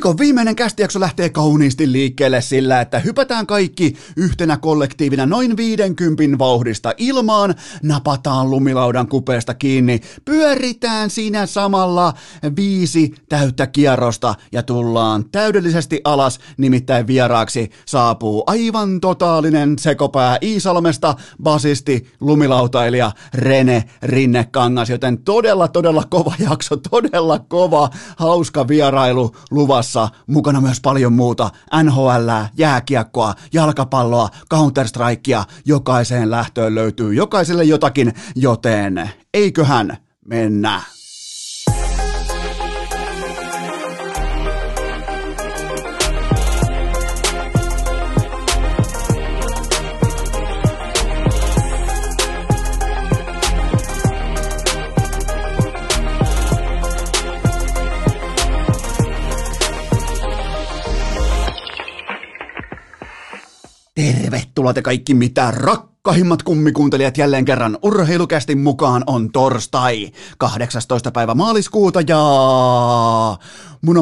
Viikon viimeinen kästijakso lähtee kauniisti liikkeelle sillä, että hypätään kaikki yhtenä kollektiivina noin 50 vauhdista ilmaan, napataan lumilaudan kupeesta kiinni, pyöritään siinä samalla 5 täyttä kierrosta ja tullaan täydellisesti alas, nimittäin vieraaksi saapuu aivan totaalinen sekopää Iisalmesta, basisti, lumilautailija Rene Rinnekangas, joten todella kova jakso, todella kova, hauska vierailu luvassa, mukana myös paljon muuta, NHL:ää, jääkiekkoa, jalkapalloa, Counter-Strikea, jokaiseen lähtöön löytyy jokaiselle jotakin, joten eiköhän mennä. Tervetuloa te kaikki mitä rakkahimmat kummikuuntelijat jälleen kerran Urheilucastin mukaan. On torstai 18. päivä maaliskuuta ja mun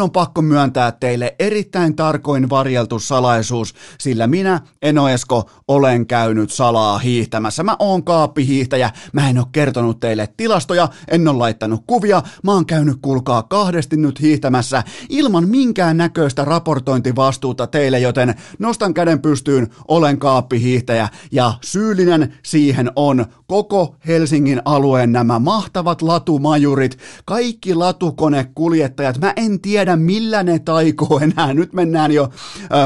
on pakko myöntää teille erittäin tarkoin varjeltu salaisuus, sillä minä, Eno Esko, olen käynyt salaa hiihtämässä. Mä oon kaappihiihtäjä, mä en oo kertonut teille tilastoja, en oo laittanut kuvia, mä oon käynyt kuulkaa kahdesti nyt hiihtämässä ilman minkään näköistä raportointivastuuta teille, joten nostan käden pystyyn, olen kaappihiihtäjä ja syyllinen siihen on koko Helsingin alueen nämä mahtavat latumajurit, kaikki latukonekuljettajat. Mä en tiedä millä ne taikoo enää, nyt mennään jo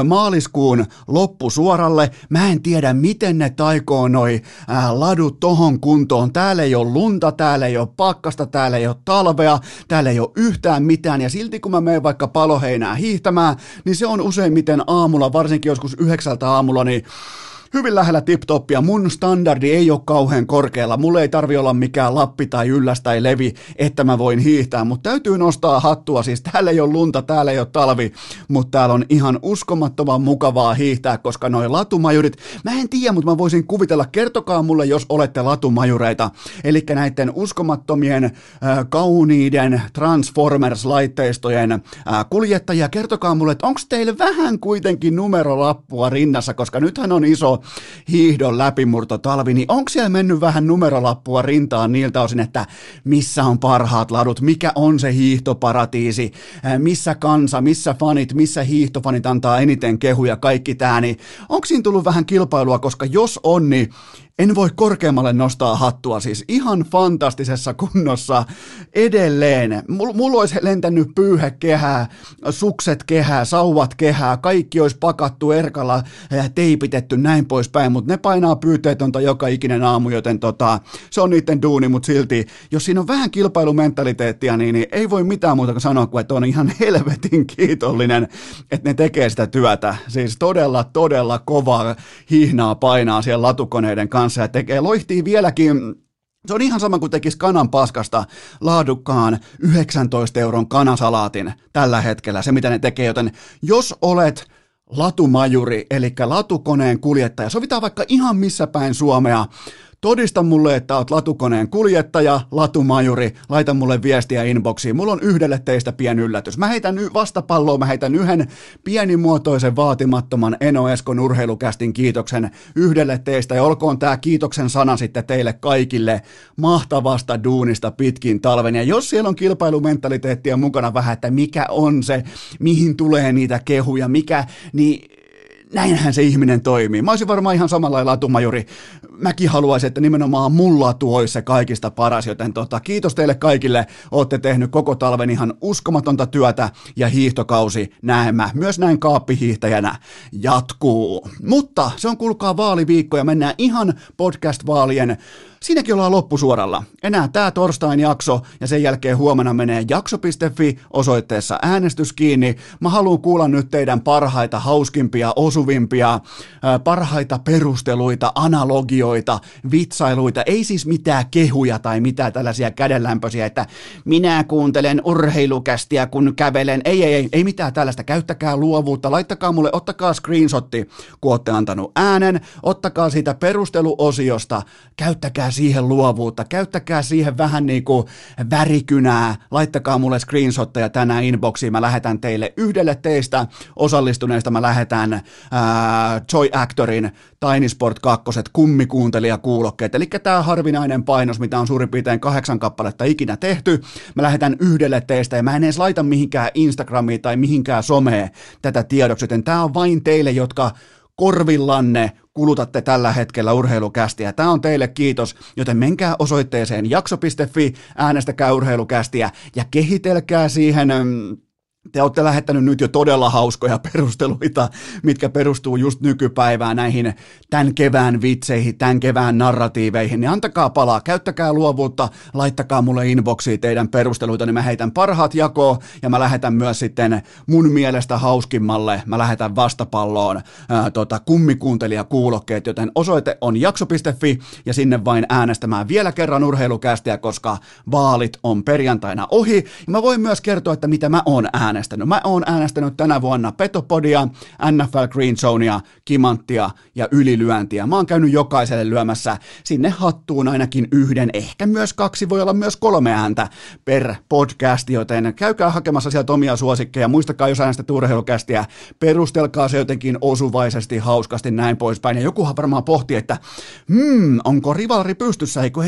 maaliskuun loppusuoralle, mä en tiedä miten ne taikoo noi ladut tohon kuntoon, täällä ei ole lunta, täällä ei ole pakkasta, täällä ei ole talvea, täällä ei ole yhtään mitään ja silti kun mä menen vaikka Paloheinää hiihtämään, niin se on useimmiten aamulla, varsinkin joskus 9 aamulla, niin hyvin lähellä tip-toppia, mun standardi ei ole kauhean korkealla, mulla ei tarvi olla mikään Lappi tai Ylläs tai Levi, että mä voin hiihtää, mutta täytyy nostaa hattua, siis täällä ei ole lunta, täällä ei ole talvi, mutta täällä on ihan uskomattoman mukavaa hiihtää, koska noi latumajurit, mä en tiedä, mutta mä voisin kuvitella, kertokaa mulle, jos olette latumajureita, eli näiden uskomattomien, kauniiden Transformers-laitteistojen kuljettajia, kertokaa mulle, että onko teille vähän kuitenkin numerolappua rinnassa, koska nythän on iso hiihdon läpimurto talvi, niin onko siellä mennyt vähän numerolappua rintaan niiltä osin, että missä on parhaat ladut, mikä on se hiihtoparatiisi, missä kansa, missä fanit, missä hiihtofanit antaa eniten kehuja, kaikki tää, niin onko siinä tullut vähän kilpailua, koska jos on, niin en voi korkeammalle nostaa hattua, siis ihan fantastisessa kunnossa edelleen. Mulla olisi lentänyt pyyhe kehää, sukset kehää, sauvat kehää, kaikki olisi pakattu erkalla, teipitetty näin poispäin, mutta ne painaa pyyteetöntä joka ikinen aamu, joten se on niiden duuni, mutta silti, jos siinä on vähän kilpailumentaliteettia, niin ei voi mitään muuta kuin sanoa, kun että on ihan helvetin kiitollinen, että ne tekee sitä työtä. Siis todella kovaa hihnaa painaa siellä latukoneiden kanssa. Ja tekee, loihtii vieläkin, se on ihan sama kuin tekisi kanan paskasta laadukkaan 19 € kanasalaatin tällä hetkellä, se mitä ne tekee, joten jos olet latumajuri, eli latukoneen kuljettaja, sovitaan vaikka ihan missä päin Suomea, todista mulle, että oot latukoneen kuljettaja, latumajuri, laita mulle viestiä inboxiin. Mulla on yhdelle teistä pieni yllätys. Mä heitän vastapalloa, mä heitän yhden pienimuotoisen vaatimattoman Eno Eskon urheilukästin kiitoksen yhdelle teistä. Ja olkoon tää kiitoksen sana sitten teille kaikille mahtavasta duunista pitkin talven. Ja jos siellä on kilpailumentaliteettia mukana vähän, että mikä on se, mihin tulee niitä kehuja, mikä, niin näinhän se ihminen toimii. Mä olisin varmaan ihan samanlailla latumajuri. Mäkin haluaisin, että nimenomaan mulla tuoisi se kaikista paras, joten kiitos teille kaikille. Ootte tehnyt koko talven ihan uskomatonta työtä ja hiihtokausi näemmä. Myös näin kaappihiihtäjänä jatkuu. Mutta se on kuulkaa vaaliviikko ja mennään ihan podcast-vaalien. Siinäkin ollaan loppusuoralla. Enää tää torstain jakso ja sen jälkeen huomenna menee jakso.fi osoitteessa äänestys kiinni. Mä haluan kuulla nyt teidän parhaita, hauskimpia, osuvimpia, parhaita perusteluita, analogioita, vitsailuita. Ei siis mitään kehuja tai mitään tällaisia kädenlämpöisiä, että minä kuuntelen urheilukästiä kun kävelen. Ei mitään tällaista. Käyttäkää luovuutta. Laittakaa mulle, ottakaa screenshotti, kun ootte antanut äänen. Ottakaa siitä perusteluosiosta. Käyttäkää käyttäkää siihen luovuutta, käyttäkää siihen vähän niin kuin värikynää, laittakaa mulle screenshotteja tänään inboxiin, mä lähetän teille yhdelle teistä osallistuneista, mä lähetän Joy Actorin Tiny Sport 2 kummikuuntelijakuulokkeet, eli tämä harvinainen painos, mitä on suurin piirtein 8 kappaletta ikinä tehty, mä lähetän yhdelle teistä ja mä en edes laita mihinkään Instagramiin tai mihinkään someen tätä tiedoksi, joten tämä on vain teille, jotka korvillanne kulutatte tällä hetkellä urheilukästiä. Tämä on teille kiitos, joten menkää osoitteeseen jakso.fi, äänestäkää urheilukästiä ja kehitelkää siihen. Te olette lähettänyt nyt jo todella hauskoja perusteluita, mitkä perustuu just nykypäivään näihin tämän kevään vitseihin, tämän kevään narratiiveihin, niin antakaa palaa, käyttäkää luovuutta, laittakaa mulle inboxiin teidän perusteluita, niin mä heitän parhaat jakoon ja mä lähetän myös sitten mun mielestä hauskimmalle, mä lähetän vastapalloon kummikuuntelijakuulokkeet, joten osoite on jakso.fi ja sinne vain äänestämään vielä kerran urheilukästiä, koska vaalit on perjantaina ohi ja mä voin myös kertoa, että mitä mä oon äänestänyt. Mä oon äänestänyt tänä vuonna Petopodia, NFL Green Zonea, Kimanttia ja Ylilyöntiä. Mä oon käynyt jokaiselle lyömässä sinne hattuun ainakin yhden, ehkä myös 2, voi olla myös 3 ääntä per podcast, joten käykää hakemassa sieltä omia suosikkeja. Muistakaa, jos äänestätte urheilukästiä, perustelkaa se jotenkin osuvaisesti, hauskasti, näin poispäin. Ja jokuhan varmaan pohti, että onko rivalri pystyssä, eikö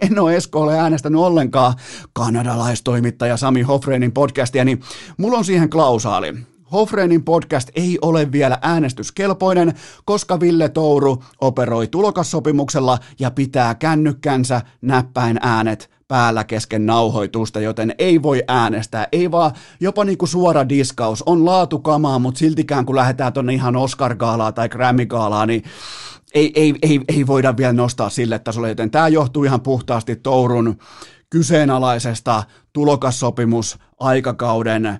en ole Eskolle äänestänyt ollenkaan kanadalaistoimittaja Sami Hoffrenin podcastia, niin mulla on siihen klausaali. Hoffrenin podcast ei ole vielä äänestyskelpoinen, koska Ville Touru operoi tulokassopimuksella ja pitää kännykkänsä näppäin äänet päällä kesken nauhoitusta, joten ei voi äänestää, ei vaan jopa niinku suora diskaus, on laatukamaa, mutta siltikään kun lähdetään tonne ihan Oscar-gaalaa tai Grammy-gaalaa, niin ei voida vielä nostaa sille tasolle, joten tämä johtuu ihan puhtaasti Tourun kyseenalaisesta tulokassopimusaikakauden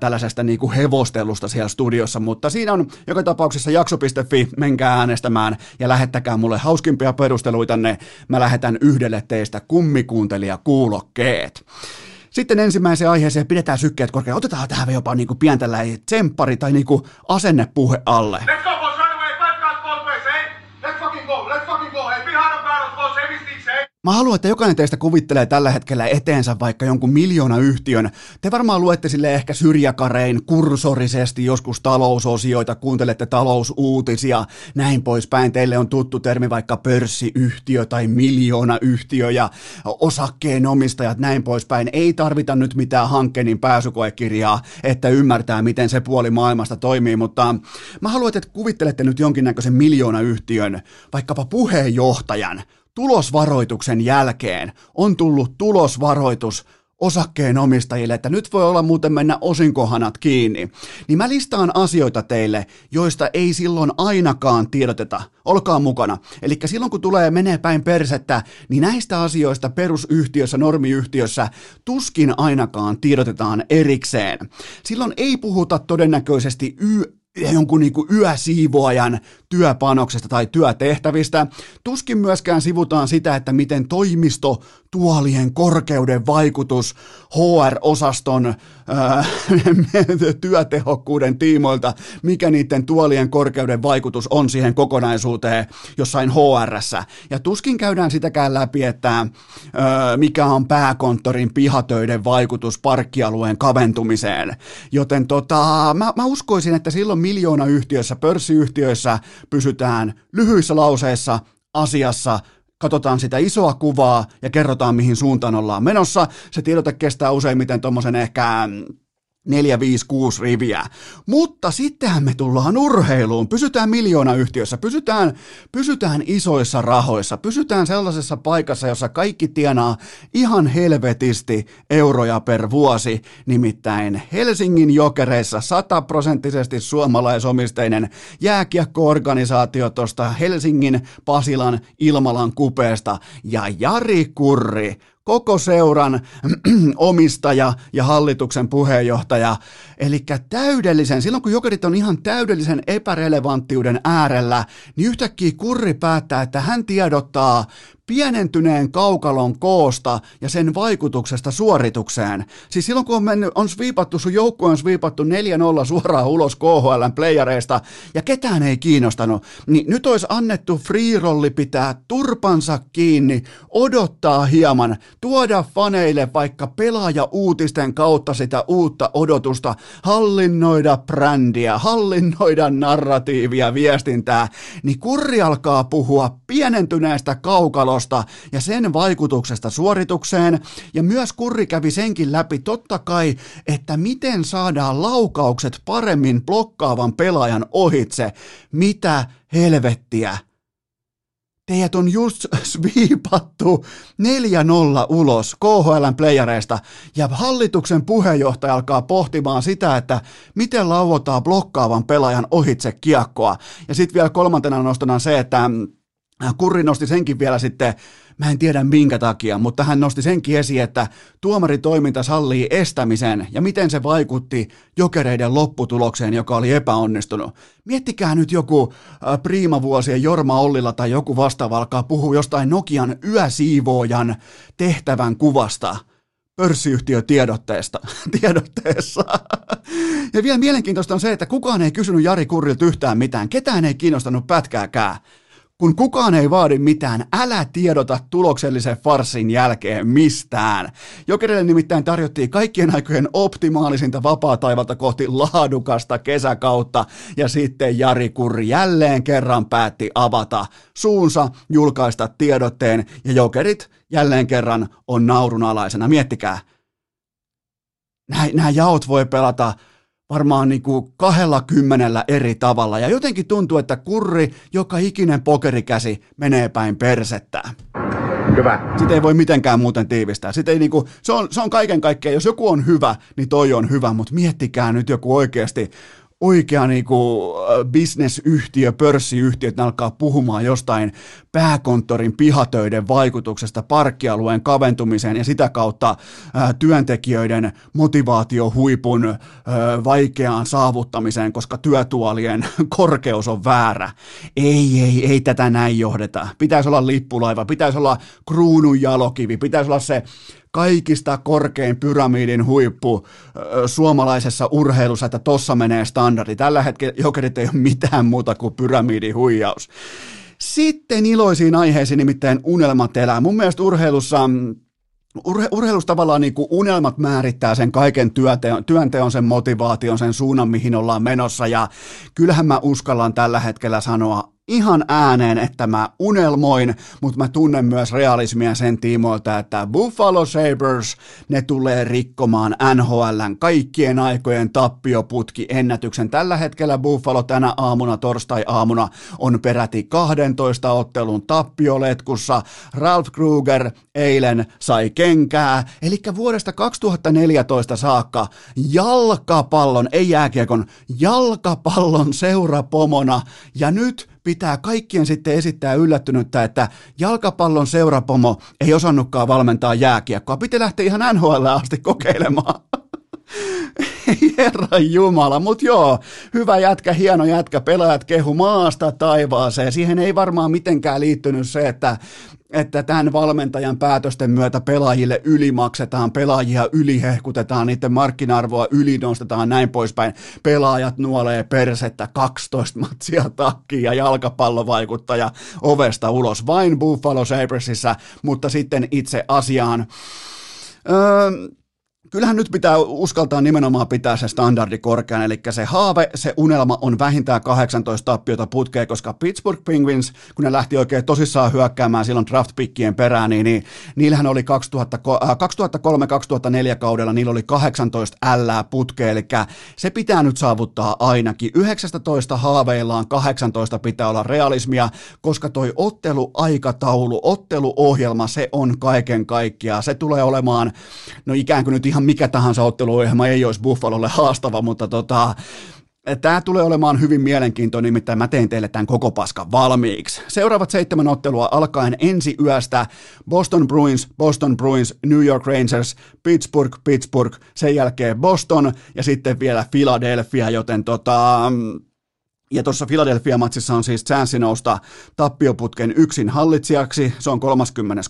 tällaisesta niin kuin hevostelusta siellä studiossa, mutta siinä on joka tapauksessa jakso.fi, menkää äänestämään ja lähettäkää mulle hauskimpia perusteluitanne, mä lähetän yhdelle teistä kummikuuntelijakuulokkeet. Sitten ensimmäiseen aiheeseen pidetään sykkeet korkealla, otetaan tähän jopa niin kuin pian tällainen tsemppari tai niin kuin asennepuhe alle. Mä haluan, että jokainen teistä kuvittelee tällä hetkellä eteensä vaikka jonkun miljoonayhtiön. Te varmaan luette sille ehkä syrjäkarein kursorisesti joskus talousosioita, kuuntelette talousuutisia, näin poispäin. Teille on tuttu termi vaikka pörssiyhtiö tai miljoonayhtiö ja osakkeenomistajat, näin poispäin. Ei tarvita nyt mitään Hankenin pääsykoekirjaa, että ymmärtää, miten se puoli maailmasta toimii, mutta mä haluan, että kuvittelette nyt jonkinnäköisen miljoonayhtiön, vaikkapa puheenjohtajan. Tulosvaroituksen jälkeen on tullut tulosvaroitus osakkeenomistajille, että nyt voi olla muuten mennä osinkohanat kiinni, niin mä listaan asioita teille, joista ei silloin ainakaan tiedoteta. Olkaa mukana. Eli silloin kun menee päin persettä, niin näistä asioista perusyhtiössä, normiyhtiössä tuskin ainakaan tiedotetaan erikseen. Silloin ei puhuta todennäköisesti jonkun niin kuin yösiivoajan työpanoksesta tai työtehtävistä. Tuskin myöskään sivutaan sitä, että miten toimistotuolien korkeuden vaikutus HR-osaston työtehokkuuden tiimoilta, mikä niiden tuolien korkeuden vaikutus on siihen kokonaisuuteen jossain HR:ssä. Ja tuskin käydään sitäkään läpi, että mikä on pääkonttorin pihatöiden vaikutus parkkialueen kaventumiseen. Joten mä uskoisin, että silloin miljoonayhtiöissä, pörssiyhtiöissä pysytään lyhyissä lauseissa asiassa, katsotaan sitä isoa kuvaa ja kerrotaan, mihin suuntaan ollaan menossa. Se tiedote kestää useimmiten tommosen ehkä 4, 5, 6 riviä. Mutta sittenhän me tullaan urheiluun. Pysytään miljoonayhtiössä, pysytään isoissa rahoissa, pysytään sellaisessa paikassa, jossa kaikki tienaa ihan helvetisti euroja per vuosi. Nimittäin Helsingin Jokereissa 100% suomalaisomisteinen jääkiekko-organisaatio tuosta Helsingin Pasilan Ilmalan kupeesta ja Jari Kurri, koko seuran omistaja ja hallituksen puheenjohtaja, eli täydellisen, silloin kun Jokerit on ihan täydellisen epärelevanttiuden äärellä, niin yhtäkkiä Kurri päättää, että hän tiedottaa pienentyneen kaukalon koosta ja sen vaikutuksesta suoritukseen. Siis silloin kun sun joukkue on sviipattu 4-0 suoraan ulos KHL:n playareista ja ketään ei kiinnostanut, niin nyt olisi annettu free-rolli pitää turpansa kiinni, odottaa hieman, tuoda faneille vaikka pelaaja-uutisten kautta sitä uutta odotusta, hallinnoida brändiä, hallinnoida narratiivia, viestintää, niin Kurri alkaa puhua pienentyneestä kaukalosta ja sen vaikutuksesta suoritukseen, ja myös Kurri kävi senkin läpi totta kai, että miten saadaan laukaukset paremmin blokkaavan pelaajan ohitse. Mitä helvettiä? Teidät on just sviipattu 4-0 ulos KHL:n playareista ja hallituksen puheenjohtaja alkaa pohtimaan sitä, että miten lauotaan blokkaavan pelaajan ohitse kiekkoa. Ja sitten vielä kolmantena nostona se, että Kurri nosti senkin vielä sitten, mä en tiedä minkä takia, mutta hän nosti senkin esiin, että tuomaritoiminta sallii estämisen ja miten se vaikutti Jokereiden lopputulokseen, joka oli epäonnistunut. Miettikää nyt joku priimavuosien Jorma Ollila tai joku vastaava alkaa puhua jostain Nokian yösiivoojan tehtävän kuvasta pörssiyhtiötiedotteesta tiedotteessa. Ja vielä mielenkiintoista on se, että kukaan ei kysynyt Jari Kurrilta yhtään mitään, ketään ei kiinnostanut pätkääkään. Kun kukaan ei vaadi mitään, älä tiedota tuloksellisen farssin jälkeen mistään. Jokerille nimittäin tarjottiin kaikkien aikojen optimaalisinta vapaataivalta kohti laadukasta kesäkautta, ja sitten Jari Kurri jälleen kerran päätti avata suunsa, julkaista tiedotteen, ja Jokerit jälleen kerran on naurunalaisena. Miettikää, nämä jaot voi pelata varmaan niin kuin 20 eri tavalla, ja jotenkin tuntuu, että Kurri, joka ikinen pokerikäsi, menee päin persettä. Hyvä. Sitä ei voi mitenkään muuten tiivistää. Ei niin kuin, se on kaiken kaikkiaan, jos joku on hyvä, niin toi on hyvä, mutta miettikää nyt joku oikeasti oikea niin kuin bisnesyhtiö, pörssiyhtiö, että ne alkaa puhumaan jostain pääkonttorin pihatöiden vaikutuksesta parkkialueen kaventumiseen ja sitä kautta työntekijöiden motivaatiohuipun vaikeaan saavuttamiseen, koska työtuolien korkeus on väärä. Ei tätä näin johdeta. Pitäisi olla lippulaiva, pitäisi olla kruunun jalokivi, pitäisi olla se kaikista korkein pyramidin huippu suomalaisessa urheilussa, että tossa menee standardi. Tällä hetkellä Jokerit ei ole mitään muuta kuin pyramidihuijaus. Sitten iloisiin aiheisiin, nimittäin unelmat elää. Mun mielestä urheilussa tavallaan niin kuin unelmat määrittää sen kaiken työnteon, sen motivaation, sen suunnan, mihin ollaan menossa. Ja kyllähän mä uskallan tällä hetkellä sanoa ihan ääneen, että mä unelmoin, mutta mä tunnen myös realismia sen tiimoilta, että Buffalo Sabres, ne tulee rikkomaan NHL:n kaikkien aikojen tappioputkiennätyksen. Tällä hetkellä Buffalo tänä aamuna, torstai-aamuna, on peräti 12 ottelun tappioletkussa. Ralph Kruger eilen sai kenkää, eli vuodesta 2014 saakka jalkapallon, ei jääkiekon, jalkapallon seurapomona, ja nyt pitää kaikkien sitten esittää yllättynyttä, että jalkapallon seurapomo ei osannutkaan valmentaa jääkiekkoa. Piti lähteä ihan NHL asti kokeilemaan. Herra Jumala, mutta joo, hyvä jätkä, hieno jätkä, pelaajat kehu maasta taivaaseen. Siihen ei varmaan mitenkään liittynyt se, että tämän valmentajan päätösten myötä pelaajille ylimaksetaan, pelaajia ylihehkutetaan, niiden markkina-arvoa ylinostetaan, näin poispäin. Pelaajat nuolee persettä 12 matsia takkiin ja jalkapallovaikuttaja ovesta ulos vain Buffalo Sabresissä, mutta sitten itse asiaan. Kyllähän nyt pitää uskaltaa nimenomaan pitää se standardi korkean, eli se haave, se unelma on vähintään 18 tappiota putkeen, koska Pittsburgh Penguins, kun ne lähti oikein tosissaan hyökkäämään silloin draft-pikkien perään, niin niillähän oli 2003-2004 kaudella, niillä oli 18 L putkeen, eli se pitää nyt saavuttaa ainakin. 19 haaveillaan, 18 pitää olla realismia, koska toi otteluaikataulu, otteluohjelma, se on kaiken kaikkiaan. Se tulee olemaan, no ikään kuin nyt ihan mikä tahansa otteluohjelma ei olisi Buffalolle haastava, mutta tämä tulee olemaan hyvin mielenkiintoinen, nimittäin mä tein teille tämän koko paskan valmiiksi. Seuraavat 7 ottelua alkaen ensi yöstä: Boston Bruins, New York Rangers, Pittsburgh, sen jälkeen Boston ja sitten vielä Philadelphia, joten Ja tuossa Philadelphia-matsissa on siis chanssi nousta tappioputken yksin hallitsijaksi, se on 33.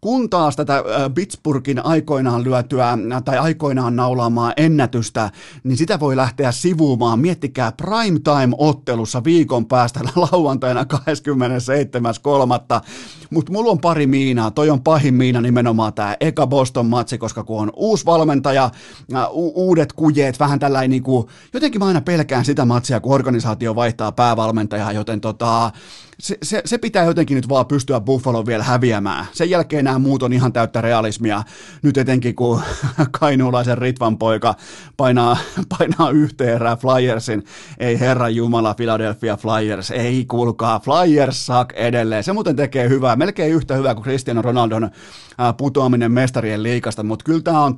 Kun taas tätä Pittsburghin aikoinaan lyötyä tai aikoinaan naulaamaa ennätystä, niin sitä voi lähteä sivuumaan. Miettikää primetime-ottelussa viikon päästä lauantaina 27.3. Mutta mulla on pari miinaa, toi on pahin miina nimenomaan tämä eka Boston-matsi, koska kun on uusi valmentaja, uudet kujeet, vähän tällainen niin kuin, jotenkin mä aina pelkään sitä matsia, kun organisaatio vaihtaa päävalmentajaa, joten se pitää jotenkin nyt vaan pystyä Buffalon vielä häviämään. Sen jälkeen nämä muut on ihan täyttä realismia. Nyt etenkin kun kainuulaisen Ritvan poika painaa yhteen erää Flyersin. Ei herranjumala Philadelphia Flyers, ei kuulkaa. Flyers suck edelleen. Se muuten tekee hyvää, melkein yhtä hyvää kuin Cristiano Ronaldon putoaminen mestarien liigasta, mutta kyllä tämä on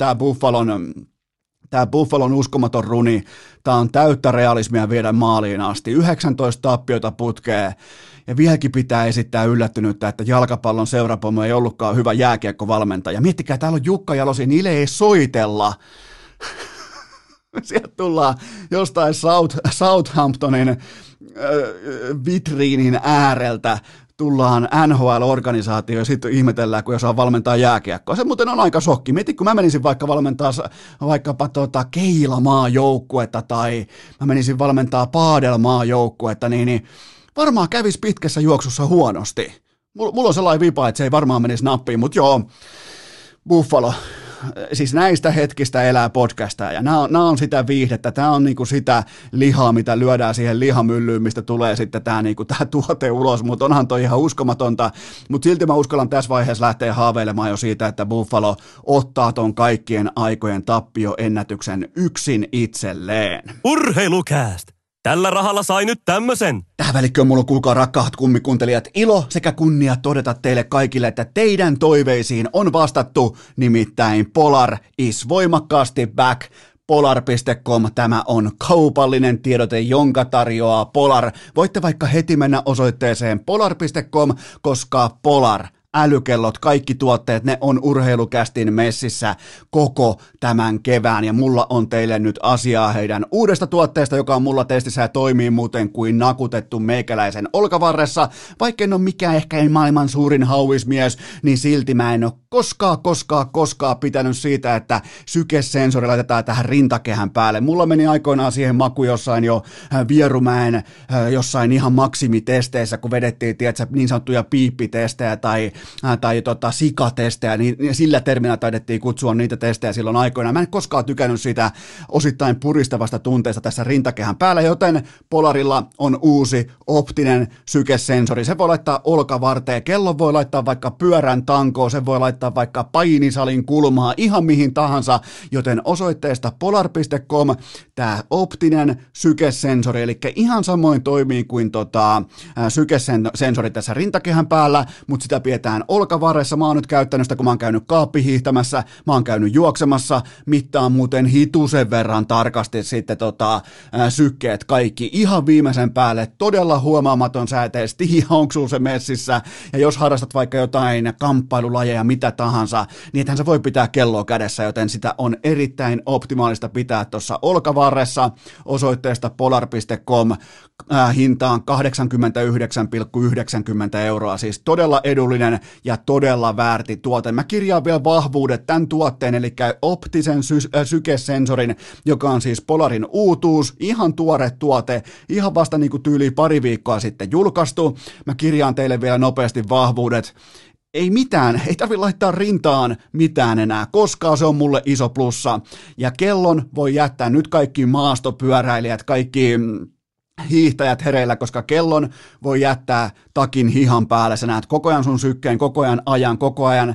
tämä Buffalon uskomaton runi. Tämä on täyttä realismia viedä maaliin asti. 19 tappiota putkeen. Ja vieläkin pitää esittää yllättynyttä, että jalkapallon seurapomo ei ollutkaan hyvä jääkiekkovalmentaja. Miettikää, täällä on Jukka Jalosi, niille ei soitella. Sieltä tullaan jostain Southamptonin vitriinin ääreltä. Tullaan NHL-organisaatioon ja sitten ihmetellään, kun ei osaa valmentaa jääkiekkoa. Se muuten on aika shokki. Mietin, kun mä menisin valmentaa Keila-maajoukkuetta tai mä menisin valmentaa Paadel-maajoukkuetta, niin varmaan kävisi pitkässä juoksussa huonosti. Mulla on sellainen vipa, että se ei varmaan menisi nappiin, mutta joo, Buffalo. Siis näistä hetkistä elää podcastaa ja nämä on sitä viihdettä, tämä on niinku sitä lihaa, mitä lyödään siihen lihamyllyyn, mistä tulee sitten tämä niinku tuote ulos, mutta onhan toi ihan uskomatonta, mutta silti mä uskallan tässä vaiheessa lähteä haaveilemaan jo siitä, että Buffalo ottaa ton kaikkien aikojen tappioennätyksen yksin itselleen. Urheilucast! Tällä rahalla sai nyt tämmösen. Tähän välikköön mulla on, kuulkaa rakkaat kummikuuntelijat, ilo sekä kunnia todeta teille kaikille, että teidän toiveisiin on vastattu, nimittäin Polar is voimakkaasti back. Polar.com, tämä on kaupallinen tiedote, jonka tarjoaa Polar. Voitte vaikka heti mennä osoitteeseen Polar.com, koska Polar, älykellot, kaikki tuotteet, ne on Urheilucastin messissä koko tämän kevään ja mulla on teille nyt asiaa heidän uudesta tuotteesta, joka on mulla testissä ja toimii muuten kuin nakutettu meikäläisen olkavarressa. Vaikka en ole mikään ehkä maailman suurin hauismies, niin silti mä en ole koskaan pitänyt siitä, että sykesensori laitetaan tähän rintakehän päälle. Mulla meni aikoinaan siihen maku jossain jo Vierumäen jossain ihan maksimitesteissä, kun vedettiin tiedätkö, niin sanottuja piippitestejä tai sikatestejä, niin sillä terminä taidettiin kutsua niitä testejä silloin aikoinaan. Mä en koskaan tykännyt sitä osittain puristavasta tunteesta tässä rintakehän päällä, joten Polarilla on uusi optinen sykesensori. Se voi laittaa olkavarteen, kellon voi laittaa vaikka pyörän tankoon, se voi laittaa vaikka painisalin kulmaa, ihan mihin tahansa, joten osoitteesta polar.com tämä optinen sykesensori, eli ihan samoin toimii kuin sykesensori tässä rintakehän päällä, mutta sitä pidetään olkavarressa. Mä oon nyt käyttänyt sitä, kun mä oon käynyt kaappihiihtämässä, mä oon käynyt juoksemassa, mittaan muuten hitusen verran tarkasti sitten sykkeet kaikki ihan viimeisen päälle, todella huomaamaton säätesti, onko sulla se messissä, ja jos harrastat vaikka jotain kamppailulajeja, mitä tahansa, niin ethän se voi pitää kelloa kädessä, joten sitä on erittäin optimaalista pitää tuossa olkavarressa. Osoitteesta polar.com, hintaan 89,90 €, siis todella edullinen ja todella väärti tuote. Mä kirjaan vielä vahvuudet tämän tuotteen, eli optisen sykesensorin, joka on siis Polarin uutuus, ihan tuore tuote, ihan vasta niin kuin tyyliin pari viikkoa sitten julkaistu. Mä kirjaan teille vielä nopeasti vahvuudet. Ei mitään, ei tarvitse laittaa rintaan mitään enää, koska se on mulle iso plussa. Ja kellon voi jättää nyt kaikki maastopyöräilijät, kaikki hiihtäjät hereillä, koska kellon voi jättää takin hihan päälle. Sä näet koko ajan sun sykkeen, koko ajan ajan, koko ajan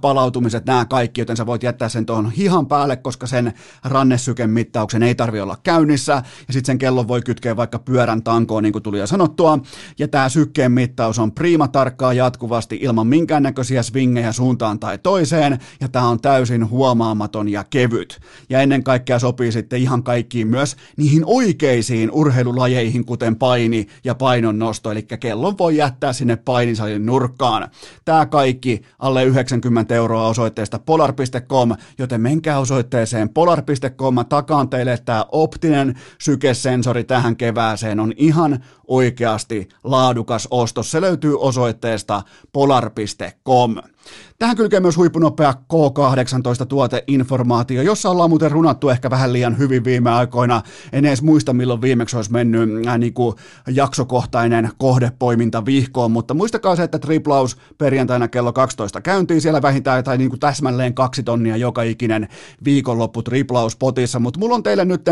palautumiset, nämä kaikki, joten sä voit jättää sen tuohon hihan päälle, koska sen rannesyken mittauksen ei tarvi olla käynnissä. Ja sitten sen kellon voi kytkeä vaikka pyörän tankoon, niin kuin tuli jo sanottua. Ja tämä sykkeen mittaus on priimatarkkaa jatkuvasti ilman minkäännäköisiä swingejä suuntaan tai toiseen. Ja tämä on täysin huomaamaton ja kevyt. Ja ennen kaikkea sopii sitten ihan kaikkiin myös niihin oikeisiin urheilulajeihin, virheihin, kuten paini ja painonnosto, eli kellon voi jättää sinne painisalin nurkkaan. Tämä kaikki alle 90 euroa osoitteesta polar.com, joten menkää osoitteeseen polar.com, takaan teille tämä optinen sykesensori tähän kevääseen on ihan oikeasti laadukas ostos. Se löytyy osoitteesta polar.com. Tähän kylkee myös huippunopea K18-tuoteinformaatio, jossa ollaan muuten runattu ehkä vähän liian hyvin viime aikoina. En edes muista, milloin viimeksi olisi mennyt jaksokohtainen kohdepoiminta vihkoon, mutta muistakaa se, että triplaus perjantaina kello 12 käyntiin. Siellä vähintään jotain täsmälleen 2 tonnia joka ikinen viikonloppu triplaus potissa, mutta mulla on teille nyt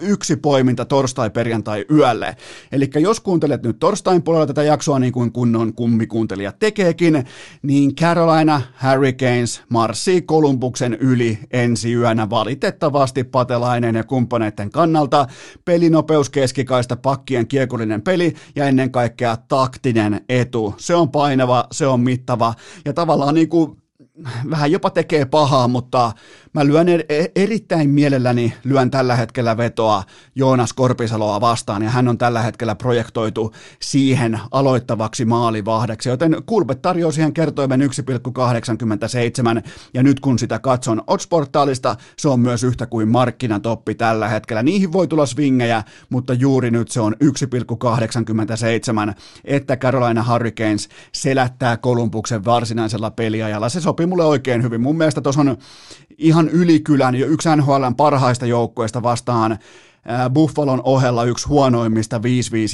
yksi poiminta torstai-perjantai-yölle. Eli jos kuuntelet nyt torstain puolella tätä jaksoa, niin kuin kunnon kummikuuntelija tekeekin, niin Carolina Hurricanes marssii Kolumbuksen yli ensi yönä valitettavasti Patelainen ja kumppaneiden kannalta. Pelinopeus keskikaista, pakkien kiekollinen peli ja ennen kaikkea taktinen etu. Se on painava, se on mittava ja tavallaan vähän jopa tekee pahaa, mutta mä lyön erittäin mielelläni tällä hetkellä vetoa Joonas Korpisaloa vastaan, ja hän on tällä hetkellä projektoitu siihen aloittavaksi maalivahdeksi, joten Kulpe tarjoaa siihen kertoimen 1,87, ja nyt kun sitä katson Odds-portaalista, se on myös yhtä kuin markkinatoppi tällä hetkellä. Niihin voi tulla swingejä, mutta juuri nyt se on 1,87, että Carolina Hurricanes selättää Kolumbuksen varsinaisella peliajalla. Se sopii mulle oikein hyvin. Mun mielestä tuossa on ihan ylikylän jo yksi NHL:n parhaista joukkueista vastaan Buffalon ohella yksi huonoimmista 5-5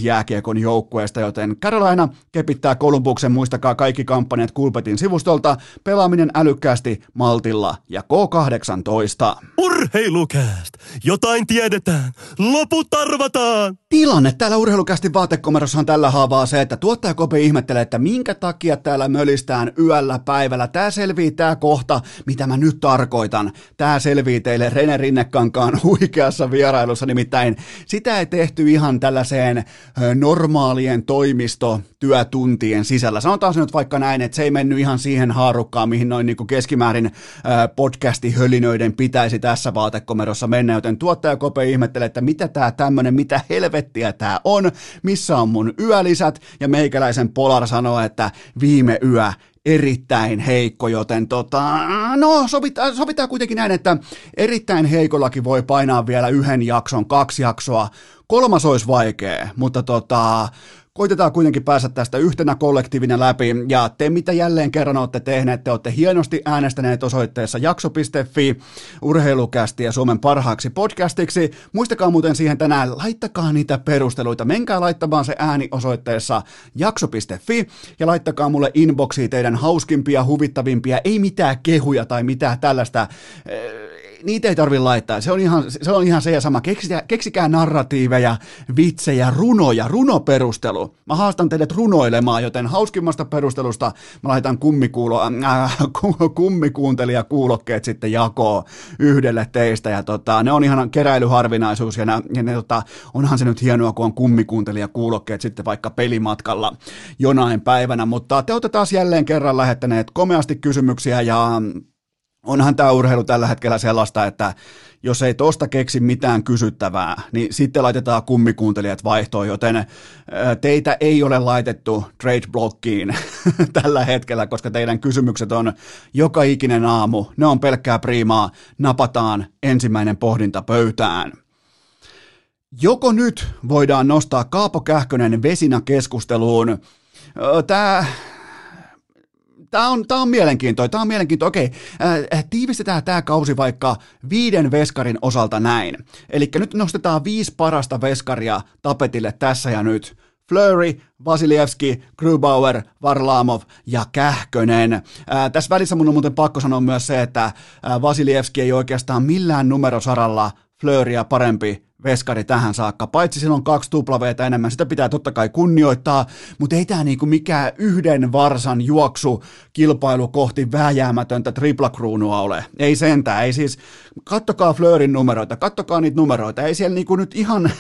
jääkiekon joukkueista, joten Carolina kepittää Kolumbuksen. Muistakaa kaikki kampanjat Kulpetin sivustolta. Pelaaminen älykkäästi, maltilla ja K18. Urheilucast! Jotain tiedetään! Loput arvataan! Tilanne täällä Urheilucastin vaatekomerossa on tällä haavaa se, että tuottaja Kope ihmettelee, että minkä takia täällä mölistään yöllä päivällä. Tää selvii tää kohta, mitä mä nyt tarkoitan. Tää selvii teille Rene Rinnekankaan huikeassa vierailussa. Nimittäin sitä ei tehty ihan tällaiseen normaalien toimistotyötuntien sisällä. Sanotaan se nyt vaikka näin, että se ei mennyt ihan siihen haarukkaan, mihin noin keskimäärin podcastihölinöiden pitäisi tässä vaatekomerossa mennä, joten tuottaja Kope ihmettelee, että mitä tää tämmönen, mitä helvettiä tää on, missä on mun yölisät, ja meikäläisen Polar sanoo, että viime yö erittäin heikko, joten sovitaan kuitenkin näin, että erittäin heikollakin voi painaa vielä 1 jakson, 2 jaksoa. 3 olisi vaikea, mutta koitetaan kuitenkin päästä tästä yhtenä kollektiivina läpi, ja te mitä jälleen kerran olette tehneet, te olette hienosti äänestäneet osoitteessa jakso.fi Urheilucastia ja Suomen parhaaksi podcastiksi. Muistakaa muuten siihen tänään, laittakaa niitä perusteluita, menkää laittamaan se ääni osoitteessa jakso.fi ja laittakaa mulle inboxiin teidän hauskimpia, huvittavimpia, ei mitään kehuja tai mitään tällaista. Niitä ei tarvitse laittaa, se on ihan se ja sama. Keksikää narratiiveja, vitsejä, runoja, runoperustelu. Mä haastan teidät runoilemaan, joten hauskimmasta perustelusta mä laitan kummikuuntelijakuulokkeet sitten jakoon yhdelle teistä. Ja ne on ihan keräilyharvinaisuus ja ne, onhan se nyt hienoa, kun on kummikuuntelijakuulokkeet sitten vaikka pelimatkalla jonain päivänä. Mutta te olette taas jälleen kerran lähettäneet komeasti kysymyksiä ja onhan tämä urheilu tällä hetkellä sellaista, että jos ei tosta keksi mitään kysyttävää, niin sitten laitetaan kummikuuntelijat vaihtoon, joten teitä ei ole laitettu trade-blockiin tällä hetkellä, koska teidän kysymykset on joka ikinen aamu. Ne on pelkkää priimaa, napataan ensimmäinen pohdinta pöytään. Joko nyt voidaan nostaa Kaapo Kähkönen Vezina keskusteluun? Tämä on mielenkiintoinen, okei, tiivistetään tämä kausi vaikka 5 veskarin osalta näin. Eli nyt nostetaan 5 parasta veskaria tapetille tässä ja nyt. Fleury, Vasilievski, Grubauer, Varlamov ja Kähkönen. Tässä välissä mun on muuten pakko sanoa myös se, että Vasilievski ei oikeastaan millään numerosaralla Fleuryä parempi veskari tähän saakka, paitsi silloin 2 tuplaveetä enemmän, sitä pitää totta kai kunnioittaa, mutta ei tämä mikään yhden varsan juoksu kilpailu kohti vääjäämätöntä triplakruunua ole, ei sentään, ei siis, kattokaa Fleurin numeroita, kattokaa niitä numeroita, ei siellä nyt ihan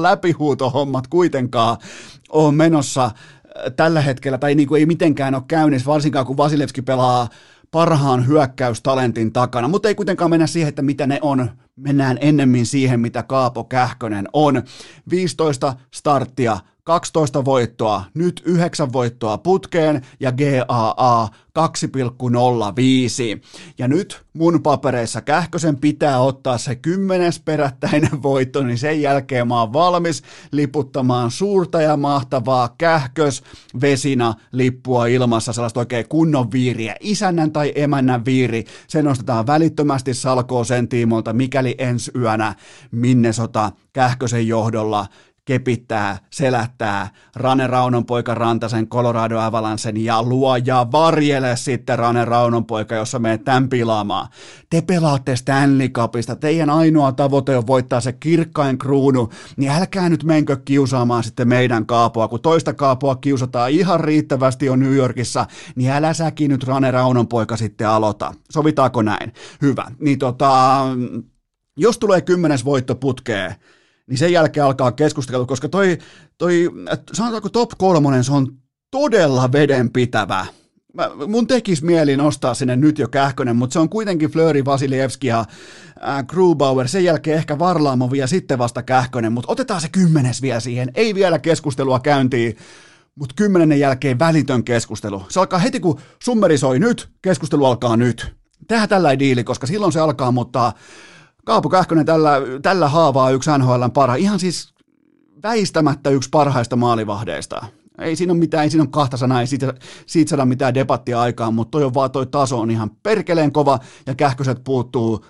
läpihuutohommat kuitenkaan ole menossa tällä hetkellä, tai ei mitenkään ole käynnissä, varsinkaan kun Vasilevski pelaa parhaan hyökkäystalentin takana, mutta ei kuitenkaan mennä siihen, että mitä ne on. Mennään ennemmin siihen, mitä Kaapo Kähkönen on. 15 starttia, 12 voittoa, nyt 9 voittoa putkeen ja GAA 2,05. Ja nyt mun papereissa Kähkösen pitää ottaa se 10. perättäinen voitto, niin sen jälkeen mä oon valmis liputtamaan suurta ja mahtavaa Kähkös Vezina lippua ilmassa, sellaista oikein kunnon viiriä, isännän tai emännän viiri. Se nostetaan välittömästi salkoon sen tiimoilta, mikäli ensi yönä Minnesota Kähkösen johdolla kepittää, selättää Rane Raunonpoika Rantasen Colorado Avalancen ja luo ja varjele sitten Rane Raunonpoika, jossa menee tämän pilaamaan. Te pelaatte Stanley Cupista, teidän ainoa tavoite on voittaa se kirkkain kruunu, niin älkää nyt menkö kiusaamaan sitten meidän Kaapoa, kun toista Kaapoa kiusataan ihan riittävästi jo New Yorkissa, niin älä säkin nyt Rane Raunonpoika sitten aloita. Sovitaanko näin? Hyvä. Niin jos tulee 10. voitto putkeen, niin sen jälkeen alkaa keskustelu, koska toi sanotaanko top 3, se on todella vedenpitävä. Mun tekisi mieli nostaa sinne nyt jo Kähkönen, mutta se on kuitenkin Fleury, Vasilevski ja Grubauer, sen jälkeen ehkä Varlamov ja sitten vasta Kähkönen, mutta otetaan se 10. vielä siihen, ei vielä keskustelua käyntiin, mutta 10. jälkeen välitön keskustelu. Se alkaa heti, kun summeri soi nyt, keskustelu alkaa nyt. Tehdään tällainen diili, koska silloin se alkaa, mutta Kaapo Kähkönen tällä haavaa yksi NHL:n parhaista, ihan siis väistämättä yksi parhaista maalivahdeista. Ei siinä ole mitään, ei siinä ole kahta sanaa, ei siitä saada mitään debattia aikaan, mutta toi on vaan toi taso on ihan perkeleen kova ja Kähköset puuttuu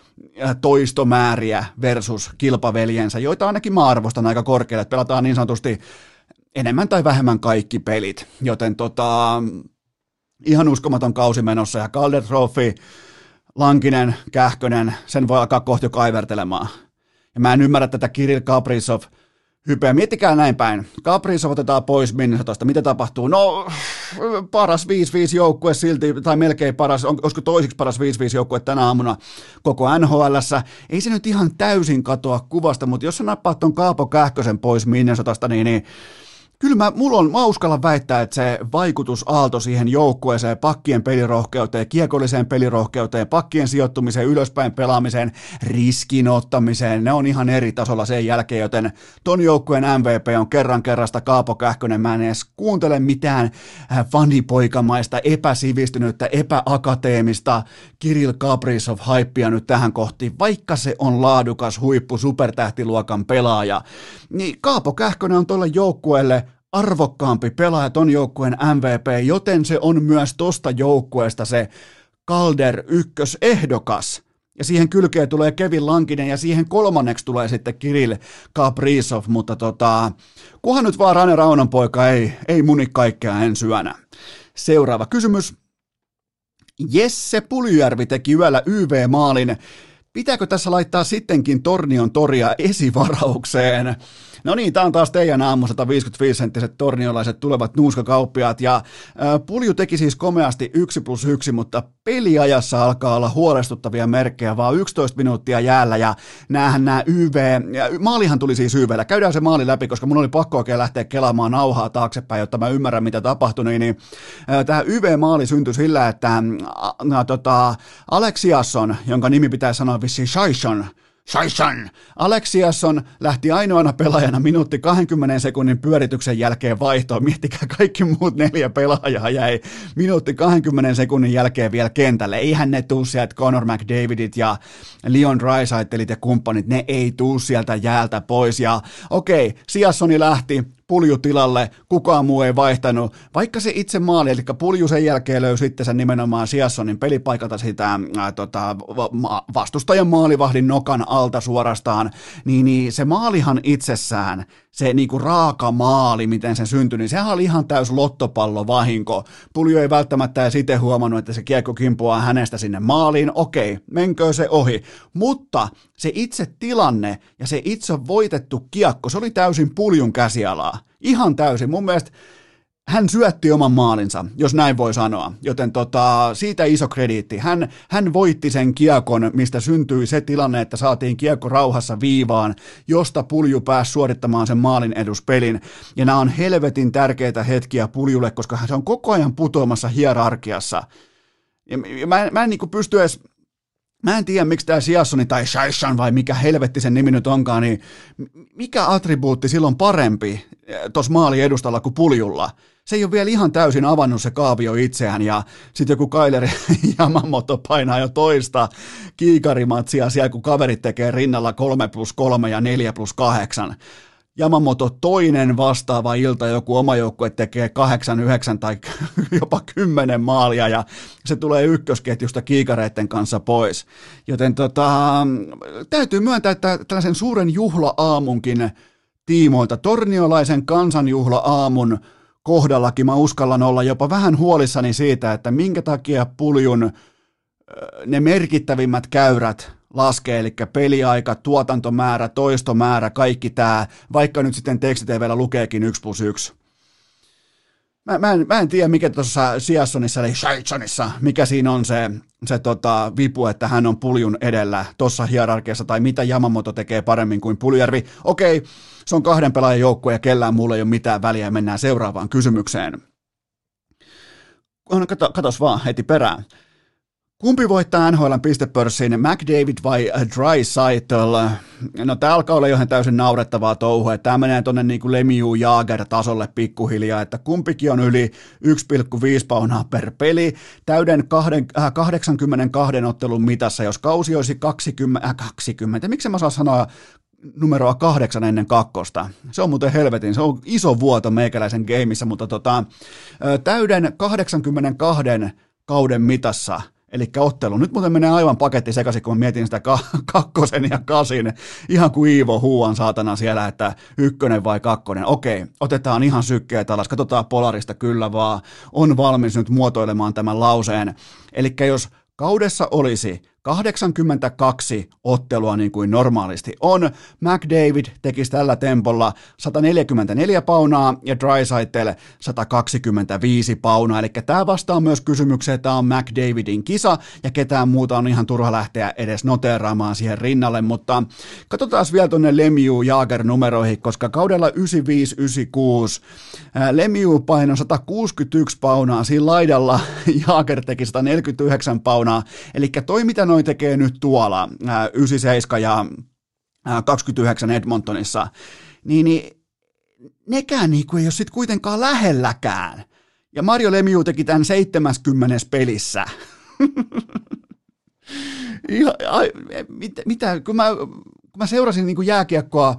toistomääriä versus kilpaveljensä, joita ainakin mä arvostan aika korkealle, että pelataan niin sanotusti enemmän tai vähemmän kaikki pelit, joten ihan uskomaton kausi menossa ja Calder Trophy, Lankinen, Kähkönen, sen voi alkaa kohta jo kaivertelemaan. Ja mä en ymmärrä tätä Kirill Kaprizov hypeä. Miettikää näin päin. Kaprizov otetaan pois Minnesotasta. Mitä tapahtuu? No, paras 5-5 joukkue silti, tai melkein paras, olisiko toisiksi paras 5-5 joukkue tänä aamuna koko NHL:ssä. Ei se nyt ihan täysin katoa kuvasta, mutta jos sä nappaat ton Kaapo Kähkösen pois Minnesotasta, niin kyllä mä uskallan väittää, että se vaikutusaalto siihen joukkueeseen, pakkien pelirohkeuteen, kiekolliseen pelirohkeuteen, pakkien sijoittumiseen, ylöspäin pelaamiseen, riskin ottamiseen, ne on ihan eri tasolla sen jälkeen, joten ton joukkueen MVP on kerran kerrasta Kaapo Kähkönen. Mä en edes kuuntele mitään fanipoikamaista, epäsivistynyttä, epäakateemista Kirill Kaprizov-haippia nyt tähän kohti, vaikka se on laadukas huippu supertähtiluokan pelaaja. Niin Kaapo Kähkönen on tolle joukkueelle arvokkaampi pelaaja ton joukkueen MVP, joten se on myös tosta joukkueesta se Calder ykkösehdokas. Ja siihen kylkeen tulee Kevin Lankinen ja siihen 3. tulee sitten Kirill Kaprizov, mutta kunhan nyt vaan Rane Raunonpoika ei muni kaikkea ensi yönä. Seuraava kysymys. Jesse Puljujärvi teki yöllä YV-maalin. Pitääkö tässä laittaa sittenkin Tornion toria esivaraukseen? No niin, tämä on taas teidän aamu, 155-senttiset torniolaiset tulevat nuuskakauppiaat, ja Pulju teki siis komeasti 1+1, mutta peliajassa alkaa olla huolestuttavia merkkejä, vaan 11 minuuttia jäällä, ja nämä maalihan tuli siis YV:llä. Käydään se maali läpi, koska mun oli pakko oikein lähteä kelaamaan nauhaa taaksepäin, jotta mä ymmärrän, mitä tapahtui, niin tämä YV-maali syntyi sillä, että Aleksiasson, jonka nimi pitää sanoa vissiin Shaishan. Aleksiasson lähti ainoana pelaajana minuutti 20 sekunnin pyörityksen jälkeen vaihtoon. Miettikää, kaikki muut 4 pelaajaa jäi minuutti 20 sekunnin jälkeen vielä kentälle. Eihän ne tuu sieltä Connor McDavidit ja Leon Draisaitelit ja kumppanit, ne ei tuu sieltä jäältä pois. Ja okei, Siassoni lähti Pulju tilalle, kukaan muu ei vaihtanut, vaikka se itse maali, eli Pulju sen jälkeen löysi itsensä nimenomaan Siassonin pelipaikalta sitä vastustajan maalivahdin nokan alta suorastaan, niin se maalihan itsessään, se niinku raaka maali, miten se syntyi, niin sehän oli ihan täys lottopallovahinko. Pulju ei välttämättä edes itse huomannut, että se kiekko kimpoaa hänestä sinne maaliin, okei, menköön se ohi, mutta se itse tilanne ja se itse voitettu kiekko, se oli täysin Puljun käsialaa. Ihan täysin. Mun mielestä hän syötti oman maalinsa, jos näin voi sanoa. Joten siitä iso krediitti. Hän voitti sen kiekon, mistä syntyi se tilanne, että saatiin kiekko rauhassa viivaan, josta Pulju pääsi suorittamaan sen maalin eduspelin. Ja nämä on helvetin tärkeitä hetkiä Puljulle, koska hän on koko ajan putoamassa hierarkiassa. Mä en niin kuin pysty edes, mä en tiedä miksi tämä Siassoni tai Shaishan vai mikä helvetti sen nimi nyt onkaan, niin mikä attribuutti silloin parempi tuossa maalin edustalla kuin Puljulla? Se ei ole vielä ihan täysin avannut se kaavio itseään, ja sitten joku Kaileri Yamamoto painaa jo toista kiikarimatsia siellä, kun kaverit tekee rinnalla 3+3 ja 4+8. Yamamoto toinen vastaava ilta, joku oma joukkue tekee 8, 9 tai jopa 10 maalia, ja se tulee ykkösketjusta kiikareiden kanssa pois. Joten täytyy myöntää, että tällaisen suuren juhla-aamunkin tiimoilta, torniolaisen kansanjuhla-aamun kohdallakin mä uskallan olla jopa vähän huolissani siitä, että minkä takia Puljun ne merkittävimmät käyrät laskee, eli peliaika, tuotantomäärä, toistomäärä, kaikki tämä, vaikka nyt sitten tekstitvllä lukeekin 1+1. Mä en tiedä, mikä tuossa Siassonissa, eli Shaitsonissa, mikä siinä on se vipu, että hän on Puljun edellä tuossa hierarkiassa, tai mitä Yamamoto tekee paremmin kuin Puljujärvi. Okei, se on 2 pelaajan joukkue ja kellään muulla ei ole mitään väliä. Mennään seuraavaan kysymykseen. Katos vaan heti perään. Kumpi voittaa NHL:n pistepörssin, McDavid vai Draisaitl? No tää alkaa olla johon täysin naurettavaa touhua. Tämä menee tuonne niin kuin Lemieux Jaager-tasolle pikkuhiljaa, että kumpikin on yli 1,5 paunaa per peli. Täyden 82 ottelun mitassa, jos kausi olisi 20, miksi mä saa sanoa numeroa 8 ennen 2. Se on muuten helvetin, se on iso vuoto meikäläisen gameissa, mutta täyden 82 kauden mitassa, eli ottelu. Nyt muuten menee aivan paketti sekaisin, kun mietin sitä 2 ja 8. Ihan kuin Iivo Huuan saatana siellä, että 1 vai 2. Okei, otetaan ihan sykkeet alas. Katsotaan Polarista, kyllä vaan. On valmis nyt muotoilemaan tämän lauseen. Eli jos kaudessa olisi 82 ottelua niin kuin normaalisti on, McDavid tekisi tällä tempolla 144 paunaa ja Draisaitl 125 paunaa. Eli tämä vastaa myös kysymykseen, että tämä on McDavidin kisa ja ketään muuta on ihan turha lähteä edes noteeraamaan siihen rinnalle, mutta katsotaan vielä tuonne Lemieux-Jaager-numeroihin, koska kaudella 95-96 Lemieux paino 161 paunaa, siinä laidalla Jaager teki 149 paunaa, eli toi mitä noin tekee nyt tuolla 97 ja 29 Edmontonissa, niin nekään niinku ei ole sitten kuitenkaan lähelläkään. Ja Mario Lemieux teki tämän 70 pelissä. Kun mä seurasin niinku jääkiekkoa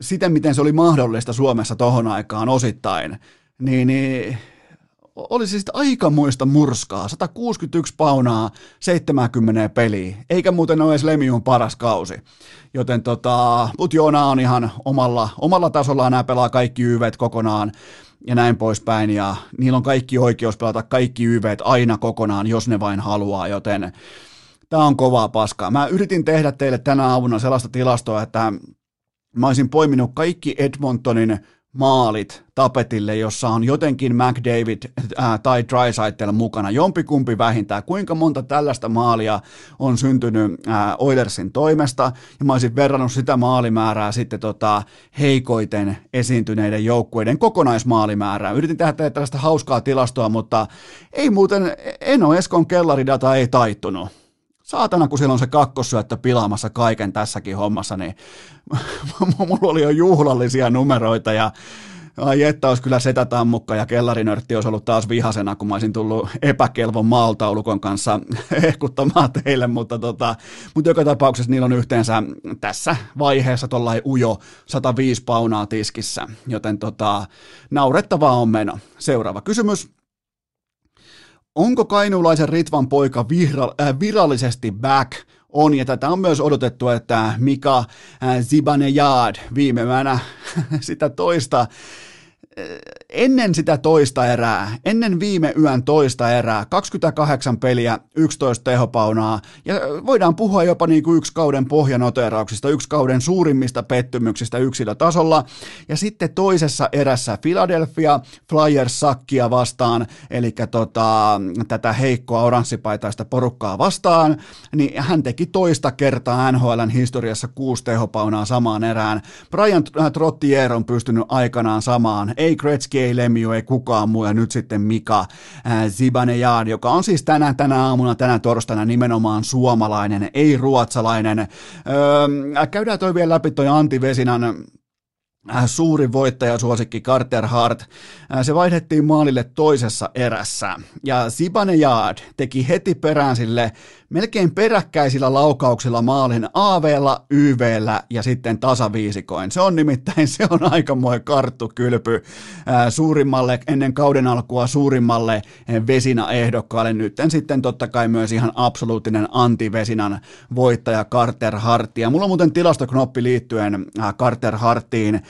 siten, miten se oli mahdollista Suomessa tohon aikaan osittain, niin oli siis aikamoista murskaa, 161 paunaa 70 peliä, eikä muuten ole edes Lemieux'n paras kausi. Joten mut joo, nää on ihan omalla tasollaan, nämä pelaa kaikki YVt kokonaan ja näin poispäin, ja niillä on kaikki oikeus pelata kaikki YVt aina kokonaan, jos ne vain haluaa, joten tää on kovaa paskaa. Mä yritin tehdä teille tänä aamuna sellaista tilastoa, että mä olisin poiminut kaikki Edmontonin maalit tapetille, jossa on jotenkin McDavid tai Draisaitl mukana, jompikumpi vähintään. Kuinka monta tällaista maalia on syntynyt Oilersin toimesta, ja mä olisin verrannut sitä maalimäärää sitten heikoiten esiintyneiden joukkueiden kokonaismaalimäärää. Yritin tehdä tällaista hauskaa tilastoa, mutta ei muuten, Eno Eskon kellaridata ei taittunut. Saatana, kun siellä on se kakkosyöttö pilaamassa kaiken tässäkin hommassa, niin mulla oli jo juhlallisia numeroita ja ai että olisi kyllä setätammukka ja kellarinörtti olisi ollut taas vihasena, kun mä olisin tullut epäkelvon maaltaulukon kanssa ehkuttamaan teille, mutta joka tapauksessa niillä on yhteensä tässä vaiheessa tollain ujo 105 paunaa tiskissä, joten naurettavaa on meno. Seuraava kysymys. Onko kainuulaisen Ritvan poika virallisesti back on? Ja tätä on myös odotettu, että Mika Zibanejad viimeänä sitä toista, ennen sitä toista erää, ennen viime yön toista erää, 28 peliä, 11 tehopaunaa, ja voidaan puhua jopa niin kuin yksi kauden pohjanoteerauksista, yksi kauden suurimmista pettymyksistä yksilötasolla, ja sitten toisessa erässä Philadelphia Flyers-sakkia vastaan, eli tätä heikkoa oranssipaitaista porukkaa vastaan, niin hän teki toista kertaa NHL:n historiassa 6 tehopaunaa samaan erään. Brian Trottier on pystynyt aikanaan samaan, ei Gretzky, kaikki, ei Lemiu, ei kukaan muu, ja nyt sitten Mika Zibanejad, joka on siis tänä torstaina nimenomaan suomalainen, ei ruotsalainen. Käydään toi vielä läpi toi Antti Vezinan suuri voittajasuosikki Carter Hart, se vaihdettiin maalille toisessa erässä, ja Zibanejad teki heti perään sille melkein peräkkäisillä laukauksilla maalin AV:lla, YV:llä ja sitten tasaviisikoin. Se on nimittäin, se on aikamoinen karttukylpy suurimmalle, ennen kauden alkua suurimmalle Vezina-ehdokkaalle. Nyt sitten totta kai myös ihan absoluuttinen anti-Vesinan voittaja Carter Hart. Ja mulla on muuten tilastoknoppi liittyen Carter Hartiin.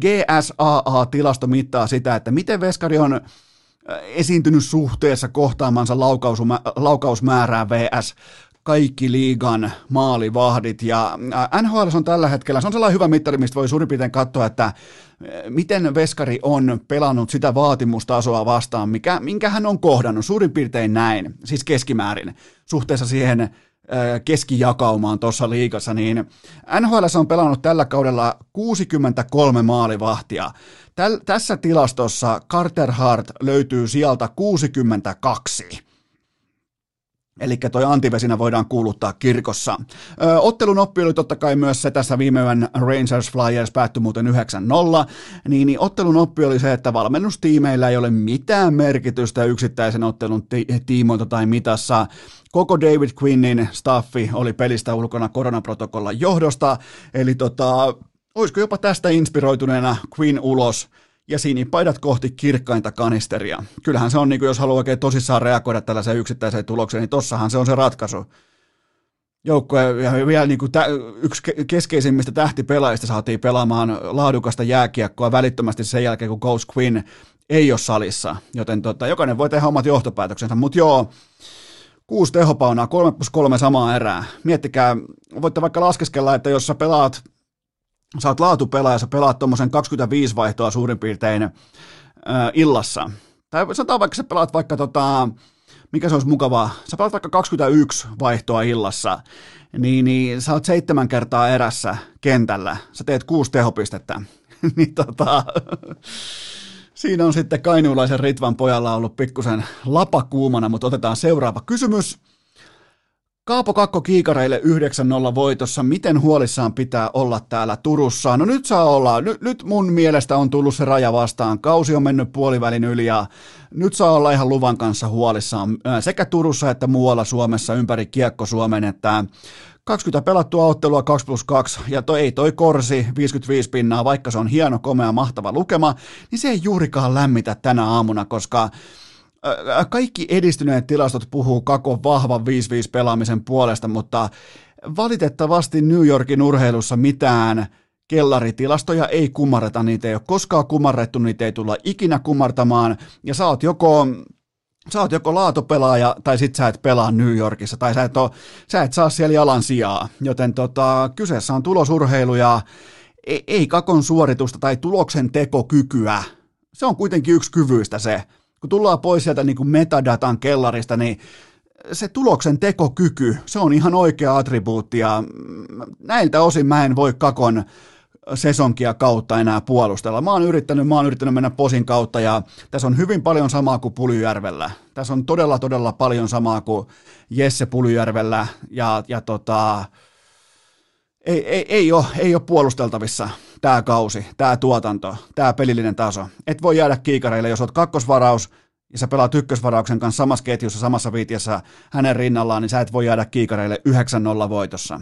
GSAA-tilasto mittaa sitä, että miten veskari on esiintynyt suhteessa kohtaamansa laukausmäärää vs. kaikki liigan maalivahdit, ja NHL on tällä hetkellä, se on sellainen hyvä mittari, mistä voi suurin piirtein katsoa, että miten veskari on pelannut sitä vaatimustasoa vastaan, minkä hän on kohdannut, suurin piirtein näin, siis keskimäärin, suhteessa siihen keskijakaumaan tuossa liigassa, niin NHL on pelannut tällä kaudella 63 maalivahtia. Tässä tilastossa Carter Hart löytyy sieltä 62. Eli toi Antti Vezinä voidaan kuuluttaa kirkossa. Ottelun oppi oli totta kai myös se, tässä viime yön Rangers Flyers päättyi muuten 9-0, niin ottelun oppi oli se, että valmennustiimeillä ei ole mitään merkitystä yksittäisen ottelun tiimoilta tai mitassa. Koko David Quinnin staffi oli pelistä ulkona koronaprotokollan johdosta, eli olisiko jopa tästä inspiroituneena Quinn ulos ja sinipaidat kohti kirkkainta kanisteria. Kyllähän se on, niin kuin jos haluaa oikein tosissaan reagoida tällaiseen yksittäiseen tulokseen, niin tossahan se on se ratkaisu. Joukkue ja vielä niin kuin yksi keskeisimmistä tähtipelaajista saatiin pelaamaan laadukasta jääkiekkoa välittömästi sen jälkeen, kun Coach Quinn ei ole salissa. Joten jokainen voi tehdä omat johtopäätöksensä, mutta joo, 6 tehopaunaa, 3+3 samaa erää. Miettikää, voitte vaikka laskeskella, että jos sä pelaat, sä oot laatupelaaja, sä pelaat tuommoisen 25 vaihtoa suurin piirtein illassa. Tai sanotaan vaikka sä pelaat vaikka, mikä se olisi mukavaa, sä pelaat vaikka 21 vaihtoa illassa, niin sä oot 7 kertaa erässä kentällä, sä teet 6 tehopistettä, niin siinä on sitten kainuulaisen Ritvan pojalla ollut pikkusen lapakuumana, mutta otetaan seuraava kysymys. Kaapo Kakko kiikareille 9-0 voitossa. Miten huolissaan pitää olla täällä Turussa? No nyt saa olla. Nyt mun mielestä on tullut se raja vastaan. Kausi on mennyt puolivälin yli ja nyt saa olla ihan luvan kanssa huolissaan sekä Turussa että muualla Suomessa ympäri Kiekko-Suomen, että 20 pelattua ottelua 2+2, ja ei toi korsi 55 pinnaa, vaikka se on hieno, komea, mahtava lukema, niin se ei juurikaan lämmitä tänä aamuna, koska kaikki edistyneet tilastot puhuu Kakon vahvan 5-5 pelaamisen puolesta, mutta valitettavasti New Yorkin urheilussa mitään kellaritilastoja ei kumarreta, niitä ei ole koskaan kumarrettu, niitä ei tulla ikinä kumartamaan, ja sä oot joko laatopelaaja tai sit sä et pelaa New Yorkissa tai sä et saa siellä jalan sijaa, joten kyseessä on tulosurheilu ja ei Kakon suoritusta tai tuloksen tekokykyä. Se on kuitenkin yksi kyvyistä se. Kun tullaan pois sieltä niin kuin metadatan kellarista, niin se tuloksen tekokyky, se on ihan oikea attribuutti ja näiltä osin mä en voi Kakon sesonkia kautta enää puolustella. Mä oon yrittänyt mennä posin kautta ja tässä on hyvin paljon samaa kuin Puljujärvellä. Tässä on todella, todella paljon samaa kuin Jesse Puljujärvellä ja ei ole puolusteltavissa tää kausi, tää tuotanto, tää pelillinen taso. Et voi jäädä kiikareille, jos oot kakkosvaraus ja sä pelaat ykkösvarauksen kanssa samassa ketjussa, samassa viitiessä hänen rinnallaan, niin sä et voi jäädä kiikareille 9-0 voitossa.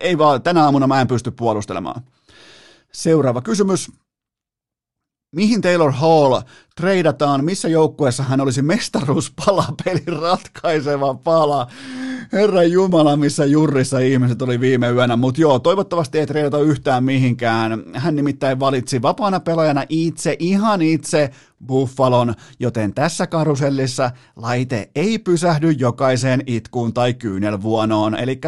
Ei vaan, tänä aamuna mä en pysty puolustelemaan. Seuraava kysymys. Mihin Taylor Hall treidataan? Missä joukkueessa hän olisi mestaruuspalapelin ratkaiseva pala? Herran Jumala, missä jurrissa ihmiset oli viime yönä. Mutta joo, toivottavasti ei treidata yhtään mihinkään. Hän nimittäin valitsi vapaana pelaajana ihan itse Buffalon, joten tässä karusellissa laite ei pysähdy jokaiseen itkuun tai kyynelvuonoon. Eli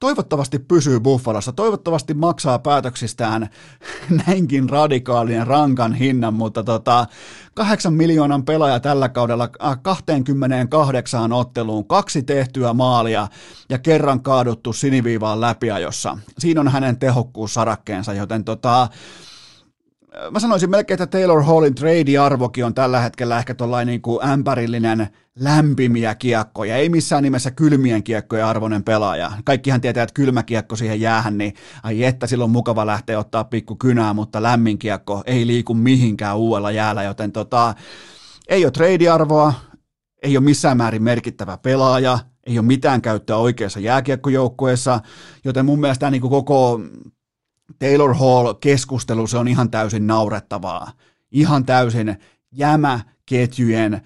toivottavasti pysyy Buffalossa, toivottavasti maksaa päätöksistään näinkin radikaalinen rankan hinnan, mutta 8 miljoonan pelaaja tällä kaudella 28 otteluun, 2 tehtyä maalia ja kerran kaaduttu siniviivaan läpiajossa. Siinä on hänen tehokkuussarakkeensa, joten mä sanoisin melkein, että Taylor Hallin trade-arvokin on tällä hetkellä ehkä tollainen niin kuin ämpärillinen lämpimiä kiekkoja, ei missään nimessä kylmien kiekkojen arvoinen pelaaja. Kaikkihan tietää, että kylmä kiekko siihen jäähän, niin ai että silloin mukava lähteä ottaa pikku kynää, mutta lämmin kiekko ei liiku mihinkään uudella jäällä, joten ei ole trade-arvoa, ei ole missään määrin merkittävä pelaaja, ei ole mitään käyttöä oikeassa jääkiekkojoukkueessa, joten mun mielestä niin kuin koko Taylor Hall-keskustelu, se on ihan täysin naurettavaa. Ihan täysin jämäketjujen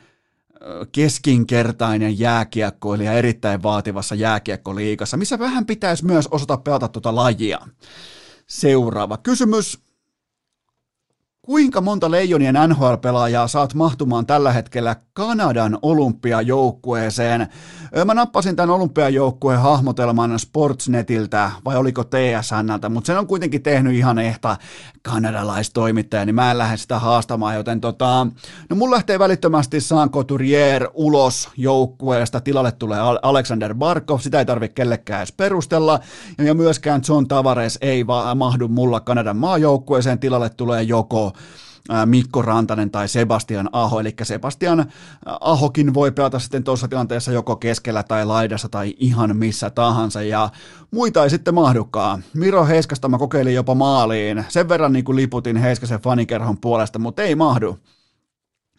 keskinkertainen jääkiekkoilija erittäin vaativassa jääkiekkoliigassa, missä vähän pitäisi myös osata pelata tuota lajia. Seuraava kysymys. Kuinka monta Leijonien NHL-pelaajaa saat mahtumaan tällä hetkellä Kanadan olympiajoukkueeseen? Mä nappasin tämän olympiajoukkueen hahmotelman Sportsnetiltä, vai oliko TSNltä, mutta sen on kuitenkin tehnyt ihan ehta kanadalaistoimittaja, niin mä en lähde sitä haastamaan, joten no mun lähtee välittömästi San Couturier ulos joukkueesta, tilalle tulee Alexander Barkov, sitä ei tarvitse kellekään edes perustella, ja myöskään John Tavares ei mahdu mulla Kanadan maajoukkueeseen, tilalle tulee joko Mikko Rantanen tai Sebastian Aho, eli Sebastian Ahokin voi pelata sitten tuossa tilanteessa joko keskellä tai laidassa tai ihan missä tahansa, ja muita ei sitten mahdukaan. Miro Heiskasta mä kokeilin jopa maaliin, sen verran niin kuin liputin Heiskasen fanikerhon puolesta, mutta ei mahdu.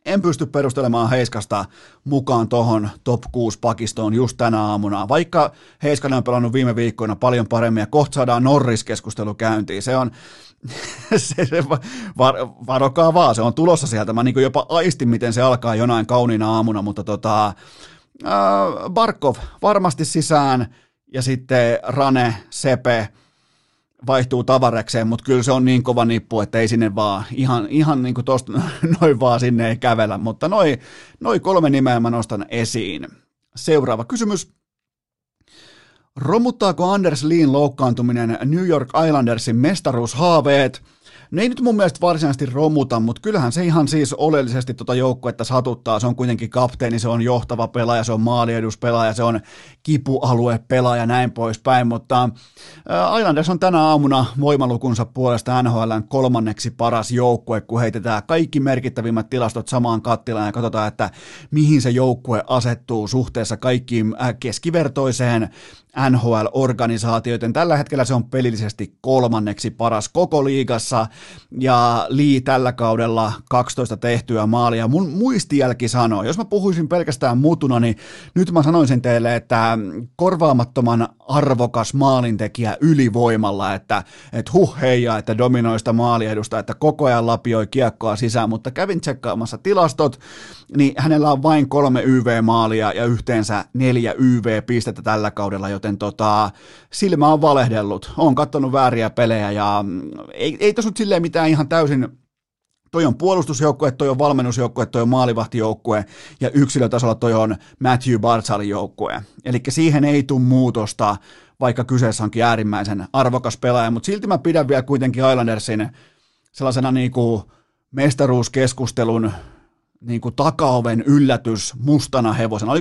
En pysty perustelemaan Heiskasta mukaan tohon top 6 pakistoon just tänä aamuna, vaikka Heiskanen on pelannut viime viikkoina paljon paremmin, ja kohta saadaan Norris-keskustelu käyntiin, se on varokaa vaan, se on tulossa sieltä. Mä niin jopa aistin, miten se alkaa jonain kauniina aamuna, mutta Barkov varmasti sisään, ja sitten Rane, Sepe vaihtuu Tavarekseen, mutta kyllä se on niin kova nippu, että ei sinne vaan, ihan niin kuin tosta, noin vaan sinne ei kävellä, mutta noin kolme nimeä mä nostan esiin. Seuraava kysymys. Romuttaako Anders Leen loukkaantuminen New York Islandersin mestaruushaaveet? No ei nyt mun mielestä varsinaisesti romuta, mutta kyllähän se ihan siis oleellisesti tota joukkuetta satuttaa. Se on kuitenkin kapteeni, se on johtava pelaaja, se on maalieduspelaaja, se on kipualuepelaaja, näin poispäin. Mutta Islanders on tänä aamuna voimalukunsa puolesta NHL:n kolmanneksi paras joukkue, kun heitetään kaikki merkittävimmät tilastot samaan kattilaan ja katsotaan, että mihin se joukkue asettuu suhteessa kaikkiin keskivertoiseen NHL-organisaatioiden. Tällä hetkellä se on pelillisesti kolmanneksi paras koko liigassa, ja Lee tällä kaudella 12 tehtyä maalia. Mun muistijälki sanoo, jos mä puhuisin pelkästään mutuna, niin nyt mä sanoisin teille, että korvaamattoman arvokas maalintekijä ylivoimalla, että heijaa, että dominoi sitä maaliedusta, että koko ajan lapioi kiekkoa sisään, mutta kävin tsekkaamassa tilastot, niin hänellä on vain 3 YV-maalia ja yhteensä 4 YV-pistettä tällä kaudella, joten silmä on valehdellut, on katsonut vääriä pelejä, ja ei tässä nyt silleen mitään ihan täysin, toi on puolustusjoukkue, toi on valmennusjoukkue, toi on maalivahtijoukkue, ja yksilötasolla toi on Matthew Barzalin joukkue, eli siihen ei tule muutosta, vaikka kyseessä onkin äärimmäisen arvokas pelaaja, mutta silti mä pidän vielä kuitenkin Islandersin sellaisena niin kuin mestaruuskeskustelun niin kuin takaoven yllätys mustana hevosena.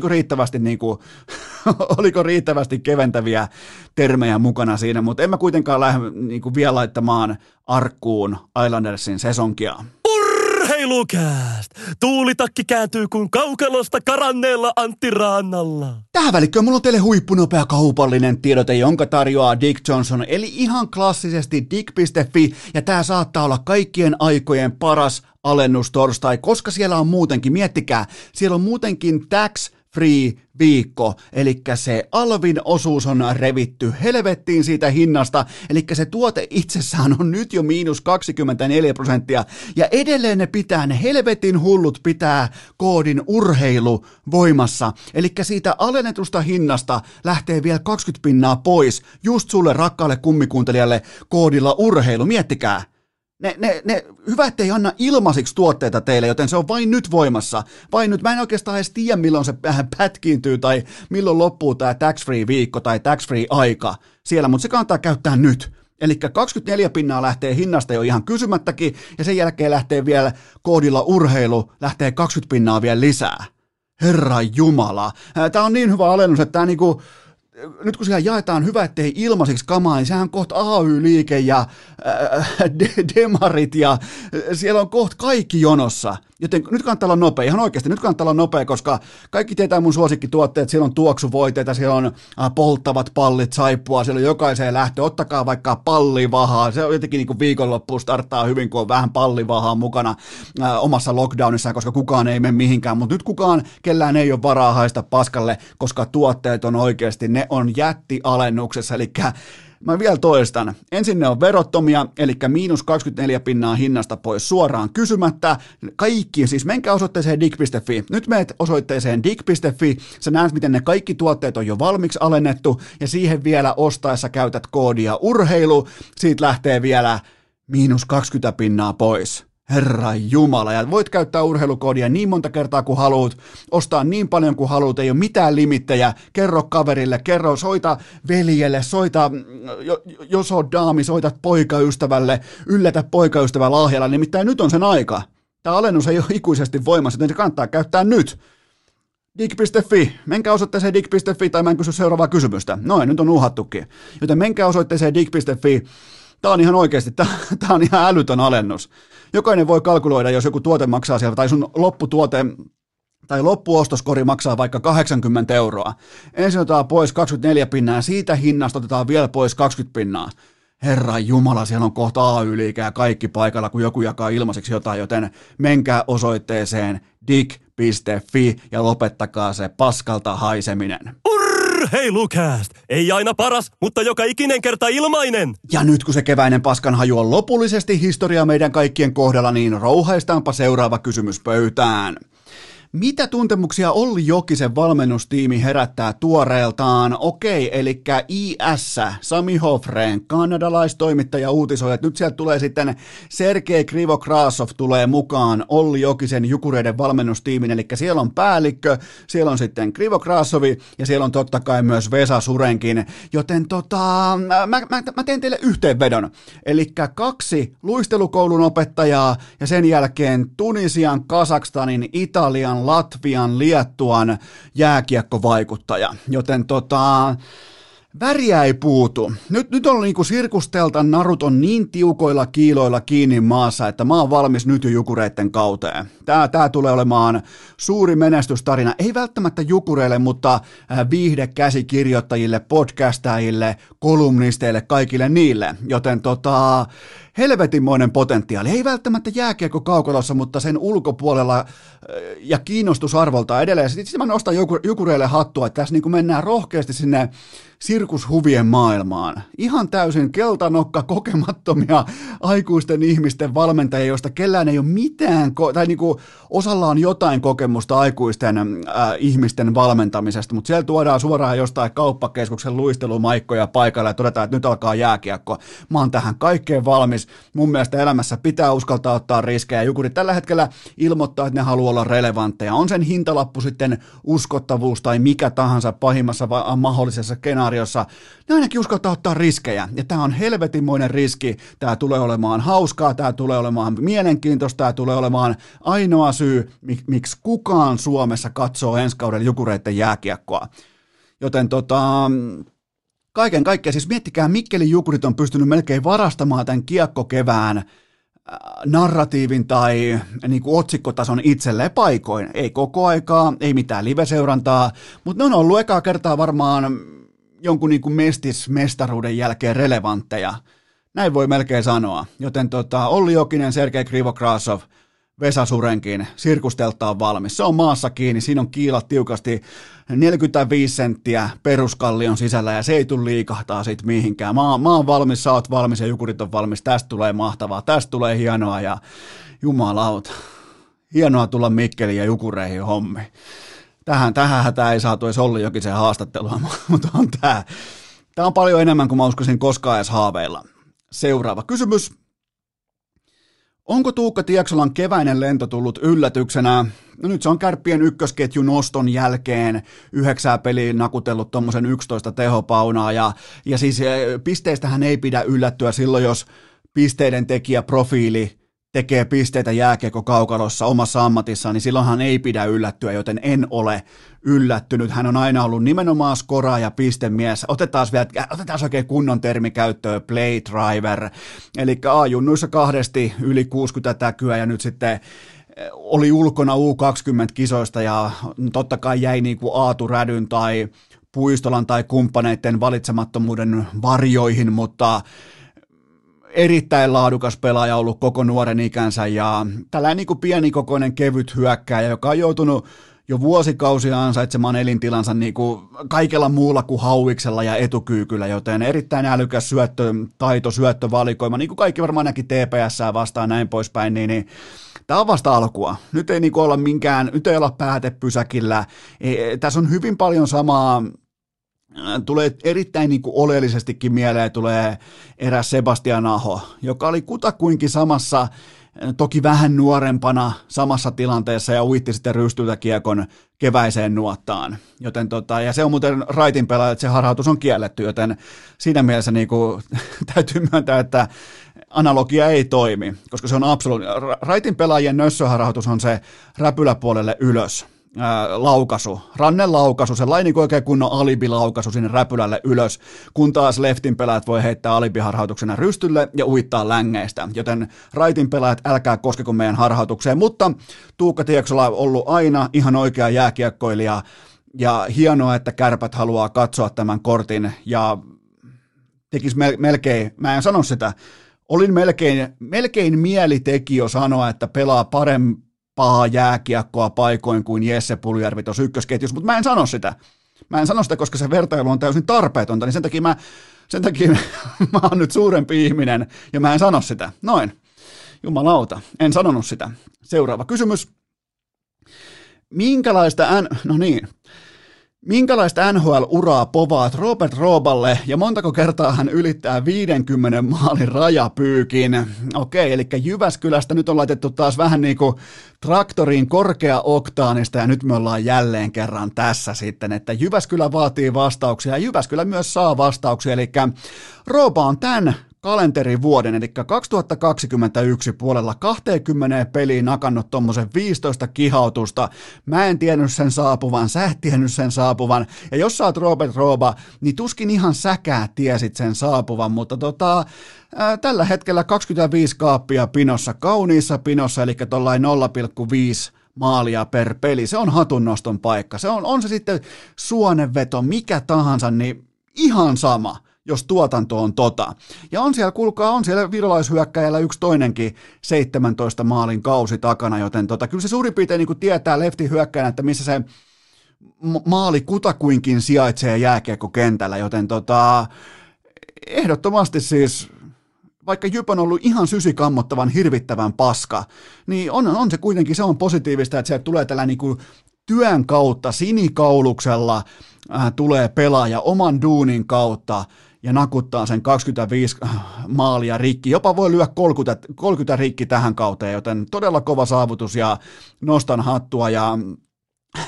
Oliko riittävästi keventäviä termejä mukana siinä, mutta en mä kuitenkaan lähde niin kuin vielä laittamaan arkkuun Islandersin sesonkia. Urheilucast! Tuulitakki kääntyy kuin kaukalosta karanneella Antti Rannalla. Tähän välikköön mulla on teille huippunopea kaupallinen tiedote, jonka tarjoaa Dick Johnson, eli ihan klassisesti dick.fi, ja tää saattaa olla kaikkien aikojen paras alennus torstai, koska siellä on muutenkin, miettikää, siellä on muutenkin tax free viikko, eli se alvin osuus on revitty helvettiin siitä hinnasta, eli se tuote itsessään on nyt jo -24%, ja edelleen ne pitää, ne helvetin hullut pitää koodin urheilu voimassa, eli siitä alennetusta hinnasta lähtee vielä 20 € pois, just sulle rakkaalle kummikuuntelijalle koodilla urheilu, miettikää. Ne hyvä, ettei anna ilmaisiksi tuotteita teille, joten se on vain nyt voimassa. Vain nyt, mä en oikeastaan edes tiedä, milloin se pätkiintyy tai milloin loppuu tämä tax-free viikko tai tax-free aika siellä, mutta se kannattaa käyttää nyt. Eli 24 € lähtee hinnasta jo ihan kysymättäkin, ja sen jälkeen lähtee vielä koodilla urheilu, lähtee 20 € vielä lisää. Herra Jumala, tämä on niin hyvä alennus, että tämä niinku nyt kun siellä jaetaan hyvä, ettei ilmaiseksi kamaa, niin sehän on kohta AY-liike ja demarit ja siellä on kohta kaikki jonossa. Joten nyt kannattaa olla nopea, ihan oikeasti nyt kannattaa olla nopea, koska kaikki tietää mun suosikkituotteet, siellä on tuoksuvoiteita, siellä on polttavat pallit, saippua, siellä on jokaiseen lähtö, ottakaa vaikka pallivahaa, se on jotenkin niin kuin viikonloppuun starttaa hyvin, kun on vähän pallivahaa mukana omassa lockdownissa, koska kukaan ei mene mihinkään, mutta nyt kukaan, kellään ei ole varaa haista paskalle, koska tuotteet on oikeasti, ne on jättialennuksessa, eli mä vielä toistan. Ensin ne on verottomia, eli -24% hinnasta pois suoraan kysymättä. Kaikki, siis menkää osoitteeseen dick.fi. Nyt meet osoitteeseen dick.fi, sä näet, miten ne kaikki tuotteet on jo valmiiksi alennettu, ja siihen vielä ostaessa käytät koodia urheilu, siitä lähtee vielä -20% pois. Herra Jumala, ja voit käyttää urheilukoodia niin monta kertaa kuin haluat, ostaa niin paljon kuin haluat, ei ole mitään limittejä, kerro kaverille, kerro, soita veljelle, soita, jos on daami, soitat poikaystävälle, yllätä poikaystävä lahjalla, nimittäin nyt on sen aika. Tämä alennus ei ole ikuisesti voimassa, joten se kannattaa käyttää nyt. Dick.fi, menkää osoitteeseen dick.fi, tai mä en kysy seuraavaa kysymystä, noin, nyt on uhattukin, joten menkää osoitteeseen dick.fi. Tämä on ihan oikeasti, tämä on ihan älytön alennus. Jokainen voi kalkuloida, jos joku tuote maksaa sieltä, tai sun lopputuote tai loppuostoskori maksaa vaikka 80 €. Ensin otetaan pois 24%, siitä hinnasta otetaan vielä pois 20%. Herra Jumala, siellä on kohta AY-liike ja kaikki paikalla, kun joku jakaa ilmaiseksi jotain, joten menkää osoitteeseen dick.fi ja lopettakaa se paskalta haiseminen. Urheilucast! Ei aina paras, mutta joka ikinen kerta ilmainen! Ja nyt kun se keväinen paskan haju on lopullisesti historiaa meidän kaikkien kohdalla, niin rouhaistaanpa seuraava kysymys pöytään. Mitä tuntemuksia Olli Jokisen valmennustiimi herättää tuoreeltaan? Okei, eli IS, Sami Hofreen, kanadalaistoimittaja uutisoi, että nyt sieltä tulee sitten Sergei Krivokrasov tulee mukaan Olli Jokisen Jukureiden valmennustiimin, eli siellä on päällikkö, siellä on sitten Krivokrasovi ja siellä on totta kai myös Vesa Surenkin, joten mä teen teille yhteenvedon, eli 2 luistelukoulun opettajaa ja sen jälkeen Tunisian, Kazakstanin, Italian, Latvian, Liettuan jääkiekkovaikuttaja, joten väriä ei puutu. Nyt on niinku sirkustelta, narut on niin tiukoilla kiiloilla kiinni maassa, että mä oon valmis nyt jo Jukureitten kauteen. Tää tulee olemaan suuri menestystarina, ei välttämättä Jukureille, mutta viihdekäsikirjoittajille, podcastajille, kolumnisteille, kaikille niille, joten helvetinmoinen potentiaali, ei välttämättä jääkiekko kaukolossa, mutta sen ulkopuolella ja kiinnostusarvolta edelleen. Sitten mä nostan Jukureille hattua, että tässä niin kuin mennään rohkeasti sinne sirkushuvien maailmaan. Ihan täysin keltanokka kokemattomia aikuisten ihmisten valmentajia, joista kellään ei ole mitään, tai niin kuin osalla on jotain kokemusta aikuisten ihmisten valmentamisesta, mutta siellä tuodaan suoraan jostain kauppakeskuksen luistelumaikkoja paikalle ja todetaan, että nyt alkaa jääkiekko. Mä oon tähän kaikkeen valmis. Mun mielestä elämässä pitää uskaltaa ottaa riskejä. Jukurit tällä hetkellä ilmoittaa, että ne haluaa olla relevantteja. On sen hintalappu sitten uskottavuus tai mikä tahansa pahimmassa mahdollisessa skenaariossa. Ne ainakin uskaltaa ottaa riskejä. Ja tää on helvetinmoinen riski. Tää tulee olemaan hauskaa, tää tulee olemaan mielenkiintoista, tää tulee olemaan ainoa syy, miksi kukaan Suomessa katsoo ensi kaudella Jukureiden jääkiekkoa. Joten kaiken kaikkiaan, siis miettikää, Mikkelin Jukurit on pystynyt melkein varastamaan tämän kiekkokevään narratiivin tai niin kuin otsikkotason itselleen paikoin. Ei koko aikaa, ei mitään liveseurantaa, mutta ne on ollut ekaa kertaa varmaan jonkun niin kuin mestismestaruuden jälkeen relevantteja. Näin voi melkein sanoa. Joten Olli Jokinen, Sergei Krivokrasov, Vesa Surenkin, sirkustelta on valmis. Se on maassa kiinni, siinä on kiilat tiukasti 45 senttiä peruskallion sisällä ja se ei tule liikahtaa sit mihinkään. Mä oon valmis, sä oot valmis ja Jukurit on valmis. Tästä tulee mahtavaa, tästä tulee hienoa ja jumalauta, hienoa tulla Mikkeliin ja Jukureihin hommi. Tähän hätään ei saatu edes Olli Jokisen haastattelua, mutta on tää. Tää on paljon enemmän kuin mä uskoisin koskaan edes haaveilla. Seuraava kysymys. Onko Tuukka Tieksolan keväinen lento tullut yllätyksenä? No nyt se on Kärppien ykkösketjun noston jälkeen 9 peliin nakutellut tuommoisen 11 tehopaunaa ja siis pisteistähän ei pidä yllättyä silloin, jos pisteiden tekijä profiili tekee pisteitä jääkiekkokaukalossa omassa ammatissaan, niin silloinhan ei pidä yllättyä, joten en ole yllättynyt. Hän on aina ollut nimenomaan skoraaja ja pistemies. Otetaan oikein kunnon termi käyttöön, play driver. Eli A-junnuissa kahdesti yli 60 täkyä ja nyt sitten oli ulkona U20-kisoista ja totta kai jäi niin kuin Aatu Rädyn tai Puistolan tai kumppaneiden valitsemattomuuden varjoihin, mutta erittäin laadukas pelaaja ollut koko nuoren ikänsä ja tällainen niin kuin pienikokoinen kevyt hyökkääjä, joka on joutunut jo vuosikausia ansaitsemaan elintilansa niin kuin kaikella muulla kuin hauiksella ja etukyykyllä, joten erittäin älykäs syöttötaito, syöttövalikoima, niin kuin kaikki varmaan näki TPS:ää vastaan näin poispäin, niin tämä on vasta alkua. Nyt ei niinku olla minkään, nyt ei olla päätepysäkillä. Tässä on hyvin paljon samaa, tulee erittäin niinku oleellisestikin mieleen, tulee eräs Sebastian Aho, joka oli kutakuinkin samassa, toki vähän nuorempana samassa tilanteessa ja uitti sitten rystyltä kiekon keväiseen nuottaan. Joten ja se on muuten raitin pelaaja, että se harhautus on kielletty, joten siinä mielessä niinku, täytyy myöntää, että analogia ei toimi, koska se on absoluuttinen. Raitin pelaajien nössöharhautus on se räpyläpuolelle ylös laukaisu, rannelaukaisu, sellainen kuin oikein kunnon alibilaukaisu sinne räpylälle ylös, kun taas leftin pelaajat voi heittää alibiharhautuksena rystylle ja uittaa längeistä, joten raitin pelaajat älkää koskeko meidän harhautukseen, mutta Tuukka Tieksola on ollut aina ihan oikea jääkiekkoilija ja hienoa, että Kärpät haluaa katsoa tämän kortin ja tekisi melkein, mä en sano sitä, olin melkein mielitekijä sanoa, että pelaa parempaa jääkiekkoa paikoin kuin Jesse Puljujärvi tuossa ykkösketjussa, mutta mä en sano sitä. Mä en sano sitä, koska se vertailu on täysin tarpeetonta, niin sen takia mä oon nyt suurempi ihminen ja mä en sano sitä. Noin. Jumalauta, en sanonut sitä. Seuraava kysymys. Minkälaista NHL-uraa povaat Robert Rooballe ja montako kertaa hän ylittää 50 maalin rajapyykin? Okei, eli Jyväskylästä nyt on laitettu taas vähän niin kuin traktoriin korkeaoktaanista ja nyt me ollaan jälleen kerran tässä sitten, että Jyväskylä vaatii vastauksia ja Jyväskylä myös saa vastauksia, eli Rooba on tämän kalenterivuoden, eli 2021 puolella 20 peliin nakannut tuommoisen 15 kihautusta. Mä en tiennyt sen saapuvan, sä et tiennyt sen saapuvan. Ja jos sä oot Robert Rooba, niin tuskin ihan säkää tiesit sen saapuvan, mutta tällä hetkellä 25 kaappia pinossa, kauniissa pinossa, eli tollain 0,5 maalia per peli. Se on hatunnoston paikka. Se on se sitten suonenveto, mikä tahansa, niin ihan sama, jos tuotanto on tota. Ja on siellä, kuulkaa, on siellä virolaishyökkäjällä yksi toinenkin 17 maalin kausi takana, joten kyllä se suurin piirtein niin kuin tietää leftihyökkäjänä, että missä se maali kutakuinkin sijaitsee jääkiekkokentällä, joten ehdottomasti siis, vaikka Jyp on ollut ihan sysikammottavan hirvittävän paska, niin on se kuitenkin, se on positiivista, että sieltä tulee tällä niin kuin työn kautta sinikauluksella tulee pelaaja oman duunin kautta ja nakuttaa sen 25 maalia rikki. Jopa voi lyödä 30 rikki tähän kauteen, joten todella kova saavutus ja nostan hattua. Ja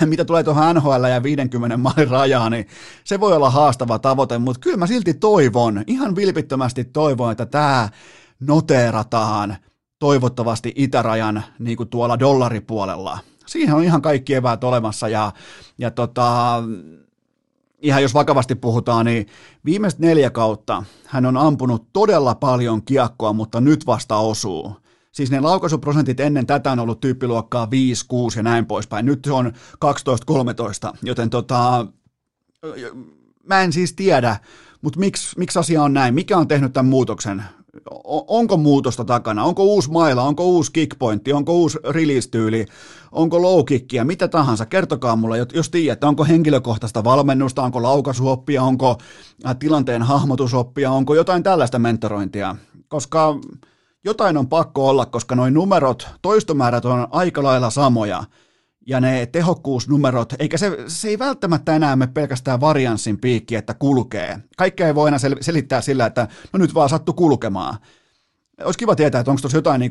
mitä tulee tuohon NHL ja 50 maalin rajaan, niin se voi olla haastava tavoite, mutta kyllä mä silti toivon, ihan vilpittömästi toivon, että tämä noteerataan toivottavasti itärajan niin kuin tuolla dollaripuolella. Siihen on ihan kaikki eväät olemassa ja ihan jos vakavasti puhutaan, niin viimeiset 4 kautta hän on ampunut todella paljon kiekkoa, mutta nyt vasta osuu. Siis ne laukaisuprosentit ennen tätä on ollut tyyppiluokkaa 5, 6 ja näin poispäin. Nyt se on 12-13, joten mä en siis tiedä, mutta miksi asia on näin? Mikä on tehnyt tämän muutoksen? Onko muutosta takana? Onko uusi maila? Onko uusi kickpointti? Onko uusi release-tyyli? Onko low-kickia? Mitä tahansa? Kertokaa mulle, jos tiedätte, onko henkilökohtaista valmennusta, onko laukaisuoppia, onko tilanteen hahmotusoppia, onko jotain tällaista mentorointia, koska jotain on pakko olla, koska noi numerot, toistomäärät on aika lailla samoja ja ne tehokkuusnumerot, eikä se ei välttämättä enää mene pelkästään varianssin piikki, että kulkee. Kaikkea ei voi enää selittää sillä, että no nyt vaan sattu kulkemaan. Olisi kiva tietää, että onko tuossa jotain, niin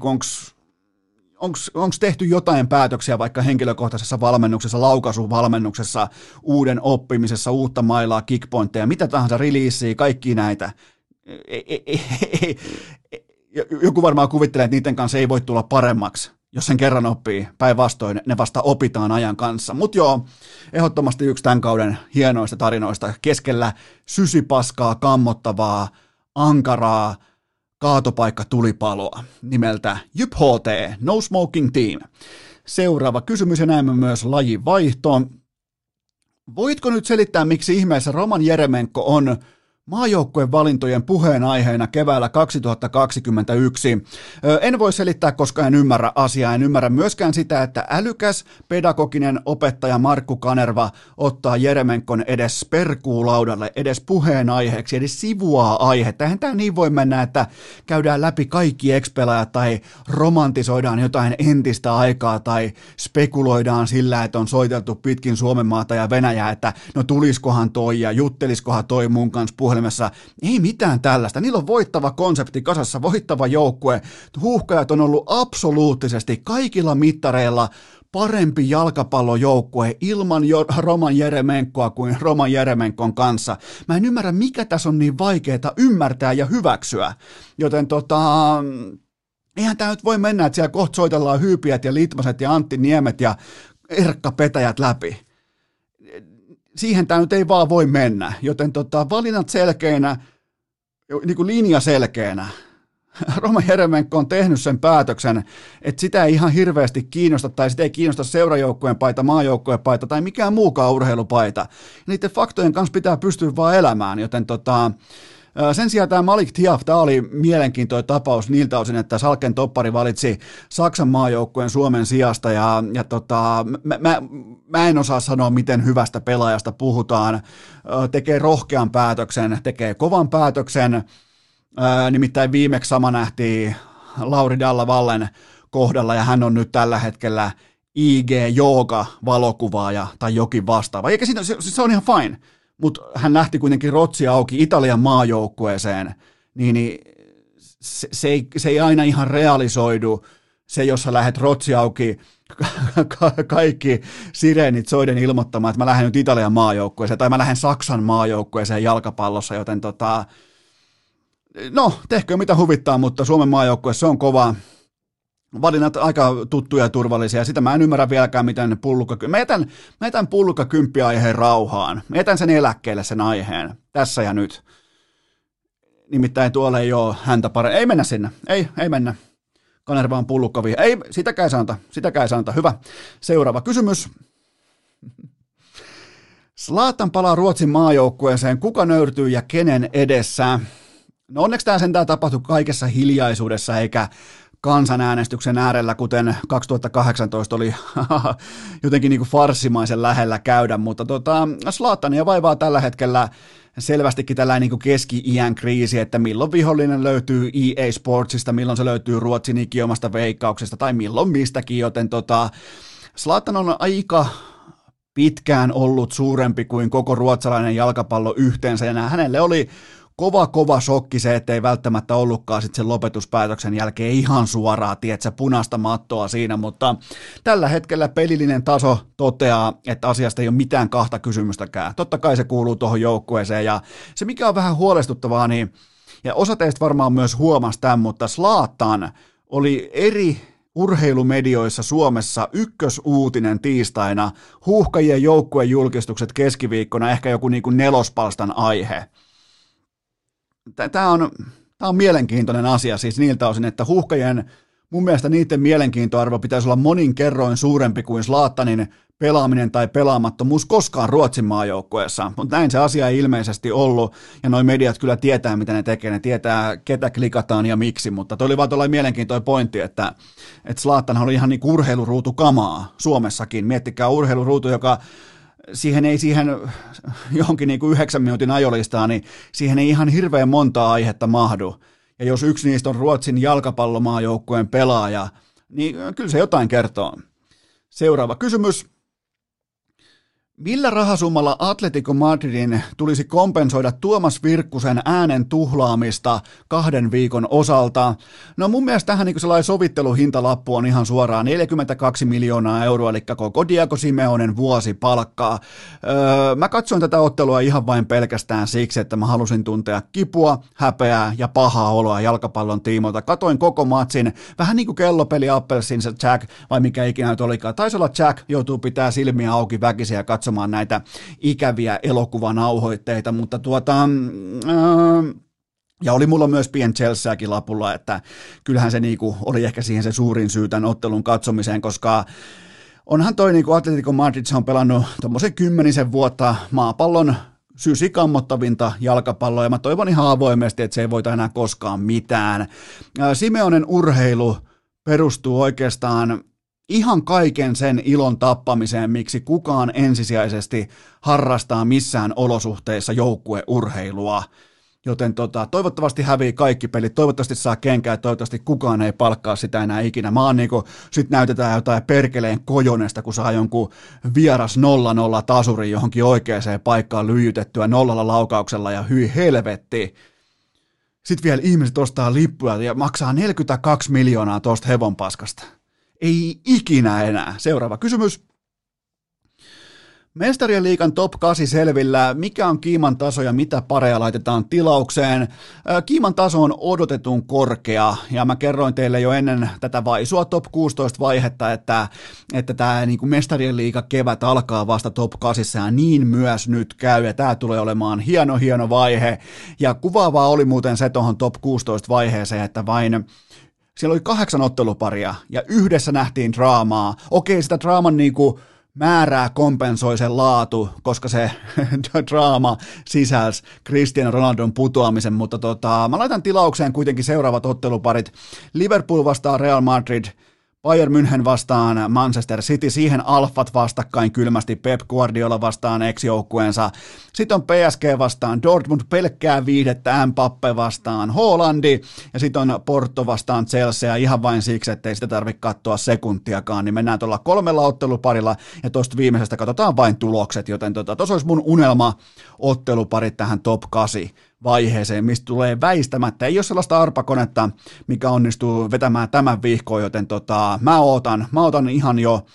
onko tehty jotain päätöksiä vaikka henkilökohtaisessa valmennuksessa, laukaisuvalmennuksessa, uuden oppimisessa, uutta mailaa, kickpointteja, mitä tahansa, releasea, kaikki näitä. joku varmaan kuvittelee, että niiden kanssa ei voi tulla paremmaksi, jos sen kerran oppii. Päinvastoin ne vasta opitaan ajan kanssa. Mutta joo, ehdottomasti yksi tämän kauden hienoista tarinoista keskellä sysipaskaa, kammottavaa, ankaraa kaatopaikka tulipaloa nimeltä JYP-HT, No Smoking Team. Seuraava kysymys ja näemme myös lajivaihtoon. Voitko nyt selittää, miksi ihmeessä Roman Eremenko on maajoukkueen valintojen puheenaiheena keväällä 2021? En voi selittää, koska en ymmärrä asiaa. En ymmärrä myöskään sitä, että älykäs pedagoginen opettaja Markku Kanerva ottaa Eremenkon edes perkuulaudalle, edes puheenaiheeksi, edes sivuaa aihetta. Eihän tämä niin voi mennä, että käydään läpi kaikki ex-pelaajat tai romantisoidaan jotain entistä aikaa tai spekuloidaan sillä, että on soiteltu pitkin Suomenmaata ja Venäjää, että no tuliskohan toi ja jutteliskohan toi mun kanssa puhelimessa. Ei mitään tällaista. Niillä on voittava konsepti kasassa, voittava joukkue. Huuhkajat on ollut absoluuttisesti kaikilla mittareilla parempi jalkapallojoukkue ilman Roman Eremenkoa kuin Roman Eremenkon kanssa. Mä en ymmärrä, mikä tässä on niin vaikeaa ymmärtää ja hyväksyä. Joten eihän tämä nyt voi mennä, että siellä kohta soitellaan Hyypiät ja Litmaset ja Antti Niemet ja Erkka-petäjät läpi. Siihen tämä nyt ei vaan voi mennä, joten valinnat selkeänä, niin kuin linja selkeänä. Roman Eremenko on tehnyt sen päätöksen, että sitä ei ihan hirveästi kiinnosta tai sitä ei kiinnosta seurajoukkueen paita, maajoukkueen paita tai mikään muukaan urheilupaita. Niiden faktojen kanssa pitää pystyä vaan elämään, joten sen sijaan tämä Malik Thiaf, tämä oli mielenkiintoinen tapaus niiltä osin, että Salken toppari valitsi Saksan maajoukkueen Suomen sijasta mä en osaa sanoa, miten hyvästä pelaajasta puhutaan. Tekee rohkean päätöksen, tekee kovan päätöksen, nimittäin viimeksi sama nähtiin Lauri Dallavallen kohdalla ja hän on nyt tällä hetkellä IG-jooga-valokuvaaja tai jokin vastaava, eikä siitä, se on ihan fine. Mutta hän lähti kuitenkin rotsia auki Italian maajoukkueeseen, niin se ei aina ihan realisoidu. Se, jos sä lähdet rotsi auki, kaikki sireenit soiden ilmoittamaan, että mä lähden nyt Italian maajoukkueeseen tai mä lähden Saksan maajoukkueeseen jalkapallossa, joten tehkö mitä huvittaa, mutta Suomen maajoukkue, se on kova. Valinnat aika tuttuja ja turvallisia. Sitä mä en ymmärrä vieläkään, miten mä jätän pullukkakymppiaiheen rauhaan. Mä jätän sen eläkkeelle sen aiheen. Tässä ja nyt. Nimittäin tuolla ei ole häntä paremmin. Ei mennä sinne. Ei mennä. Kanerva on pullukkaviha. Ei, sitäkään ei sanota. Hyvä. Seuraava kysymys. Zlatan palaa Ruotsin maajoukkueeseen. Kuka nöyrtyy ja kenen edessä? No onneksi tää sentään tapahtui kaikessa hiljaisuudessa, eikä kansanäänestyksen äärellä, kuten 2018 oli jotenkin niin kuin farssimaisen lähellä käydä, mutta Zlatania vaivaa tällä hetkellä selvästikin tällainen niin kuin keski-iän kriisi, että milloin vihollinen löytyy EA Sportsista, milloin se löytyy Ruotsin ikiomasta veikkauksesta tai milloin mistäkin, joten Zlatan on aika pitkään ollut suurempi kuin koko ruotsalainen jalkapallo yhteensä ja hänelle oli kova shokki se, ettei välttämättä ollutkaan sitten sen lopetuspäätöksen jälkeen ihan suoraa, tietsä, punaista mattoa siinä, mutta tällä hetkellä pelillinen taso toteaa, että asiasta ei ole mitään kahta kysymystäkään. Totta kai se kuuluu tuohon joukkueeseen ja se mikä on vähän huolestuttavaa, niin, ja osa teistä varmaan myös huomasi tämän, mutta Zlatan oli eri urheilumedioissa Suomessa ykkösuutinen tiistaina, Huuhkajien joukkueen julkistukset keskiviikkona, ehkä joku niin kuin Nelospalstan aihe. Tämä on mielenkiintoinen asia siis niiltä osin, että Huuhkajien, mun mielestä niiden mielenkiintoarvo pitäisi olla monin kerroin suurempi kuin Zlatanin pelaaminen tai pelaamattomuus koskaan Ruotsin maajoukkueessa, mutta näin se asia ei ilmeisesti ollut, ja noi mediat kyllä tietää, mitä ne tekee, ne tietää, ketä klikataan ja miksi, mutta toi oli vaan tuollainen mielenkiintoinen pointti, että Zlatan oli ihan niin kuin urheiluruutukamaa Suomessakin, miettikää urheiluruutu, joka siihen johonkin niin kuin 9 minuutin ajolistaan, niin siihen ei ihan hirveän montaa aihetta mahdu. Ja jos yksi niistä on Ruotsin jalkapallomaajoukkueen pelaaja, niin kyllä se jotain kertoo. Seuraava kysymys. Millä rahasummalla Atletico Madridin tulisi kompensoida Tuomas Virkkusen äänen tuhlaamista 2 viikon osalta? No mun mielestä tähän niin sellainen sovitteluhintalappu on ihan suoraan 42 miljoonaa euroa, eli koko Diego Simeonen vuosipalkkaa. Mä katsoin tätä ottelua ihan vain pelkästään siksi, että mä halusin tuntea kipua, häpeää ja pahaa oloa jalkapallon tiimoilta. Katoin koko matsin, vähän niin kuin kellopeli Appelsinsa Jack, vai mikä ikinä nyt olikaan. Taisi olla Jack, joutuu pitää silmiä auki väkisiä katsomaan näitä ikäviä elokuvanauhoitteita, mutta ja oli mulla myös pien Chelseakin lapulla, että kyllähän se niinku oli ehkä siihen se suurin syy tämän ottelun katsomiseen, koska onhan toi niinku Atletico Madrid, se on pelannut tommosen 10 vuotta maapallon sysikammottavinta jalkapalloa, ja mä toivon ihan avoimesti, että se ei voita enää koskaan mitään. Simeonen urheilu perustuu oikeastaan ihan kaiken sen ilon tappamiseen, miksi kukaan ensisijaisesti harrastaa missään olosuhteissa joukkueurheilua. Joten toivottavasti hävii kaikki pelit, toivottavasti saa kenkää ja toivottavasti kukaan ei palkkaa sitä enää ikinä. Mä oon niinku, sit näytetään jotain perkeleen kojonesta, kun saa jonkun vieras 0-0 tasurin johonkin oikeaan paikkaan lyijytettyä 0:lla laukauksella ja hyi helvetti. Sitten vielä ihmiset ostaa lippuja ja maksaa 42 miljoonaa tosta hevonpaskasta. Ei ikinä enää. Seuraava kysymys. Mestarien liigan top 8 selvillä. Mikä on kiiman taso ja mitä pareja laitetaan tilaukseen? Kiiman taso on odotetun korkea, ja mä kerroin teille jo ennen tätä vaisua top 16 vaihetta, että tämä niin kuin mestarien liiga kevät alkaa vasta top 8, ja niin myös nyt käy, ja tämä tulee olemaan hieno vaihe, ja kuvaavaa oli muuten se tuohon top 16 vaiheeseen, että vain siellä oli 8 otteluparia ja yhdessä nähtiin draamaa. Okei, sitä draaman niinku määrää kompensoi sen laatu, koska se draama sisälsi Cristiano Ronaldon putoamisen, mutta mä laitan tilaukseen kuitenkin seuraavat otteluparit. Liverpool vastaan Real Madrid, Bayern München vastaan Manchester City, siihen alfat vastakkain kylmästi, Pep Guardiola vastaan ex-joukkueensa. Sitten on PSG vastaan Dortmund, pelkkää viihdettä, Mbappe vastaan Hollandi, ja sitten on Porto vastaan Chelsea, ihan vain siksi, ettei sitä tarvitse katsoa sekuntiakaan, niin mennään tuolla 3 otteluparilla, ja tuosta viimeisestä katsotaan vain tulokset, joten tuossa olisi mun unelma ottelupari tähän top 8 vaiheeseen, mistä tulee väistämättä. Ei ole sellaista arpakonetta, mikä onnistuu vetämään tämän vihkoon, joten mä otan ihan jo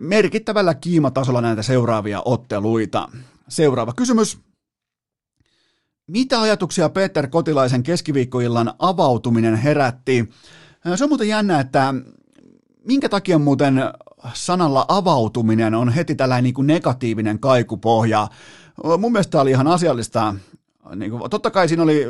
merkittävällä kiimatasolla näitä seuraavia otteluita. Seuraava kysymys. Mitä ajatuksia Peter Kotilaisen keskiviikkoillan avautuminen herätti? Se on muuten jännä, että minkä takia muuten sanalla avautuminen on heti tällainen niin kuin negatiivinen kaikupohja. Mun mielestä tämä oli ihan asiallista. Niin kuin, totta kai siinä oli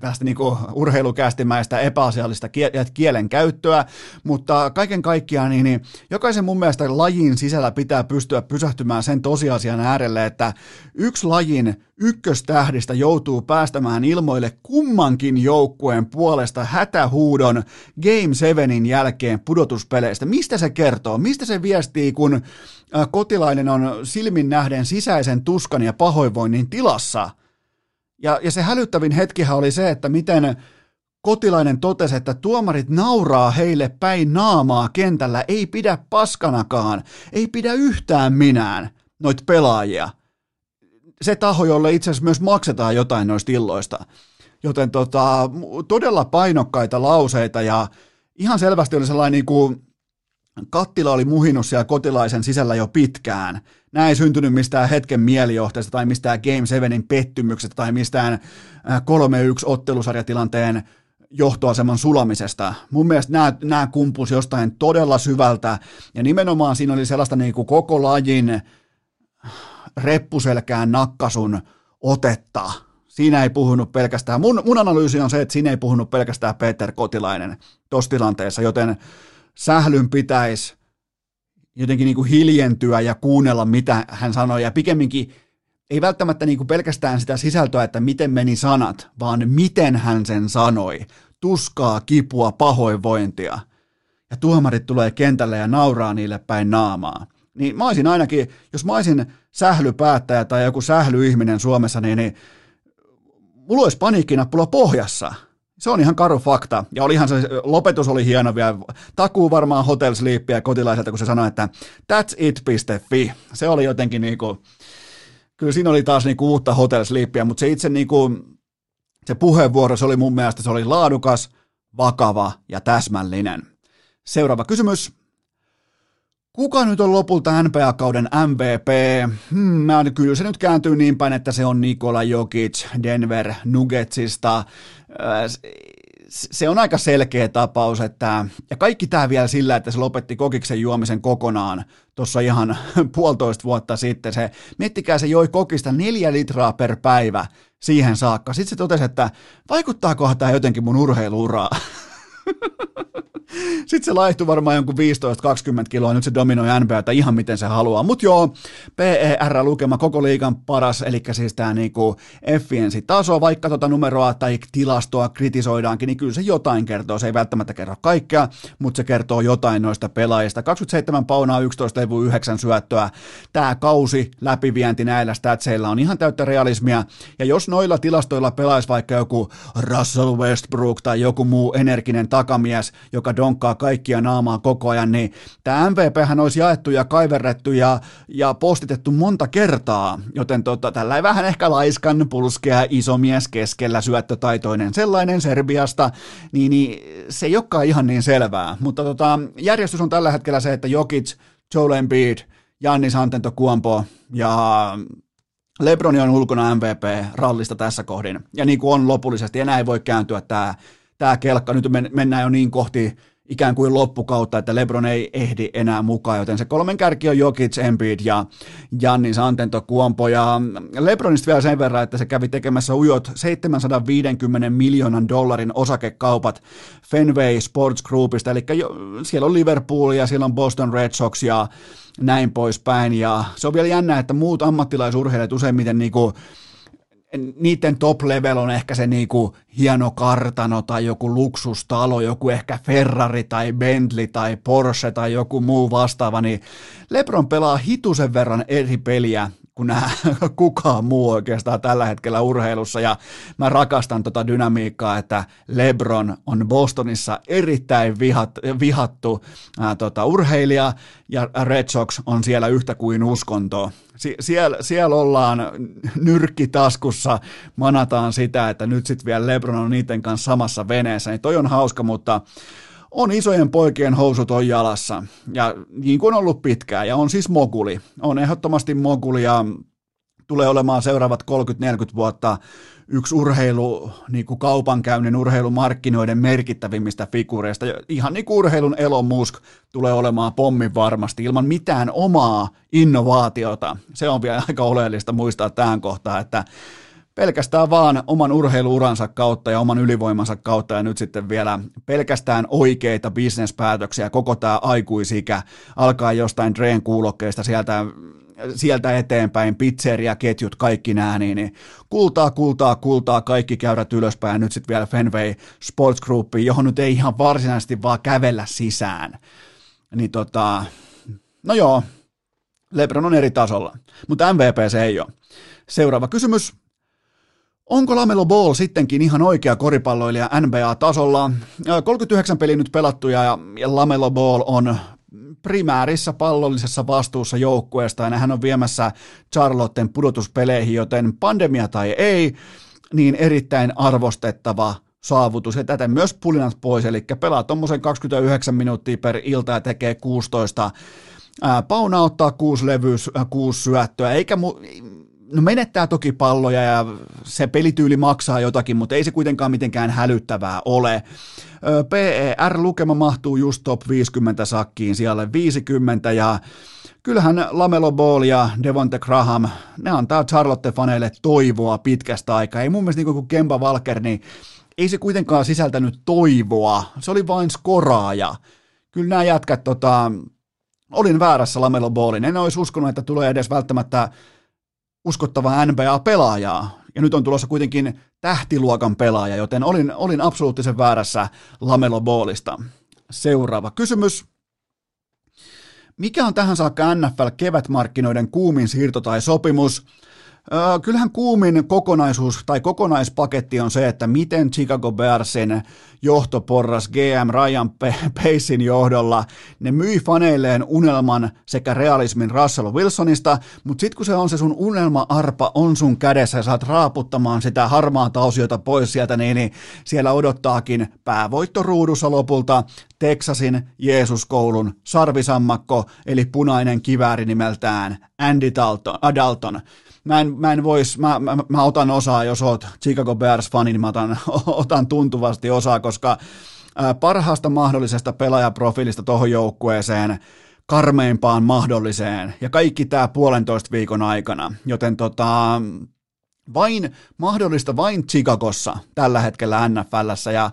tästä niin kuin urheilukästimäistä epäasiallista kielenkäyttöä, mutta kaiken kaikkiaan niin jokaisen mun mielestä lajin sisällä pitää pystyä pysähtymään sen tosiasian äärelle, että yksi lajin ykköstähdistä joutuu päästämään ilmoille kummankin joukkueen puolesta hätähuudon Game 7 jälkeen pudotuspeleistä. Mistä se kertoo? Mistä se viestii, kun Kotilainen on silmin nähden sisäisen tuskan ja pahoinvoinnin tilassa? Ja se hälyttävin hetkihän oli se, että miten Kotilainen totesi, että tuomarit nauraa heille päin naamaa kentällä, ei pidä paskanakaan, ei pidä yhtään minään noita pelaajia. Se taho, jolle itse asiassa myös maksetaan jotain noista illoista. Joten todella painokkaita lauseita, ja ihan selvästi oli sellainen niin kuin kattila oli muhinut siellä Kotilaisen sisällä jo pitkään. Nämä ei syntynyt mistään hetken mielijohteesta tai mistään Game 7:n pettymyksestä tai mistään 3-1 ottelusarjatilanteen johtoaseman sulamisesta. Mun mielestä nämä kumpusi jostain todella syvältä, ja nimenomaan siinä oli sellaista niin kuin koko lajin reppuselkään nakkasun otetta. Siinä ei puhunut pelkästään, mun analyysi on se, että siinä ei puhunut pelkästään Peter Kotilainen tuossa tilanteessa, joten sählyn pitäisi jotenkin niin kuin hiljentyä ja kuunnella, mitä hän sanoi, ja pikemminkin ei välttämättä niin kuin pelkästään sitä sisältöä, että miten meni sanat, vaan miten hän sen sanoi. Tuskaa, kipua, pahoinvointia. Ja tuomarit tulee kentälle ja nauraa niille päin naamaa. Niin mä olisin ainakin, jos mä olisin sählypäättäjä tai joku sählyihminen Suomessa, niin mulla olisi paniikkinappula pohjassa. Se on ihan karu fakta. Ja olihan se, lopetus oli hieno vielä. Takuu varmaan Hotel Sleepia Kotilaiselta, kun se sanoi, että that's it.fi. Se oli jotenkin niinku, kyllä siinä oli taas niinku uutta Hotel Sleepia, mutta se itse niinku, se puheenvuoro, se oli mun mielestä, se oli laadukas, vakava ja täsmällinen. Seuraava kysymys. Kuka nyt on lopulta NBA-kauden MVP? Kyllä se nyt kääntyy niin päin, että se on Nikola Jokic Denver Nuggetsista. Se on aika selkeä tapaus, että, ja kaikki tämä vielä sillä, että se lopetti kokiksen juomisen kokonaan tuossa ihan 1,5 vuotta sitten. Se, miettikää, se joi kokista 4 litraa per päivä siihen saakka. Sitten se totesi, että vaikuttaakohan tämä jotenkin mun urheiluuraa? Sitten se laihtui varmaan jonkun 15-20 kiloa, nyt se dominoi NBA:tä ihan miten se haluaa. Mutta joo, PER-lukema koko liigan paras, eli siis tämä niinku efficiency-taso, vaikka tota numeroa tai tilastoa kritisoidaankin, niin kyllä se jotain kertoo. Se ei välttämättä kerro kaikkea, mutta se kertoo jotain noista pelaajista. 27 paunaa, 11 levua, 9 syöttöä. Tämä kausi läpivienti näillä statseilla on ihan täyttä realismia. Ja jos noilla tilastoilla pelaisi vaikka joku Russell Westbrook tai joku muu energinen takamies, joka donkkaa kaikkia naamaa koko ajan, niin tämä MVPhän olisi jaettu ja kaiverrettu ja postitettu monta kertaa, joten tällä vähän ehkä laiskan pulskea iso mies keskellä syöttötaitoinen sellainen Serbiasta, niin se ei olekaan ihan niin selvää, mutta järjestys on tällä hetkellä se, että Jokic, Joel Embiid, Giannis Antetokounmpo ja LeBron on ulkona MVP-rallista tässä kohdin, ja niin kuin on lopullisesti, enää ei voi kääntyä tämä kelkka, nyt mennään jo niin kohti ikään kuin loppukautta, että LeBron ei ehdi enää mukaan, joten se 3 kärki on Jokic, Embiid ja Giannis Antetokounmpo. Ja LeBronista vielä sen verran, että se kävi tekemässä ujot $750 miljoonan osakekaupat Fenway Sports Groupista, eli siellä on Liverpool ja siellä on Boston Red Sox ja näin poispäin. Ja se on vielä jännää, että muut ammattilaisurheilijat useimmiten niinku niiden top level on ehkä se niinku hieno kartano tai joku luksustalo, joku ehkä Ferrari tai Bentley tai Porsche tai joku muu vastaava, niin LeBron pelaa hitusen verran eri peliä kuin nämä kukaan muu oikeastaan tällä hetkellä urheilussa, ja mä rakastan tota dynamiikkaa, että LeBron on Bostonissa erittäin vihattu urheilija, ja Red Sox on siellä yhtä kuin uskontoa. Siellä ollaan nyrkkitaskussa, manataan sitä, että nyt sitten vielä LeBron on niiden kanssa samassa veneessä, niin toi on hauska, mutta on isojen poikien housut on jalassa, ja niin kuin on ollut pitkään, ja on siis moguli, on ehdottomasti moguli, ja tulee olemaan seuraavat 30-40 vuotta yksi niinku kaupankäynnin urheilumarkkinoiden merkittävimmistä figuureista. Ihan niin kuin urheilun Elon Musk tulee olemaan pommin varmasti ilman mitään omaa innovaatiota. Se on vielä aika oleellista muistaa tähän kohtaan, että pelkästään vaan oman urheiluuransa kautta ja oman ylivoimansa kautta ja nyt sitten vielä pelkästään oikeita bisnespäätöksiä. Koko tämä aikuisikä alkaa jostain Dreen kuulokkeista sieltä eteenpäin, pizzeriaketjut, kaikki nämä, niin kultaa, kaikki käyrät ylöspäin, ja nyt sitten vielä Fenway Sports Groupiin, johon nyt ei ihan varsinaisesti vaan kävellä sisään. Niin no joo, LeBron on eri tasolla, mutta MVP se ei ole. Seuraava kysymys. Onko LaMelo Ball sittenkin ihan oikea koripalloilija NBA-tasolla? 39 peliä nyt pelattuja, ja LaMelo Ball on primäärissä pallollisessa vastuussa joukkueesta, ja hän on viemässä Charlotten pudotuspeleihin, joten pandemia tai ei, niin erittäin arvostettava saavutus, ja täten myös pulinat pois, eli pelaa tuommoisen 29 minuuttia per ilta ja tekee 16 paunaa, ottaa 6 levyä, 6 syöttöä, eikä menettää toki palloja ja se pelityyli maksaa jotakin, mutta ei se kuitenkaan mitenkään hälyttävää ole. PER-lukema mahtuu just top 50 sakkiin, siellä 50, ja kyllähän LaMelo Ball ja Devonte Graham, ne antaa Charlotte-faneille toivoa pitkästä aikaa. Ei mun mielestä niin kuin Kemba Walker, niin ei se kuitenkaan sisältänyt toivoa, se oli vain skoraaja. Kyllä nämä jätkät, olin väärässä LaMelo Ballin, en olisi uskonut, että tulee edes välttämättä uskottavaa NBA-pelaajaa, ja nyt on tulossa kuitenkin tähtiluokan pelaaja, joten olin absoluuttisen väärässä LaMelo Ballista. Seuraava kysymys. Mikä on tähän saakka NFL-kevätmarkkinoiden kuumin siirto tai sopimus? Kyllähän kuumin kokonaisuus tai kokonaispaketti on se, että miten Chicago Bearsin johtoporras GM Ryan Pacein johdolla ne myi faneilleen unelman sekä realismin Russell Wilsonista, mutta sitten kun se on se sun unelma-arpa on sun kädessä ja saat raaputtamaan sitä harmaata osiota pois sieltä, niin siellä odottaakin päävoittoruudussa lopulta Texasin Jeesuskoulun sarvisammakko eli punainen kivääri nimeltään Andy Dalton. Mä otan osaa, jos oot Chicago Bears-fani, niin mä otan tuntuvasti osaa, koska parhaasta mahdollisesta pelaajaprofiilista tohon joukkueeseen karmeimpaan mahdolliseen ja kaikki tää 1,5 viikon aikana, joten Mahdollista vain Chicagossa tällä hetkellä NFL:ssä ja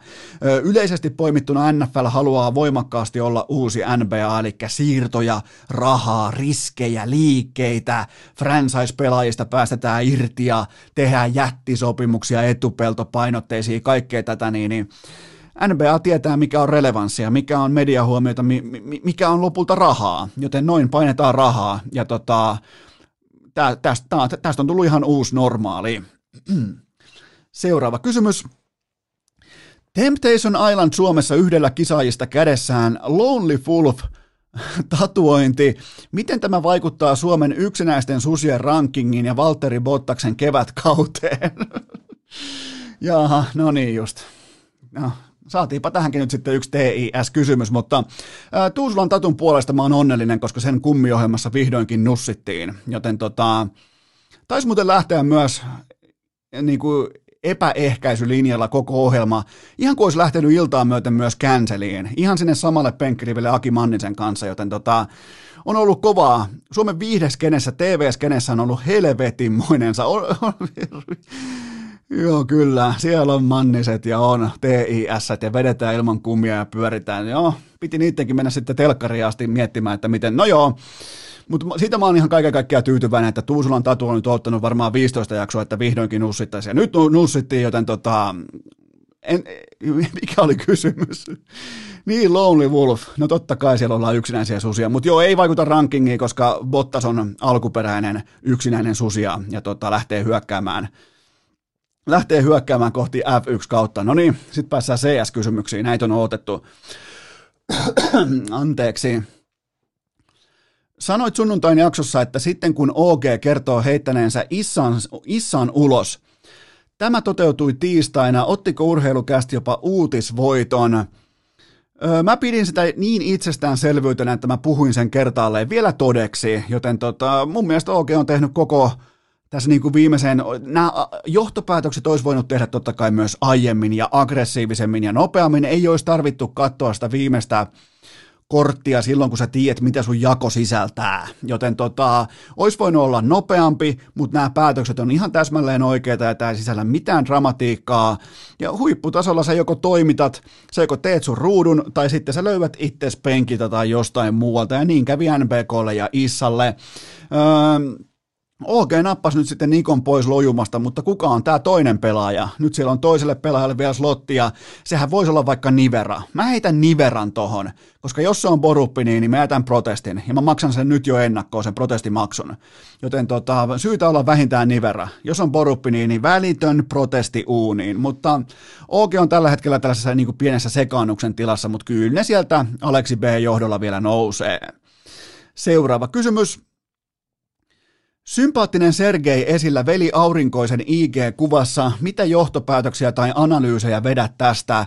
yleisesti poimittuna NFL haluaa voimakkaasti olla uusi NBA, eli siirtoja, rahaa, riskejä, liikkeitä, franchise-pelaajista päästetään irti ja tehdään jättisopimuksia, etupeltopainotteisia, kaikkea tätä, niin NBA tietää, mikä on relevanssia, mikä on mediahuomiota, mikä on lopulta rahaa, joten noin painetaan rahaa ja tästä on tullut ihan uusi normaali. Seuraava kysymys. Temptation Island Suomessa yhdellä kisaajista kädessään Lonely Wolf tatuointi. Miten tämä vaikuttaa Suomen yksinäisten susien rankingin ja Valtteri Bottaksen kevätkauteen? Jaha, no niin just. No. Saatiinpa tähänkin nyt sitten yksi TIS-kysymys, mutta Tuusulan tatun puolesta mä oon onnellinen, koska sen kummiohjelmassa vihdoinkin nussittiin. Joten taisi muuten lähteä myös niin kuin epäehkäisylinjalla koko ohjelma, ihan kuin olisi lähtenyt iltaan myöten myös canceliin, ihan sinne samalle penkkiriville Aki Mannisen kanssa, joten on ollut kovaa. Suomen viihdeskenessä, TV-skenessä on ollut helvetinmoinensa. Joo, kyllä. Siellä on Manniset ja on TIS ja vedetään ilman kummia ja pyöritään. Joo, piti niidenkin mennä sitten telkkariin asti miettimään, että miten. No joo, mutta siitä mä oon ihan kaiken kaikkiaan tyytyväinen, että Tuusulan tatu on nyt ottanut varmaan 15 jaksoa, että vihdoinkin nussittaisiin. Ja nyt nussittiin, joten mikä oli kysymys? Niin, Lonely Wolf. No totta kai siellä ollaan yksinäisiä susia, mutta joo, ei vaikuta rankingiin, koska Bottas on alkuperäinen yksinäinen susia ja lähtee hyökkäämään kohti F1-kautta. No niin, sitten päästään CS-kysymyksiin. Näitä on odotettu. Anteeksi. Sanoit sunnuntain jaksossa, että sitten kun OG kertoo heittäneensä issan ulos, tämä toteutui tiistaina. Ottiko Urheilucast jopa uutisvoiton? Mä pidin sitä niin itsestäänselvyytenä, että mä puhuin sen kertaalleen vielä todeksi, joten mun mielestä OG on tehnyt koko tässä niin kuin viimeiseen, nämä johtopäätökset olisi voinut tehdä totta kai myös aiemmin ja aggressiivisemmin ja nopeammin. Ei olisi tarvittu katsoa sitä viimeistä korttia silloin, kun sä tiedät, mitä sun jako sisältää. Joten olisi voinut olla nopeampi, mutta nämä päätökset on ihan täsmälleen oikeita ja tämä ei sisällä mitään dramatiikkaa. Ja huipputasolla sä joko toimitat, sä joko teet sun ruudun tai sitten sä löydät itses penkiltä tai jostain muualta. Ja niin kävi NBK:lle ja Issalle. Okei, nappas nyt sitten Nikon pois lojumasta, mutta kuka on tämä toinen pelaaja? Nyt siellä on toiselle pelaajalle vielä slottia. Sehän voisi olla vaikka Nivera. Mä heitän Niveran tohon, koska jos se on Boruppi, niin mä jätän protestin. Ja mä maksan sen nyt jo ennakkoon, sen protestimaksun. Joten syytä olla vähintään Nivera. Jos on Boruppi, niin välitön protesti uuniin. Mutta Oke on tällä hetkellä tällaisessa niin kuin pienessä sekaannuksen tilassa, mutta kyllä ne sieltä Aleksib johdolla vielä nousee. Seuraava kysymys. Sympaattinen Sergei esillä Veli Aurinkoisen IG-kuvassa. Mitä johtopäätöksiä tai analyysejä vedät tästä?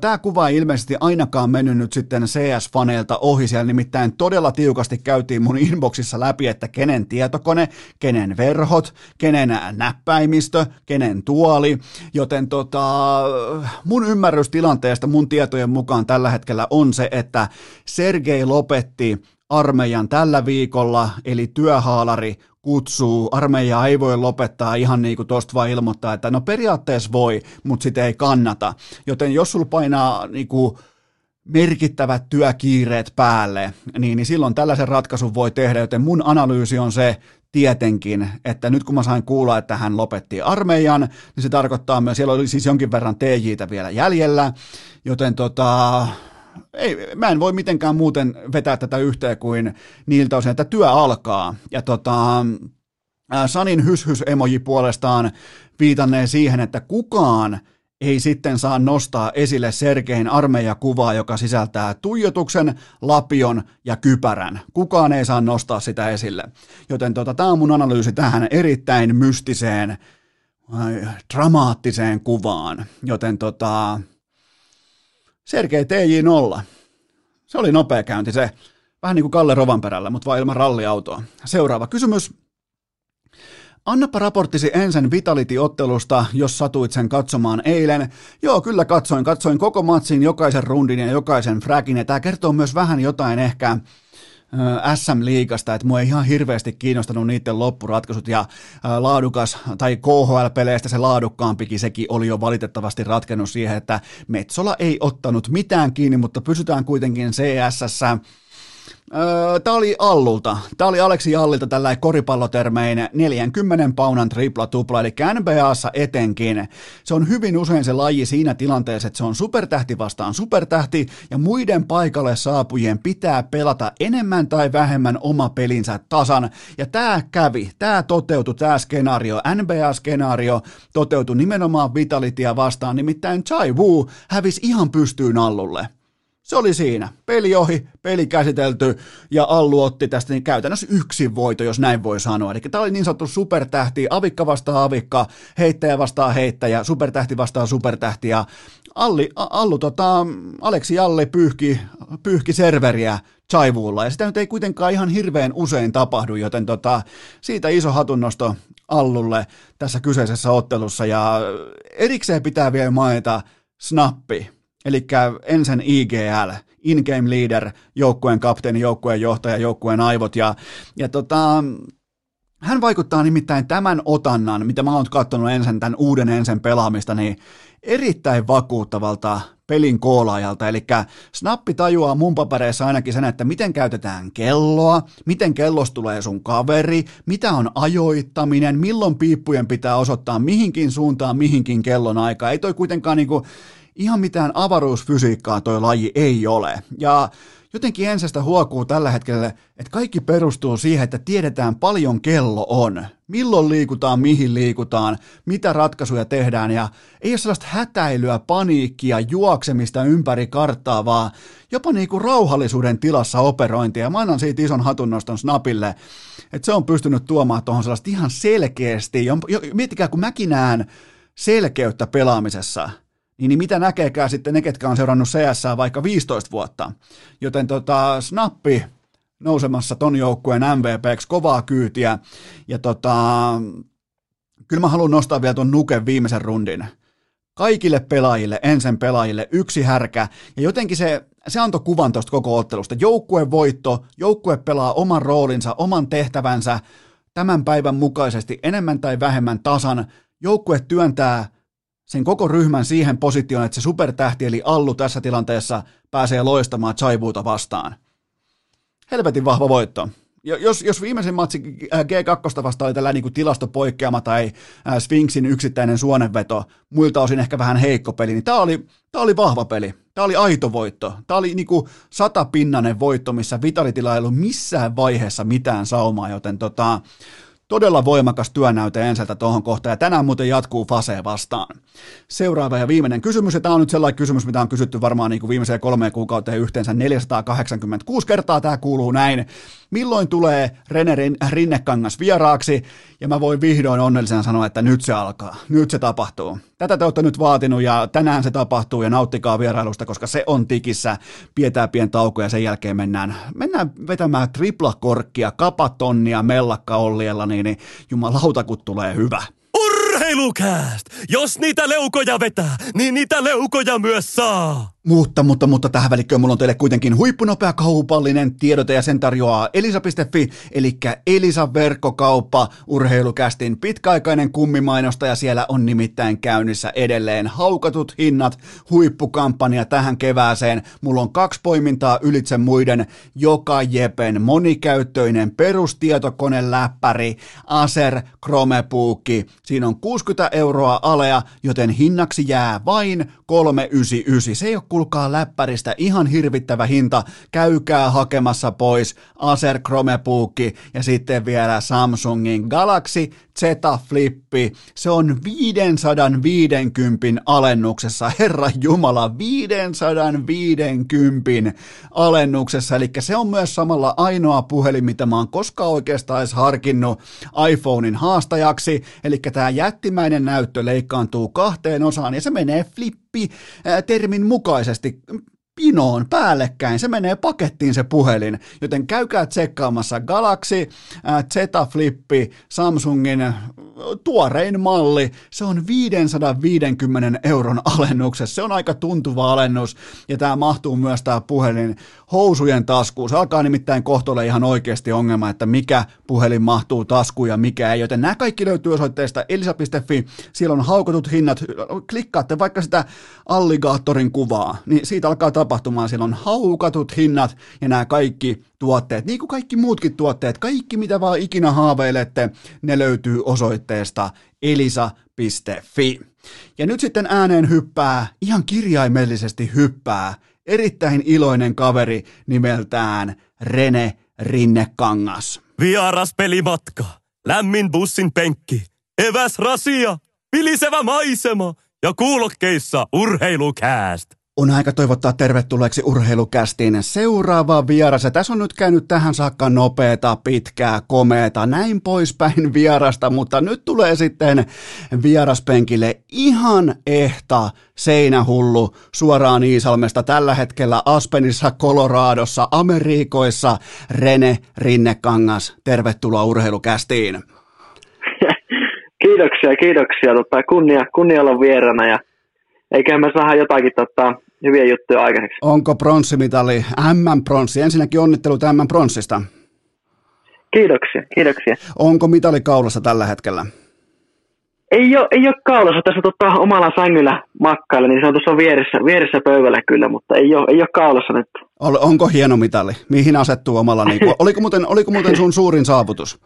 Tämä kuva ei ilmeisesti ainakaan mennyt nyt sitten CS-faneilta ohi. Siellä nimittäin todella tiukasti käytiin mun inboxissa läpi, että kenen tietokone, kenen verhot, kenen näppäimistö, kenen tuoli. Joten mun ymmärrys tilanteesta mun tietojen mukaan tällä hetkellä on se, että Sergei lopetti armeijan tällä viikolla, eli työhaalari kutsuu. Armeijaa ei voi lopettaa ihan niin kuin tuosta vaan ilmoittaa, että no periaatteessa voi, mutta sitä ei kannata. Joten jos sulla painaa niin kuin merkittävät työkiireet päälle, niin silloin tällaisen ratkaisun voi tehdä, joten mun analyysi on se tietenkin, että nyt kun mä sain kuulla, että hän lopetti armeijan, niin se tarkoittaa myös, siellä oli siis jonkin verran TJ:tä vielä jäljellä, joten ei, mä en voi mitenkään muuten vetää tätä yhteen kuin niiltä osin, että työ alkaa. Ja Sanin hys-hys-emoji puolestaan viitannee siihen, että kukaan ei sitten saa nostaa esille Sergein armeijakuvaa, joka sisältää tuijotuksen, lapion ja kypärän. Kukaan ei saa nostaa sitä esille. Joten tämä on mun analyysi tähän erittäin mystiseen, dramaattiseen kuvaan. Joten Sergei TJ0. Se oli nopea käynti se. Vähän niin kuin Kalle Rovanperällä, mutta vaan ilman ralliautoa. Seuraava kysymys. Annapa raporttisi ensin Vitality-ottelusta, jos satuit sen katsomaan eilen. Joo, kyllä katsoin. Katsoin koko matsin, jokaisen rundin ja jokaisen fragin. Ja tämä kertoo myös vähän jotain ehkä SM-liigasta, että mua ei ihan hirveästi kiinnostanut niiden loppuratkaisut. Ja laadukas, tai KHL-peleistä se laadukkaampikin, sekin oli jo valitettavasti ratkennut siihen, että Metsola ei ottanut mitään kiinni, mutta pysytään kuitenkin CS:ssä. Tämä oli Allulta. Tämä oli Aleksi Allilta tällainen koripallotermein 40 paunan tripla-tupla, eli NBAssa etenkin. Se on hyvin usein se laji siinä tilanteessa, että se on supertähti vastaan supertähti, ja muiden paikalle saapujien pitää pelata enemmän tai vähemmän oma pelinsä tasan. Ja tämä kävi, tämä toteutui, tämä skenaario, NBA-skenaario toteutui nimenomaan Vitalityä vastaan, nimittäin Chai Wu hävisi ihan pystyyn Allulle. Se oli siinä. Peli ohi, peli käsitelty ja Allu otti tästä niin käytännössä yksin voito, jos näin voi sanoa. Eli tämä oli niin sanottu supertähti, avikka vastaan avikka, heittäjä vastaan heittäjä, supertähti vastaan supertähti. Ja Aleksi Alli pyyhki serveriä Chaivuulla ja sitä nyt ei kuitenkaan ihan hirveän usein tapahdu, joten siitä iso hatunnosto Allulle tässä kyseisessä ottelussa. Ja erikseen pitää vielä mainita snappi. Eli ensin IGL, in-game leader, joukkueen kapteeni, joukkueen johtaja, joukkueen aivot. Hän vaikuttaa nimittäin tämän otannan, mitä mä oon katsonut ensin, tämän uuden ensin pelaamista, niin erittäin vakuuttavalta pelin koolaajalta. Eli snappi tajuaa mun papereissa ainakin sen, että miten käytetään kelloa, miten kellosta tulee sun kaveri, mitä on ajoittaminen, milloin piippujen pitää osoittaa mihinkin suuntaan, mihinkin kellon aikaan. Ei toi kuitenkaan niinku ihan mitään avaruusfysiikkaa toi laji ei ole. Ja jotenkin ensestä huokuu tällä hetkellä, että kaikki perustuu siihen, että tiedetään paljon kello on, milloin liikutaan, mihin liikutaan, mitä ratkaisuja tehdään ja ei ole sellaista hätäilyä, paniikkia, juoksemista ympäri karttaa, vaan jopa niin kuin rauhallisuuden tilassa operointia. Mä annan siitä ison hatunnoston Snapille, että se on pystynyt tuomaan tuohon sellaista ihan selkeästi. Miettikää, kun mäkin näen selkeyttä pelaamisessa, niin mitä näkeekään sitten ne, ketkä on seurannut CS:ää vaikka 15 vuotta. Joten snappi nousemassa ton joukkueen MVP:ksi kovaa kyytiä. Ja kyllä mä haluan nostaa vielä ton Nuken viimeisen rundin. Kaikille pelaajille, ensin pelaajille, yksi härkä. Ja jotenkin se antoi kuvan tosta koko ottelusta. Joukkue voitto, joukkue pelaa oman roolinsa, oman tehtävänsä tämän päivän mukaisesti enemmän tai vähemmän tasan. Joukkue työntää sen koko ryhmän siihen positioon, että se supertähti eli Allu tässä tilanteessa pääsee loistamaan Chaivuuta vastaan. Helvetin vahva voitto. Jos viimeisen matsin G2 vastaan oli tällainen niin tilastopoikkeama tai Sphinxin yksittäinen suonenveto, muilta osin ehkä vähän heikko peli, niin tämä oli vahva peli. Tämä oli aito voitto. Tämä oli niin kuin 100-pinnainen voitto, missä Vitalitilla ei ollut missään vaiheessa mitään saumaa, joten todella voimakas työnäyte ensiltä tuohon kohtaan, ja tänään muuten jatkuu Faseen vastaan. Seuraava ja viimeinen kysymys, ja tämä on nyt sellainen kysymys, mitä on kysytty varmaan niin kuin viimeiseen 3 kuukauteen yhteensä 486 kertaa, tämä kuuluu näin. Milloin tulee Rene Rinnekangas vieraaksi, ja mä voin vihdoin onnellisena sanoa, että nyt se alkaa, nyt se tapahtuu. Tätä te olette nyt vaatinut, ja tänään se tapahtuu, ja nauttikaa vierailusta, koska se on tikissä, pidetään pieni tauko, ja sen jälkeen mennään vetämään triplakorkkia, kapatonnia, mellakka-olliella, niin jumalauta, kun tulee hyvä. Urheilucast! Jos niitä leukoja vetää, niin niitä leukoja myös saa! Mutta tähän välikköön mulla on teille kuitenkin huippunopea kaupallinen tiedote ja sen tarjoaa elisa.fi, eli Elisa verkkokauppa, Urheilucastin pitkäaikainen kummimainostaja, siellä on nimittäin käynnissä edelleen haukatut hinnat, huippukampanja tähän kevääseen, mulla on 2 poimintaa ylitse muiden, joka jepen monikäyttöinen perustietokone läppäri, Acer Chromepuukki, siinä on 60 euroa alea, joten hinnaksi jää vain 399. Se ei ole kuulkaa läppäristä, ihan hirvittävä hinta. Käykää hakemassa pois Acer Chromebook ja sitten vielä Samsungin Galaxy Z Flippi. Se on 550 alennuksessa, herra jumala, 550 alennuksessa. Eli se on myös samalla ainoa puhelin, mitä mä oon koskaan oikeastaan edes harkinnut iPhonein haastajaksi. Eli tämä jättimäinen näyttö leikkaantuu kahteen osaan ja se menee flippi-termin mukaisesti pinoon päällekkäin, se menee pakettiin se puhelin, joten käykää tsekkaamassa Galaxy Z Flippi, Samsungin tuorein malli, se on 550 € alennuksessa, se on aika tuntuva alennus ja tämä mahtuu myös tämä puhelin housujen taskuun, se alkaa nimittäin kohta ihan oikeasti ongelma, että mikä puhelin mahtuu taskuun ja mikä ei, joten nämä kaikki löytyy osoitteesta elisa.fi, siellä on haukotut hinnat, klikkaatte vaikka sitä alligaattorin kuvaa, niin siitä alkaa tapahtumaan, siellä on haukatut hinnat ja nämä kaikki tuotteet, niin kuin kaikki muutkin tuotteet, kaikki mitä vaan ikinä haaveilette, ne löytyy osoitteesta elisa.fi. Ja nyt sitten ääneen hyppää, ihan kirjaimellisesti hyppää, erittäin iloinen kaveri nimeltään Rene Rinnekangas. Vieras pelimatka, lämmin bussin penkki, eväs rasia, vilisevä maisema ja kuulokkeissa Urheilucast. On aika toivottaa tervetulleeksi Urheilucastiin seuraava vieras. Ja tässä on nyt käynyt tähän saakka nopeata, pitkää, komeata, näin poispäin vierasta, mutta nyt tulee sitten vieraspenkille ihan ehta seinähullu suoraan Iisalmesta, tällä hetkellä Aspenissa, Coloradossa, Amerikoissa, Rene Rinnekangas. Tervetuloa Urheilucastiin. Kiitoksia, kiitoksia. Kunnia olla vierana ja eiköhän me saada jotakin hyviä juttuja aikaiseksi. Onko pronssimitali M-pronssi? Ensinnäkin onnittelut M-pronssista. Kiitoksia, kiitoksia. Onko mitali kaulassa tällä hetkellä? Ei ole kaulassa. Tässä omalla sängyllä makkailla, niin se on tuossa vieressä pöydällä kyllä, mutta ei ole kaulassa nyt. Onko hieno mitali? Mihin asettuu omalla? Niin? Oliko muuten sun suurin saavutus?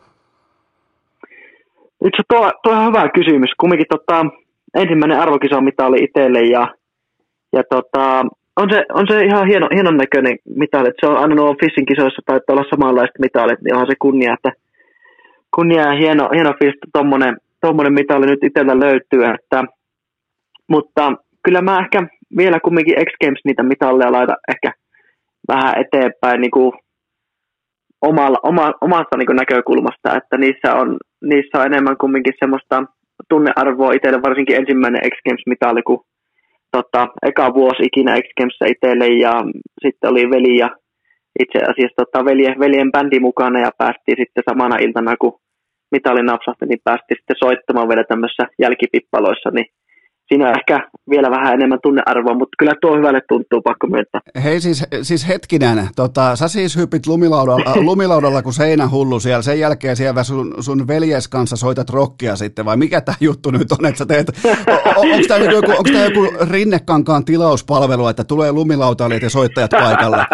Nyt se tuo on hyvä kysymys. Kumminkin ensimmäinen arvokisamitali itselle ja on se ihan hienon näköinen mitali. Se on aina nuo Fissin kisoissa taitaa olla samanlaiset mitalit, niin onhan se kunnia ja hieno Fiss, tommonen mitali nyt itsellä löytyy. Mutta kyllä mä ehkä vielä kumminkin X Games niitä mitalleja laita ehkä vähän eteenpäin niin kuin omasta niin kuin näkökulmasta, että niissä on enemmän kumminkin semmoista tunnearvoa itselle, varsinkin ensimmäinen X Games-mitali, kun eka vuosi ikinä X Gamesissa itselle, ja sitten oli veli ja itse asiassa veljen bändi mukana, ja päästiin sitten samana iltana, kun mitali napsahti, niin päästiin sitten soittamaan vielä tämmöisissä jälkipippaloissa, niin siinä on ehkä vielä vähän enemmän tunnearvoa, mutta kyllä tuo hyvälle tuntuu, pakko myöntää. Hei siis hetkinen, sä siis hypit lumilaudalla kun seinähullu siellä, sen jälkeen siellä sun veljes kanssa soitat rockia sitten, vai mikä tää juttu nyt on, että sä teet, onko tää joku Rinnekankaan tilauspalvelu, että tulee lumilautailijat ja soittajat paikalle?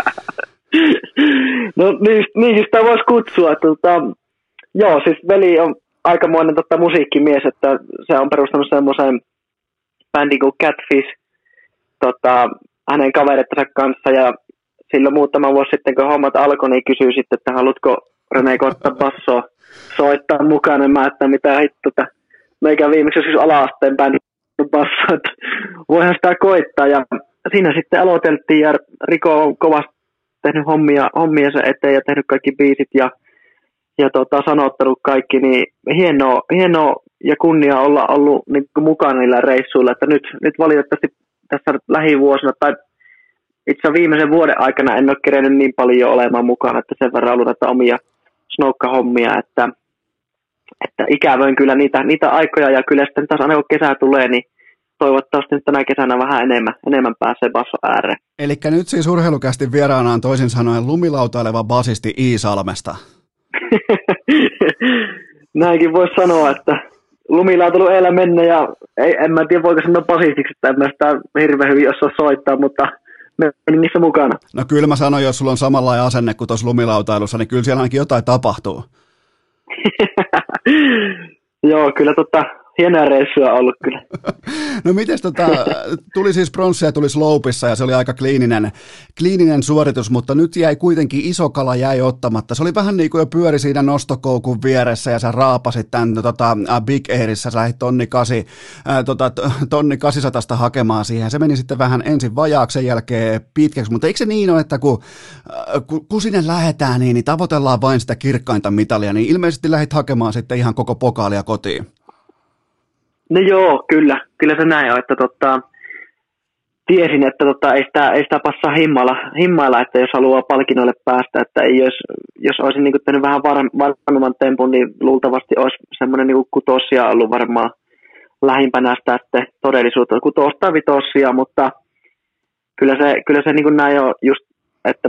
No niin sitä voisi kutsua, joo siis veli on aikamoinen musiikkimies, että se on perustanut semmoisen bändi kuin Catfish hänen kaverittansa kanssa, ja silloin muutama vuosi sitten, kun hommat alkoi, niin kysyi sitten, että haluatko Rene ottaa bassoa soittaa mukana. Mä että mitä hittuta. Meikä viimeksi joskus ala-asteen bändi bassoa, että voihan sitä koittaa. Ja siinä sitten aloiteltiin, ja Riko on kovasti tehnyt hommia sen eteen ja tehnyt kaikki biisit ja sanottanut kaikki, niin hienoa ja kunnia olla ollut niin kuin mukana niillä reissuilla, että nyt valitettavasti tässä lähivuosina tai itse viimeisen vuoden aikana en ole kerennyt niin paljon olemaan mukana, että sen verran ollut näitä omia snoukkahommia, että ikävöin kyllä niitä aikoja, ja kyllä sitten taas aina kun kesä tulee, niin toivottavasti tänä kesänä vähän enemmän pääsee basso ääreen. Eli nyt siis Urheilucastin vieraanaan toisin sanoen lumilautaileva basisti Iisalmesta. Näinkin voisi sanoa, että lumilautailu eillä mennä, ja en mä tiedä voiko sanoa basistiksi, että en mä sitä hirveän hyvin osaa soittaa, mutta menin niissä mukana. No kyllä mä sanoin, jos sulla on samanlainen asenne kuin tuossa lumilautailussa, niin kyllä siellä ainakin jotain tapahtuu. Joo, kyllä Hienoa reissua ollut kyllä. No mites tuli siis pronssia, tuli slopeissa ja se oli aika kliininen suoritus, mutta nyt jäi kuitenkin iso kala jäi ottamatta. Se oli vähän niin kuin jo pyöri siinä nostokoukun vieressä ja sä raapasit tämän Big Airissä, sä lähdit tonni 800 hakemaan siihen. Se meni sitten vähän ensin vajaaksi, sen jälkeen pitkäksi, mutta eikö se niin ole, että kun sinne lähdetään niin tavoitellaan vain sitä kirkkainta mitalia, niin ilmeisesti lähdit hakemaan sitten ihan koko pokaalia kotiin? No joo, kyllä se näin on, että tiesin, että ei sitä passaa himmailla, että jos haluaa palkinnoille päästä, että jos olisin niin tehnyt vähän varmemman tempun, niin luultavasti olisi semmoinen niin kutosia ollut varmaan lähimpänä sitä sitten todellisuutta, kutosta vitosia, mutta kyllä se niin näin on just, että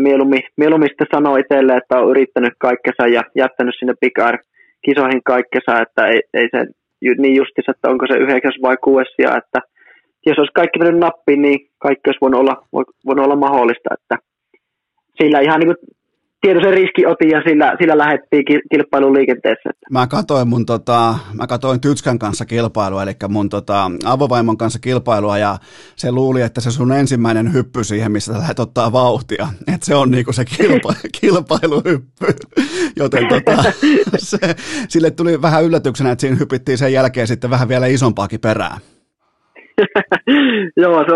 mieluummin sitten sanoo itselle, että on yrittänyt kaikkensa ja jättänyt sinne Big Air-kisoihin kaikkensa, että ei se niin justiinsa, että onko se 9 vai 6 sija, että jos olisi kaikki mennyt nappiin, niin kaikki olisi voinut olla mahdollista, että sillä ihan niin kuin tietoisen riski otin ja sillä lähdettiin kilpailun liikenteessä. Mä katsoin Tytskän kanssa kilpailua, eli mun avovaimon kanssa kilpailua, ja se luuli, että se sun ensimmäinen hyppy siihen, missä sä lähdet ottaa vauhtia, että se on niinku se kilpailuhyppy, joten sille tuli vähän yllätyksenä, että siinä hypittiin sen jälkeen sitten vähän vielä isompaakin perää. Joo, se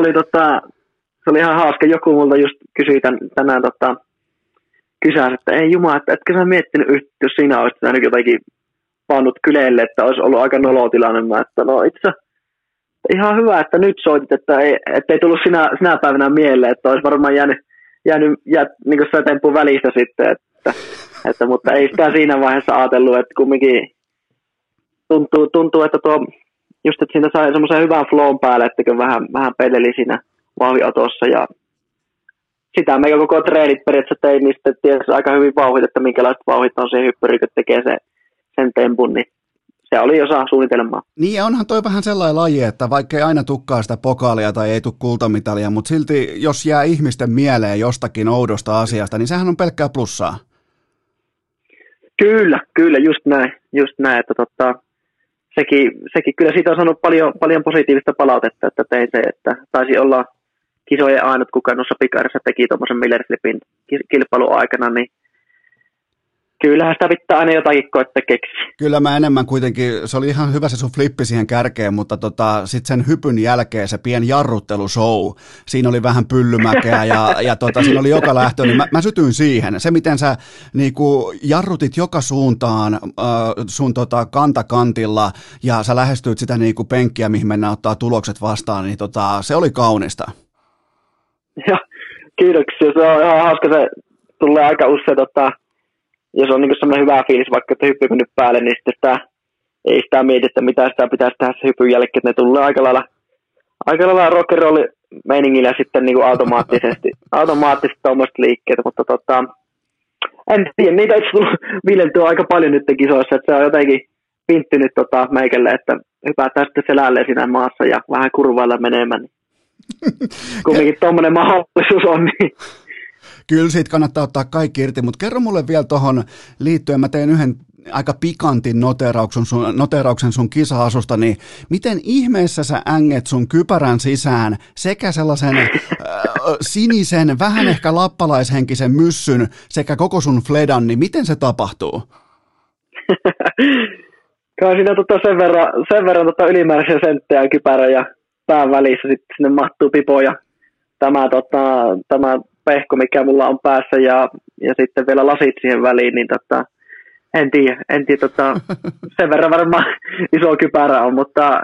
oli ihan hauska, joku multa just kysyi tänään kysäs, että ei jumala, että etkö sä miettinyt yhtään, jos sinä olisit nähnyt jotakin pannut kyleelle, että olisi ollut aika nolotilanne. Mä että no itse ihan hyvä, että nyt soitit, että ei tullut sinä päivänä mieleen, että olisi varmaan jäänyt niin kuin sätempun välistä sitten, että mutta ei sitä siinä vaiheessa ajatellut, että kumminkin tuntuu, että tuo just, että siinä sai semmoisen hyvän flown päälle, että vähän peleli siinä vahviotossa ja sitä meikä koko treenit periaatteessa tein, niin sitten tiesi aika hyvin vauhit, että minkälaiset vauhit on siihen hyppyriin, kun tekee sen tempun, niin se oli osa suunnitelmaa. Niin ja onhan toi vähän sellainen laji, että vaikka ei aina tukkaa sitä pokaalia tai ei tule kultamitalia, mutta silti jos jää ihmisten mieleen jostakin oudosta asiasta, niin sehän on pelkkää plussaa. Kyllä, just näin, että sekin kyllä siitä on saanut paljon positiivista palautetta, että tein se, että taisi olla kisojen ainut, kuka noissa Pikarissa teki tuommoisen Miller-slipin kilpailun aikana, niin kyllähän sitä pitää aina jotakin koetta keksiä. Kyllä mä enemmän kuitenkin, se oli ihan hyvä se sun flippi siihen kärkeen, mutta sitten sen hypyn jälkeen se pieni jarruttelushow, siinä oli vähän pyllymäkeä ja siinä oli joka lähtö, niin mä sytyin siihen. Se miten sä niinku jarrutit joka suuntaan sun kantakantilla ja sä lähestyit sitä niinku penkkiä, mihin mennään ottaa tulokset vastaan, niin se oli kaunista. Ja, kiitoksia. Se on ihan hauska. Se tulee aika usein, jos on niin sellainen hyvä fiilis, vaikka että hyppyy nyt päälle, niin sitten ei sitä mieti, että mitä sitä pitäisi tehdä se hypyn jälkeen. Ne tulee aika lailla rock'n'roll-meiningillä sitten niin kuin automaattisesti tuommoiset liikkeet, mutta en tiedä, niitä itse tullut viljeltyä aika paljon nyt kisoissa, että se on jotenkin pinttynyt meikälle, että hypätään sitten selälle siinä maassa ja vähän kurvailla menemään. Kumminkin tuommoinen mahdollisuus on. Niin. Kyllä siitä kannattaa ottaa kaikki irti, mutta kerro mulle vielä tuohon liittyen, mä tein yhden aika pikantin noteerauksen sun kisa-asusta, niin miten ihmeessä sä änget sun kypärän sisään sekä sellaisen sinisen, vähän ehkä lappalaishenkisen myssyn sekä koko sun fledan, niin miten se tapahtuu? Kai siinä sen verran ylimääräisiä senttejä kypärä ja pään välissä sitten sinne mahtuu pipoja. Tämä pehko, mikä mulla on päässä ja sitten vielä lasit siihen väliin, niin en tiedä, sen verran varmaan iso kypärä on, mutta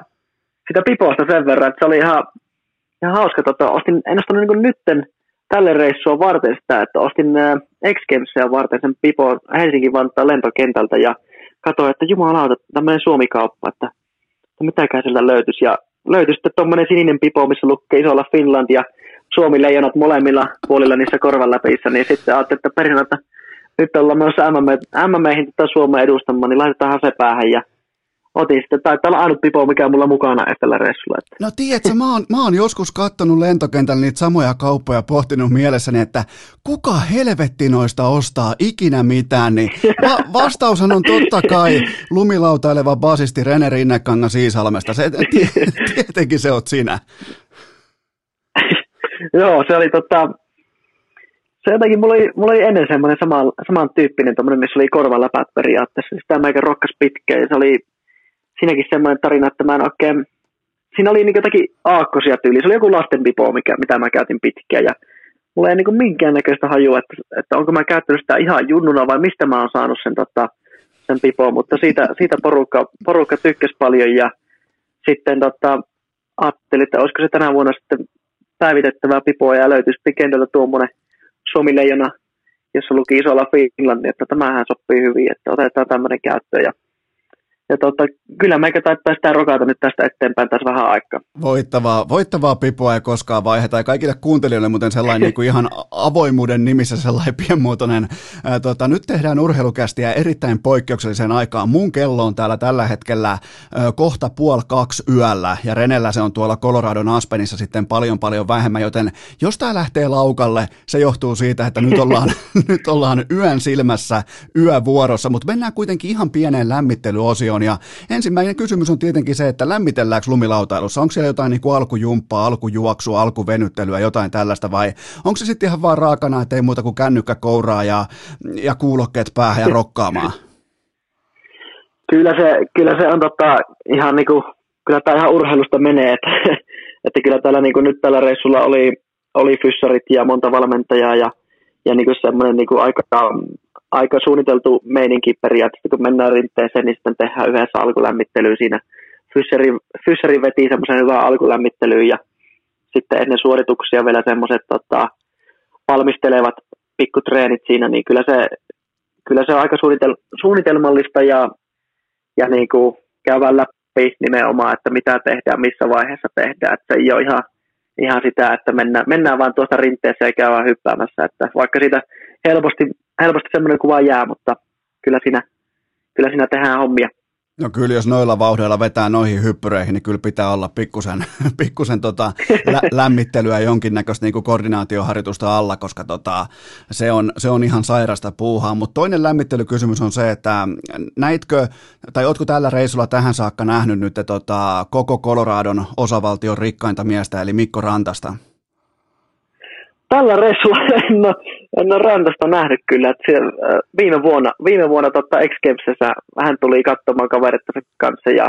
sitä piposta sen verran, että se oli ihan hauska. En ostanut niin nytten tälle reissua varten sitä, että ostin X Gamesia varten sen pipon Helsinki-Vantaan lentokentältä ja katsoin, että jumalauta, tämmöinen Suomi-kauppa, että mitäkään sieltä löytyisi ja löytyi sitten tuommoinen sininen pipo, missä lukee isolla Finland ja Suomi leijonat molemmilla puolilla niissä korvanläpeissä, niin sitten ajattelin, että perhana, että nyt ollaan menossa MM:ihin Suomea edustamaan, niin laitetaan se päähän ja otin sitten. Taitaa olla ainut pipo, mikä on mulla mukana tällä reissulla. No tiedätkö, mä oon joskus kattonut lentokentällä niitä samoja kauppoja ja pohtinut mielessäni, että kuka helvetti noista ostaa ikinä mitään, niin vastaushan on totta kai lumilautaileva basisti Rene Rinnekangas Iisalmesta. Tietenkin se oot sinä. Joo, se oli se jotenkin, mulla oli ennen semmoinen samantyyppinen tommoinen, missä oli korvaläpät periaatteessa. Sitä mä eikä rokkas pitkään. Se oli siinäkin semmoinen tarina, että mä en oikein... Siinä oli niin jotakin aakkosia tyyliä. Se oli joku lastenpipo, mitä mä käytin pitkään. Ja mulla ei niin minkäännäköistä hajua, että onko mä käyttänyt sitä ihan junnuna vai mistä mä oon saanut sen pipoon. Mutta siitä porukka tykkäsi paljon. Ja sitten ajattelin, että olisiko se tänä vuonna sitten päivitettävää pipoa ja löytyy sitten kentältä tuommoinen Suomi-leijona, jossa luki isolla Finlannin, että tämähän sopii hyvin, että otetaan tämmöinen käyttöön. Ja kyllä meikä taittaa sitä rokata nyt tästä eteenpäin taas vähän aikaa. Voittavaa pipoa ei koskaan vaiheta. Ja kaikille kuuntelijoille muuten sellainen niin kuin ihan avoimuuden nimissä sellainen pienmuotoinen. Nyt tehdään urheilukästiä erittäin poikkeukselliseen aikaan. Mun kello on täällä tällä hetkellä kohta 1:30 yöllä. Ja Renellä se on tuolla Coloradon Aspenissa sitten paljon vähemmän. Joten jos tää lähtee laukalle, se johtuu siitä, että nyt ollaan yön silmässä yövuorossa. Mutta mennään kuitenkin ihan pieneen lämmittelyosioon. Ja ensimmäinen kysymys on tietenkin se, että lämmitelläänkö lumilautailussa? Onko siellä jotain niin kuin alkujumppaa, alkujuoksua, alkuvenyttelyä, jotain tällaista vai onko se sitten ihan vaan raakana, ettei muuta kuin kännykkä kouraa ja kuulokkeet päähän ja rokkaamaan? Kyllä se on ihan niin kuin, kyllä tämä ihan urheilusta menee, että kyllä täällä niin kuin nyt tällä reissulla oli fyssarit ja monta valmentajaa ja niin kuin semmoinen niin kuin aika suunniteltu meininki periaatteessa, kun mennään rinteeseen, niin sitten tehdään yhdessä alkulämmittelyä siinä. Fysserin veti semmoisen hyvän alkulämmittelyyn ja sitten ennen suorituksia vielä semmoiset valmistelevat pikkutreenit siinä, niin kyllä se on aika suunnitelmallista ja niin kuin käydään läpi nimenomaan, että mitä tehdään, missä vaiheessa tehdään, että se ei ole ihan sitä, että mennään vaan tuosta rinteeseen ja käydään hyppäämässä, että vaikka siitä helposti semmoinen kuva jää, mutta kyllä siinä tehdään hommia. No kyllä, jos noilla vauhdeilla vetää noihin hyppyreihin, niin kyllä pitää olla pikkusen lämmittelyä ja jonkinnäköistä niin kuin koordinaatioharjoitusta alla, koska se on ihan sairasta puuhaa. Mutta toinen lämmittelykysymys on se, että ootko tällä reisulla tähän saakka nähnyt nyt koko Coloradon osavaltion rikkainta miestä, eli Mikko Rantasta? Tällä reissulla en ole Rantasta nähnyt kyllä. Että viime vuonna X Gamesissa hän tuli katsomaan kaverittansa kanssa ja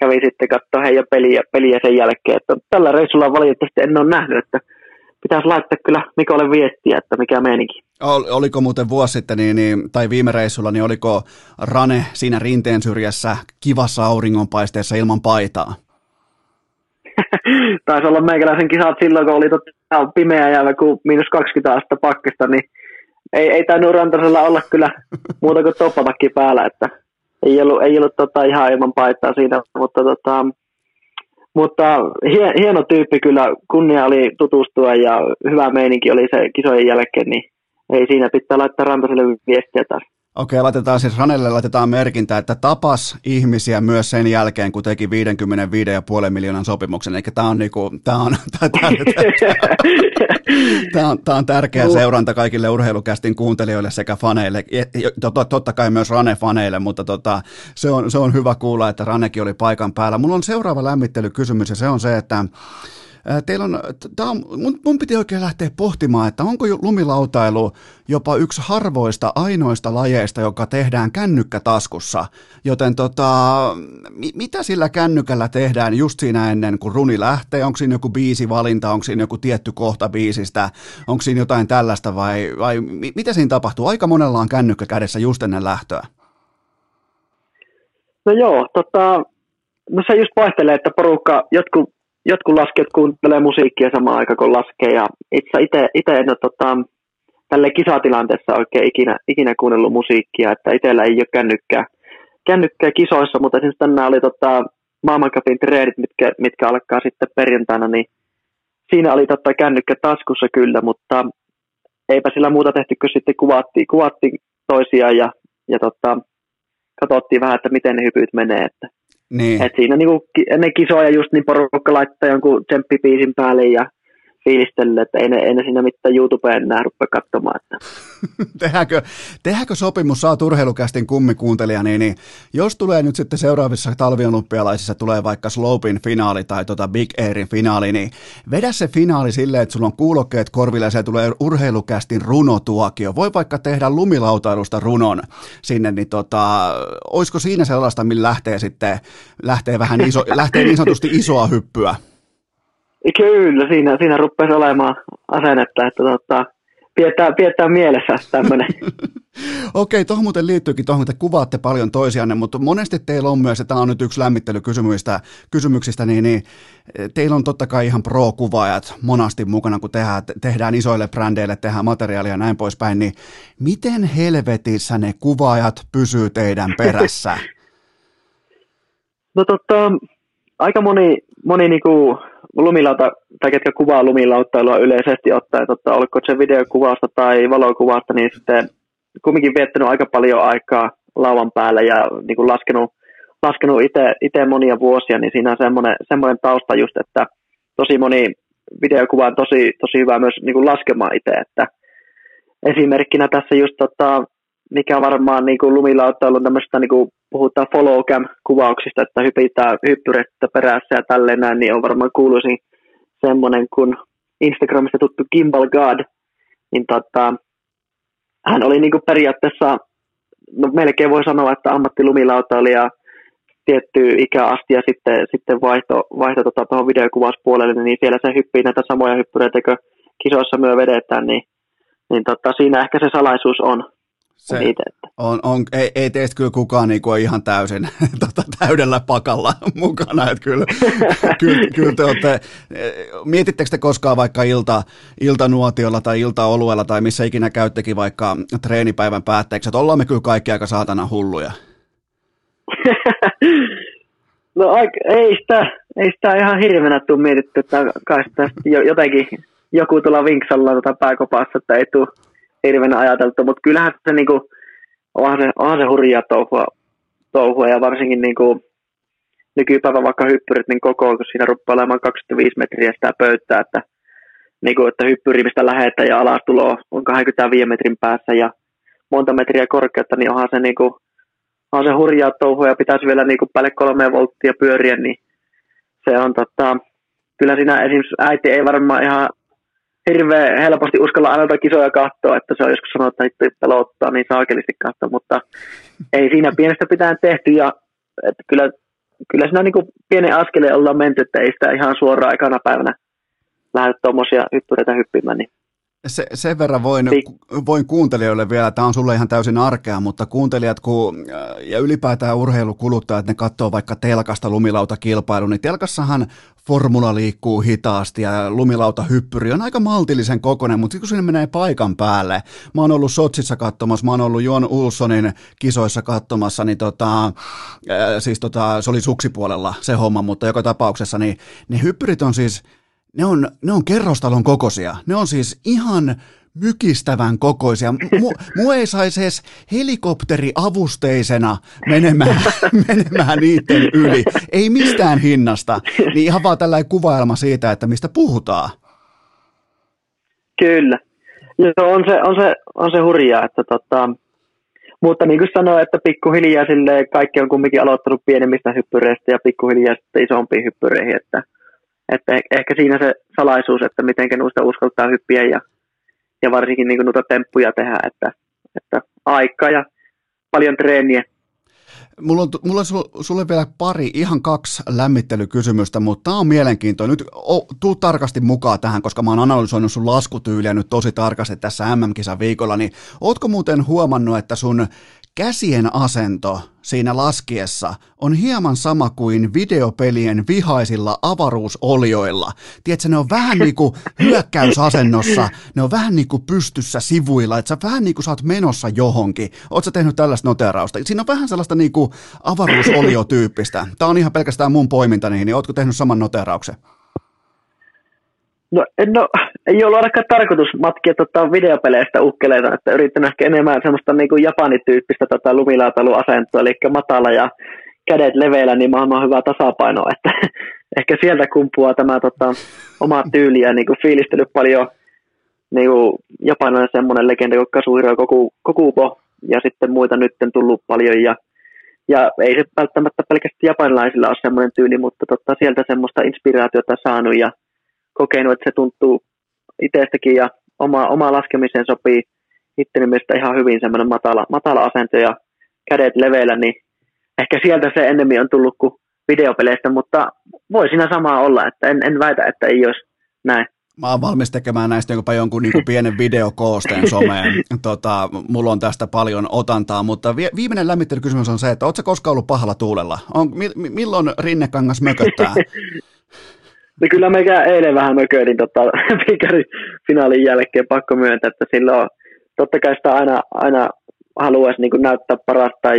kävi sitten katsomaan heidän peliä sen jälkeen. Että tällä reissulla valitettavasti en ole nähnyt, että pitäisi laittaa kyllä Mikolle viestiä, että mikä meininki. Oliko muuten vuosi sitten, tai viime reissulla, niin oliko Rane siinä rinteen syrjässä kivassa auringonpaisteessa ilman paitaa? Taisi olla meikäläisen kisat silloin, kun oli pimeä jäävä kuin -20 astetta pakkasta, niin ei tainnut Rantasella olla kyllä muuta kuin toppatakki päällä, että ei ollut ihan ilman paittaa siinä, mutta hieno tyyppi kyllä, kunnia oli tutustua ja hyvä meininki oli se kisojen jälkeen, niin ei siinä, pitää laittaa Rantaselle viestiä taas. Okei, laitetaan siis Ranelle merkintä, että tapas ihmisiä myös sen jälkeen, kun teki 55,5 miljoonan sopimuksen. Eli tämä on tärkeä seuranta kaikille urheilukästin kuuntelijoille sekä faneille. Totta kai myös Rane-faneille, mutta se on hyvä kuulla, että Ranekin oli paikan päällä. Mulla on seuraava lämmittelykysymys ja se on se, että mun piti oikein lähteä pohtimaan, että onko lumilautailu jopa yksi harvoista ainoista lajeista, joka tehdään kännykkätaskussa. Joten mitä sillä kännykällä tehdään just siinä ennen kuin runi lähtee? Onko siinä joku biisivalinta, onko siinä joku tietty kohta biisistä, onko siinä jotain tällaista vai mitä siinä tapahtuu? Aika monella on kännykkä kädessä just ennen lähtöä. No joo, se just vaihtelee, että porukka jotkut laskijat kuuntelee musiikkia samaan aikaan, kun laskee, ja itse en ole tälle kisatilanteessa oikein ikinä kuunnellut musiikkia, että itsellä ei ole kännykkää kisoissa, mutta esimerkiksi tänään oli maailmancupin treenit, mitkä alkaa sitten perjantaina, niin siinä oli kännykkä taskussa kyllä, mutta eipä sillä muuta tehty, kun sitten kuvattiin toisiaan ja katsottiin vähän, että miten ne hypyt menee, että Niin. Et siinä niinku ennen kisoja just niin porukka laittaa jonkun tsemppibiisin päälle ja fiilistellyt, että ei ne siinä mitään YouTubeen enää rupea katsomaan. Tehdäänkö sopimus, saat Urheilucastin kummikuuntelija, niin jos tulee nyt sitten seuraavissa talviolympialaisissa tulee vaikka Slopein finaali tai Big Airin finaali, niin vedä se finaali silleen, että sulla on kuulokkeet korvilla ja se tulee Urheilucastin runotuokio. Voi vaikka tehdä lumilautailusta runon sinne, niin olisiko siinä sellaista, millä lähtee vähän lähtee niin sanotusti isoa hyppyä? Kyllä, siinä ruppesi olemaan asennetta, että pidetään mielessä tämmöinen. Okei, tuohon muuten liittyykin, tuohon te kuvaatte paljon toisianne, mutta monesti teillä on myös, ja tämä on nyt yksi lämmittelykysymyksistä, niin teillä on totta kai ihan pro-kuvaajat monasti mukana, kun tehdään isoille brändeille, tehdään materiaalia ja näin poispäin, niin miten helvetissä ne kuvaajat pysyy teidän perässä? No aika moni niinku lumilauta, tai ketkä kuvaa lumilautailua yleisesti ottaen, oliko se videokuvausta tai valokuvausta, niin sitten kumminkin viettänyt aika paljon aikaa lauvan päällä ja niin kuin laskenut itse monia vuosia, niin siinä on semmoinen tausta just, että tosi moni videokuva on tosi hyvä myös niin kuin laskemaan itse, että esimerkkinä tässä just mikä varmaan niin kuin lumilautailu on tämmöistä, niin kuin puhutaan follow cam-kuvauksista, että hypitään hyppyrettä perässä ja tälleen näin, niin on varmaan kuuluisin semmoinen kuin Instagramista tuttu Gimbal God, niin hän oli niin kuin periaatteessa, no melkein voi sanoa, että ammattilumilautailija tiettyä ikää asti ja sitten vaihto tuohon videokuvauspuolelle, niin siellä se hyppii näitä samoja hyppyreitä, kun kisoissa myö vedetään, niin siinä ehkä se salaisuus on. Se on, ei teistä kyllä kukaan niin kuin ihan täysin täydellä pakalla mukana, että kyllä te olette, mietittekö te koskaan vaikka iltanuotiolla tai iltaolueella tai missä ikinä käyttekin vaikka treenipäivän päätteeksi, että ollaan me kyllä kaikki aika saatana hulluja? No ei sitä ihan hirveänä tule mietitty, että kai jotenkin joku tuolla vinksallaan pääkopassa, että ei tule hirveänä ajateltu, mutta kyllähän se niinku, onhan se hurjaa touhua ja varsinkin niinku, nykypäivän vaikka hyppyrit, niin kun siinä ruppaa olemaan 25 metriä sitä pöytää, että, niinku, että hyppyrimistä lähetään ja alastuloa on 25 metrin päässä ja monta metriä korkeutta, niin onhan se hurjaa touhua ja pitäisi vielä niinku, päälle 3 volttia pyöriä, niin se on kyllä siinä esimerkiksi äiti ei varmaan ihan hirveän helposti uskalla aina kisoja katsoa, että se on joskus sanonut, että pelottaa, niin saakelisti katsoa, mutta ei siinä pienestä pitää tehty. Ja, että kyllä siinä niin pienen askeleen ollaan menty, että ei sitä ihan suoraan ekana päivänä lähde tuommoisia hyppyreitä hyppimään. Niin. Sen verran voin kuuntelijoille vielä, tämä on sulle ihan täysin arkea, mutta kuuntelijat ja ylipäätään urheilukuluttajat, ne katsoo vaikka telkasta lumilautakilpailu, niin telkassahan formula liikkuu hitaasti ja lumilautahyppyri on aika maltillisen kokoinen, mutta kun sinne menee paikan päälle, mä oon ollut Sotsissa katsomassa, mä oon ollut Jon Olssonin kisoissa katsomassa, niin se oli suksipuolella se homma, mutta joka tapauksessa niin ne hyppyrit on siis, ne on kerrostalon kokoisia. Ne on siis ihan mykistävän kokoisia. Mua ei saisi edes helikopteriavusteisena menemään niiden yli. Ei mistään hinnasta. Niin ihan vaan tällainen kuvailma siitä, että mistä puhutaan. Kyllä. Joo, on se hurjaa. Että mutta niin kuin sanoin, että pikkuhiljaa silleen, kaikki on kumminkin aloittanut pienemmistä hyppyreistä ja pikkuhiljaa sitten isompiin hyppyreihin, että ehkä siinä se salaisuus, että miten noista uskaltaa hyppiä ja varsinkin niin noita temppuja tehdä, että aikaa ja paljon treeniä. Mulla on sulle vielä kaksi lämmittelykysymystä, mutta tämä on mielenkiintoinen. Nyt tuu tarkasti mukaan tähän, koska mä oon analysoinut sun laskutyyliä nyt tosi tarkasti tässä MM-kisan viikolla, niin ootko muuten huomannut, että sun käsien asento siinä laskiessa on hieman sama kuin videopelien vihaisilla avaruusolioilla. Tiedätkö, ne on vähän niin kuin hyökkäysasennossa, ne on vähän niin kuin pystyssä sivuilla, että sä vähän niin kuin sä oot menossa johonkin. Oot sä tehnyt tällaista noteerausta? Siinä on vähän sellaista niin kuin avaruusoliotyyppistä. Tämä on ihan pelkästään mun poiminta niihin, niin ootko tehnyt saman noteerauksen? No, ei ollut ainakaan tarkoitus matkia videopeleistä ukkeleita, että yrittänyt ehkä enemmän semmoista niin kuin japanityyppistä lumilautailuasentoa, eli matala ja kädet leveillä, niin maailman hyvä tasapaino. Että ehkä sieltä kumpuaa tämä omaa tyyliä, niin kuin fiilistellyt paljon niin kuin japanilainen semmoinen legenda kuin Kazuhiro Kokubo, ja sitten muita nyt on tullut paljon, ja ei se välttämättä pelkästään japanilaisilla ole semmoinen tyyli, mutta sieltä semmoista inspiraatiota saanut ja kokenut, että se tuntuu itsestäkin, ja oma laskemiseen sopii itseni mielestä ihan hyvin semmoinen matala asento ja kädet leveillä, niin ehkä sieltä se enemmän on tullut kuin videopeleistä, mutta voi siinä samaa olla, että en väitä, että ei olisi näin. Mä oon valmis tekemään näistä jonkun niin kuin pienen videokoosteen someen. Mulla on tästä paljon otantaa, mutta viimeinen lämmittelykysymys on se, että ootko sä koskaan ollut pahalla tuulella? Milloin Rinnekangas mököttää? No kyllä meikä eilen vähän mököilin finaalin jälkeen, pakko myöntää, että silloin totta kai sitä aina haluaisi niin kuin näyttää parasta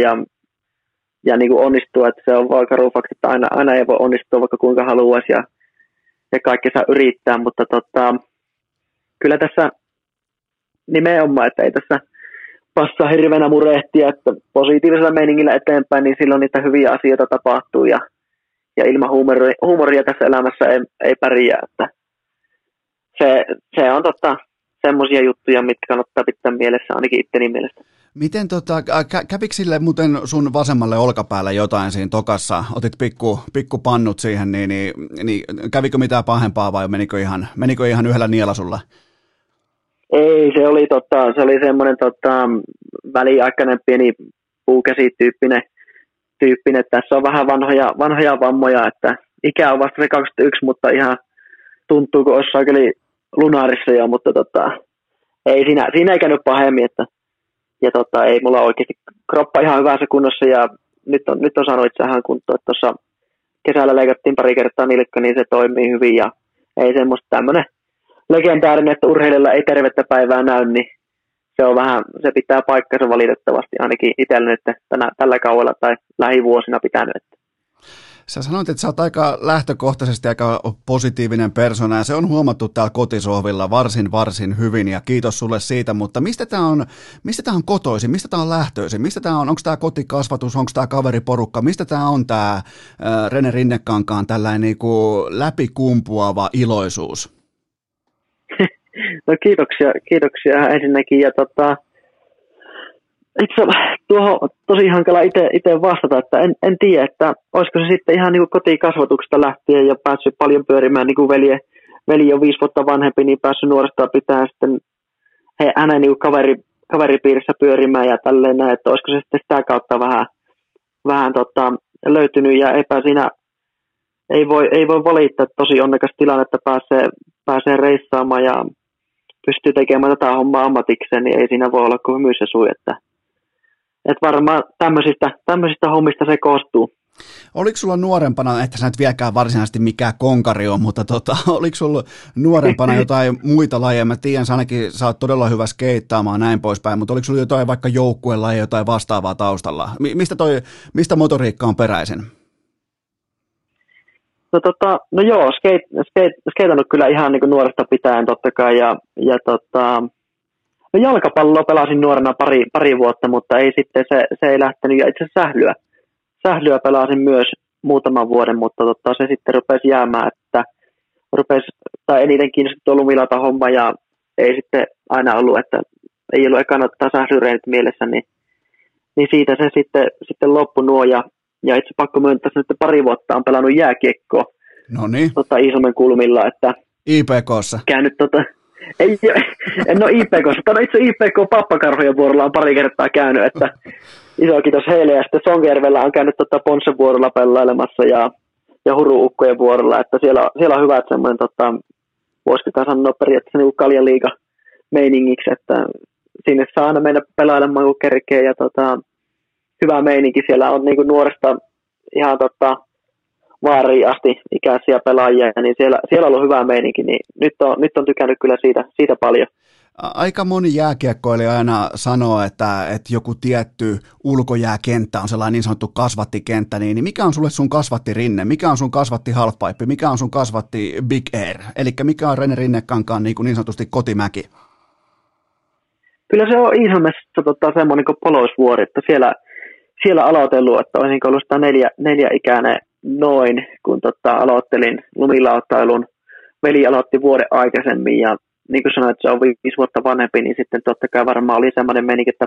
ja niin kuin onnistua, että se on vaan karu fakti, että aina ei voi onnistua vaikka kuinka haluaisi ja kaikki saa yrittää, mutta kyllä tässä nimenomaan, että ei tässä passaa hirveänä murehtia, että positiivisella meiningillä eteenpäin, niin silloin niitä hyviä asioita tapahtuu ja ilman huumoria tässä elämässä ei pärjää, että se on semmoisia juttuja, mitkä kannattaa pitää mielessä, ainakin itteni mielestä. Miten kävikö sille muuten sun vasemmalle olkapäälle jotain siinä tokassa? Otit pikku pannut siihen, niin kävikö mitään pahempaa vai menikö ihan yhdellä nielasulla? Ei, se oli semmoinen väliaikainen pieni puukäsityyppinen. Tässä on vähän vanhoja vammoja, että ikä on vasta 21, mutta ihan tuntuu, kun olisi kyllä lunaarissa jo, mutta ei siinä ei käynyt pahemmin, että ja ei mulla oikeasti kroppa ihan hyvässä kunnossa ja nyt on saanut itse ihan kuntoon, että tuossa kesällä leikattiin pari kertaa nilkka, niin se toimii hyvin ja ei semmoista tämmöinen legendaarinen, että urheilijalla ei tervettä päivää näy, niin se on vähän, se pitää paikkansa valitettavasti ainakin itsellä nyt tällä kaudella tai lähivuosina pitänyt. Sä sanoit, että sä oot aika lähtökohtaisesti aika positiivinen persona ja se on huomattu täällä kotisohvilla varsin hyvin ja kiitos sulle siitä, mutta mistä tää on kotoisin, mistä tää on lähtöisin, mistä tää on, onko tää kotikasvatus, onko tää kaveriporukka, mistä tää on tää Rene Rinnekankaan tällainen niinku läpikumpuava iloisuus? No kiitoksia ensinnäkin ja itse tuohon tosi hankala itse vastata, että en tiedä, että olisiko se sitten ihan niin kotikasvatuksesta lähtien ja päässyt paljon pyörimään, niin kuin veli on 5 vuotta vanhempi, niin päässyt nuoresta pitää sitten hänen niin kaveripiirissä pyörimään ja tälleen näin, että olisiko se sitten sitä kautta vähän löytynyt ja eipä siinä ei voi valittaa, tosi onnekas tilanne, että pääsee reissaamaan ja pystyy tekemään tätä hommaa ammatikseen, niin ei siinä voi olla kuin hymyys ja suu, että varmaan tämmöisistä hommista se koostuu. Oliko sulla nuorempana, että sä nyt vieläkään varsinaisesti mikään konkari on, mutta oliko sulla nuorempana jotain muita lajeja? Mä tiedän, sä ainakin sä oot todella hyvä skeittaamaan näin poispäin, mutta oliko sulla jotain vaikka joukkuelajeja, jotain vastaavaa taustalla? Mistä motoriikka on peräisin? No joo, skeitannut kyllä ihan niin kuin nuoresta pitäen totta kai ja no jalkapalloa pelasin nuorena pari vuotta, mutta ei sitten se ei lähtenyt. Ja itse asiassa sählyä pelasin myös muutaman vuoden, mutta se sitten rupesi jäämään, että tai eniten kiinnosti tuo lumilata homma ja ei sitten aina ollut, että ei ollut ekana sählyreenit mielessä, niin siitä se sitten loppui nuo ja itse pakko myöntää, että pari vuotta on pelannut jääkiekkoa Iisalmen kulmilla, että IPK:ssa. Käynyt en ole IPK:ssa, mutta itse IPK Pappakarhojen vuorolla on pari kertaa käynyt, että iso kiitos heille, ja sitten Sonkijärvellä on käynyt Ponssen vuorolla pelailemassa ja Huruukkojen vuorolla, että siellä on hyvä, että semmoinen voisiko sanoa periaatteessa niin kaljaliiga meiningiksi, että sinne saa aina mennä pelailemaan kun kerkeä ja hyvä meininki, siellä on niin kuin nuoresta ihan vaariin asti ikäisiä pelaajia, niin siellä on ollut hyvä meininki, niin nyt on tykännyt kyllä siitä paljon. Aika moni jääkiekkoilija aina sanoo, että joku tietty ulkojääkenttä on sellainen niin sanottu kasvattikenttä, niin mikä on sulle sun kasvattirinne, mikä on sun kasvatti halfpipe, mikä on sun kasvatti Big Air, eli mikä on Rene Rinnekankaan niin sanotusti kotimäki? Kyllä se on Iisalmessa semmoinen kuin Poloisvuori, että siellä siellä aloitellut, että olisin ollut 104 ikäinen noin, kun aloittelin lumilautailun. Veli aloitti vuoden aikaisemmin ja niin kuin sanoin, että se on 5 vuotta vanhempi, niin sitten totta kai varmaan oli sellainen meininki, että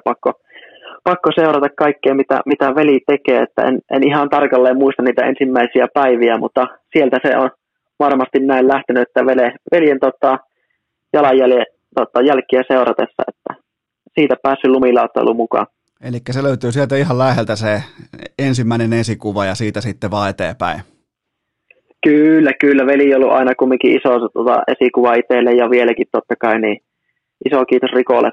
pakko seurata kaikkea, mitä veli tekee. Että en ihan tarkalleen muista niitä ensimmäisiä päiviä, mutta sieltä se on varmasti näin lähtenyt, että veljen jalanjäljen jälkiä seuratessa, että siitä päässyt lumilautailuun mukaan. Eli se löytyy sieltä ihan läheltä se ensimmäinen esikuva ja siitä sitten vaan eteenpäin. Kyllä. Veli on ollut aina kumminkin iso esikuva itselle ja vieläkin totta kai, niin iso kiitos Rikolle,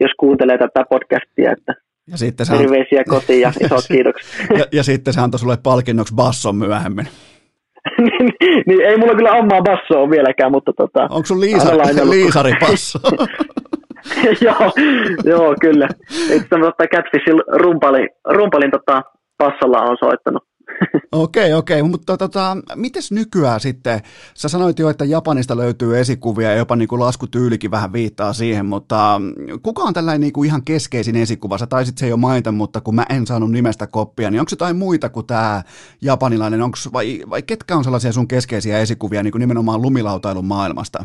jos kuuntelee tätä podcastia, että terveisiä kotiin ja isot kiitokset. Ja sitten se antoi sulle palkinnoksi basson myöhemmin. Niin, ei mulla kyllä omaa bassoa vieläkään, mutta onko sun liisaripasso? Joo, kyllä. Itse asiassa Catfishin rumpalin passalla on soittanut. Okei, mutta mites nykyään sitten, sä sanoit jo, että Japanista löytyy esikuvia ja jopa niinku laskutyylikin vähän viittaa siihen, mutta kuka on tällainen niinku ihan keskeisin esikuva? Sä taisit se jo mainita, mutta kun mä en saanut nimestä koppia, niin onko jotain muita kuin tämä japanilainen, vai ketkä on sellaisia sun keskeisiä esikuvia niinku nimenomaan lumilautailun maailmasta?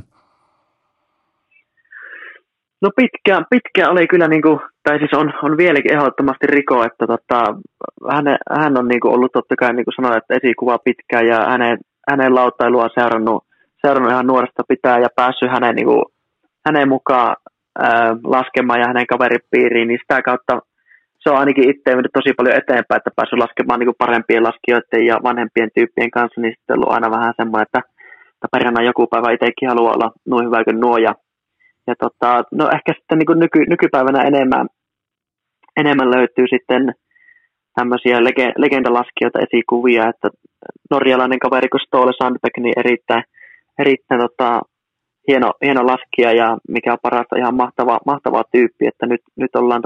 No pitkään oli kyllä, niinku, tai siis on vieläkin ehdottomasti Riko, että hän on niinku ollut totta kai, niin kuin sanoin, että esikuva pitkään ja hänen lautailuaan seurannut ihan nuoresta pitää ja päässyt hänen mukaan laskemaan ja hänen kaveripiiriin, niin sitä kautta se on ainakin itse mennyt tosi paljon eteenpäin, että päässyt laskemaan niinku parempien laskijoiden ja vanhempien tyyppien kanssa, niin sitten on ollut aina vähän semmoinen, että perhana joku päivä itsekin haluaa olla noin hyvä kuin nuo ja no ehkä sitten niin nykypäivänä enemmän löytyy sitten tämmöisiä legendalaskijoita, esikuvia, että norjalainen kaveri kuin Ståle Sandbech, niin erittäin hieno laskija ja mikä on parasta, ihan mahtava tyyppi, että nyt ollaan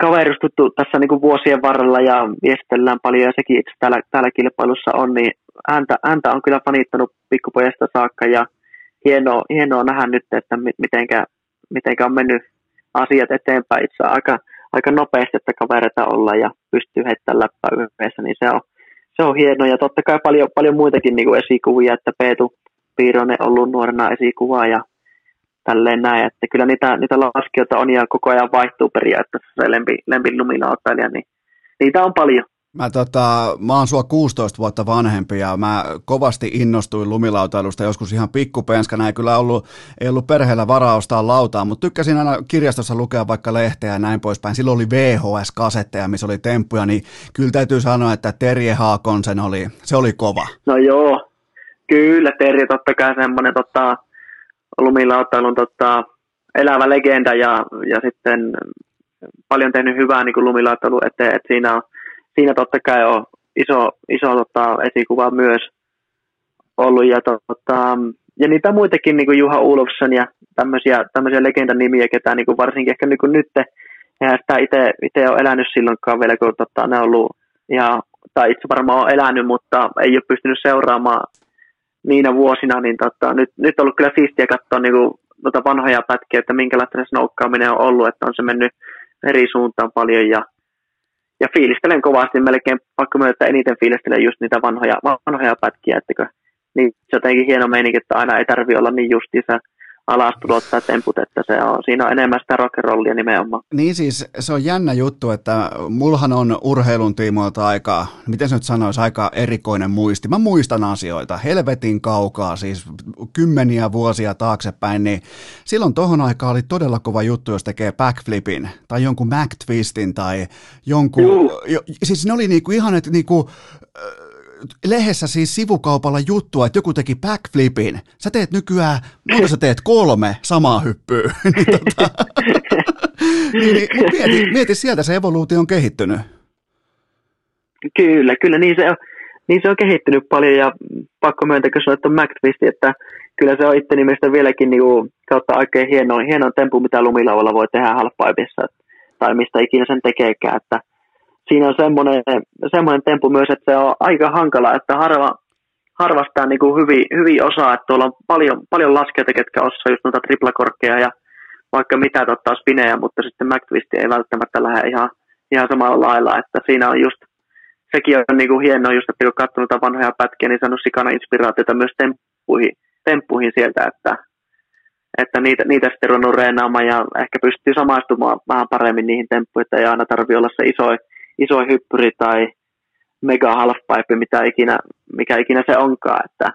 kaveristuttu tässä niin kuin vuosien varrella ja viestistellään paljon ja sekin itse täällä kilpailussa on, niin häntä on kyllä fanittanut pikkupojasta saakka ja hienoa nähdä nyt, että mitenkä on mennyt asiat eteenpäin itse aika nopeasti, että kavereita ollaan ja pystyy heittämään läppää yhdessä, niin se on hienoa. Ja totta kai paljon muitakin niin kuin esikuvia, että Peetu Piironen on ollut nuorena esikuvaa ja tälleen näin, että kyllä niitä laskijoita on ja koko ajan vaihtuu periaatteessa se lempilumilautailija, niin niitä on paljon. Mä oon sua 16 vuotta vanhempi ja mä kovasti innostuin lumilautailusta joskus ihan pikkupenskana. Ei ollut perheellä varaa ostaa lautaa, mutta tykkäsin aina kirjastossa lukea vaikka lehteä ja näin poispäin. Silloin oli VHS-kasetteja, missä oli temppuja, niin kyllä täytyy sanoa, että Terje Håkonsen se oli kova. No joo, kyllä Terje totta kai semmoinen lumilautailun elävä legenda ja sitten paljon tehnyt hyvää niin kuin lumilautailu eteen, että siinä totta kai on iso esikuva myös ollut ja niitä muitakin niin kuin Juha Ulfsen ja tämmöisiä legendanimiä, ketä niin kuin varsinkin ehkä niin kuin nyt eihän sitä itse ole elänyt silloinkaan vielä, kun ne on ollut ihan, tai itse varmaan on elänyt, mutta ei ole pystynyt seuraamaan niinä vuosina, niin nyt on ollut kyllä siistiä katsoa niin kuin vanhoja pätkiä, että minkälaista snoukkaaminen on ollut, että on se mennyt eri suuntaan paljon ja fiilistelen kovasti, melkein pakko myöntää, eniten fiilistelen just niitä vanhoja pätkiä, että niin se jotenkin hieno meininki, että aina ei tarvitse olla niin justiinsa alastulot tai temput, että siinä on enemmän sitä rock'n'rollia nimenomaan. Niin siis se on jännä juttu, että mullahan on urheilun tiimoilta aika, miten se nyt sanoisi, aika erikoinen muisti. Mä muistan asioita helvetin kaukaa, siis kymmeniä vuosia taaksepäin, niin silloin tohon aikaan oli todella kova juttu, jos tekee backflipin tai jonkun McTwistin tai jonkun, siis ne oli niinku ihan, että niinku lehdessä siis sivukaupalla juttua, että joku teki backflipin. Sä teet nykyään, monta sä teet 3 samaa hyppyä. Mieti, sieltä se evoluutio on kehittynyt. Kyllä, niin se on kehittynyt paljon ja pakko myöntääkö sanoa, että on McTwist, että kyllä se on itse nimestä vieläkin niinku, kautta oikein hieno tempu, mitä lumilaudalla voi tehdä halfpipeissa tai mistä ikinä sen tekeekään, että siinä on semmoinen tempu myös, että se on aika hankala, että harvastaa niin kuin hyvin osaa, että tuolla on paljon laskijoita, ketkä osaa just noita triplakorkkeja ja vaikka mitä ottaa spinejä, mutta sitten McTwist ei välttämättä lähde ihan samalla lailla, että siinä on just, sekin on niin kuin hienoa just, että kun on katsonut vanhoja pätkiä, niin saanut sikana inspiraatiota myös temppuihin sieltä, että niitä sitten ruvennut reenaamaan ja ehkä pystyy samaistumaan vähän paremmin niihin temppuihin, että ei aina tarvitse olla se iso hyppyri tai mega halfpipe, mikä ikinä se onkaan, että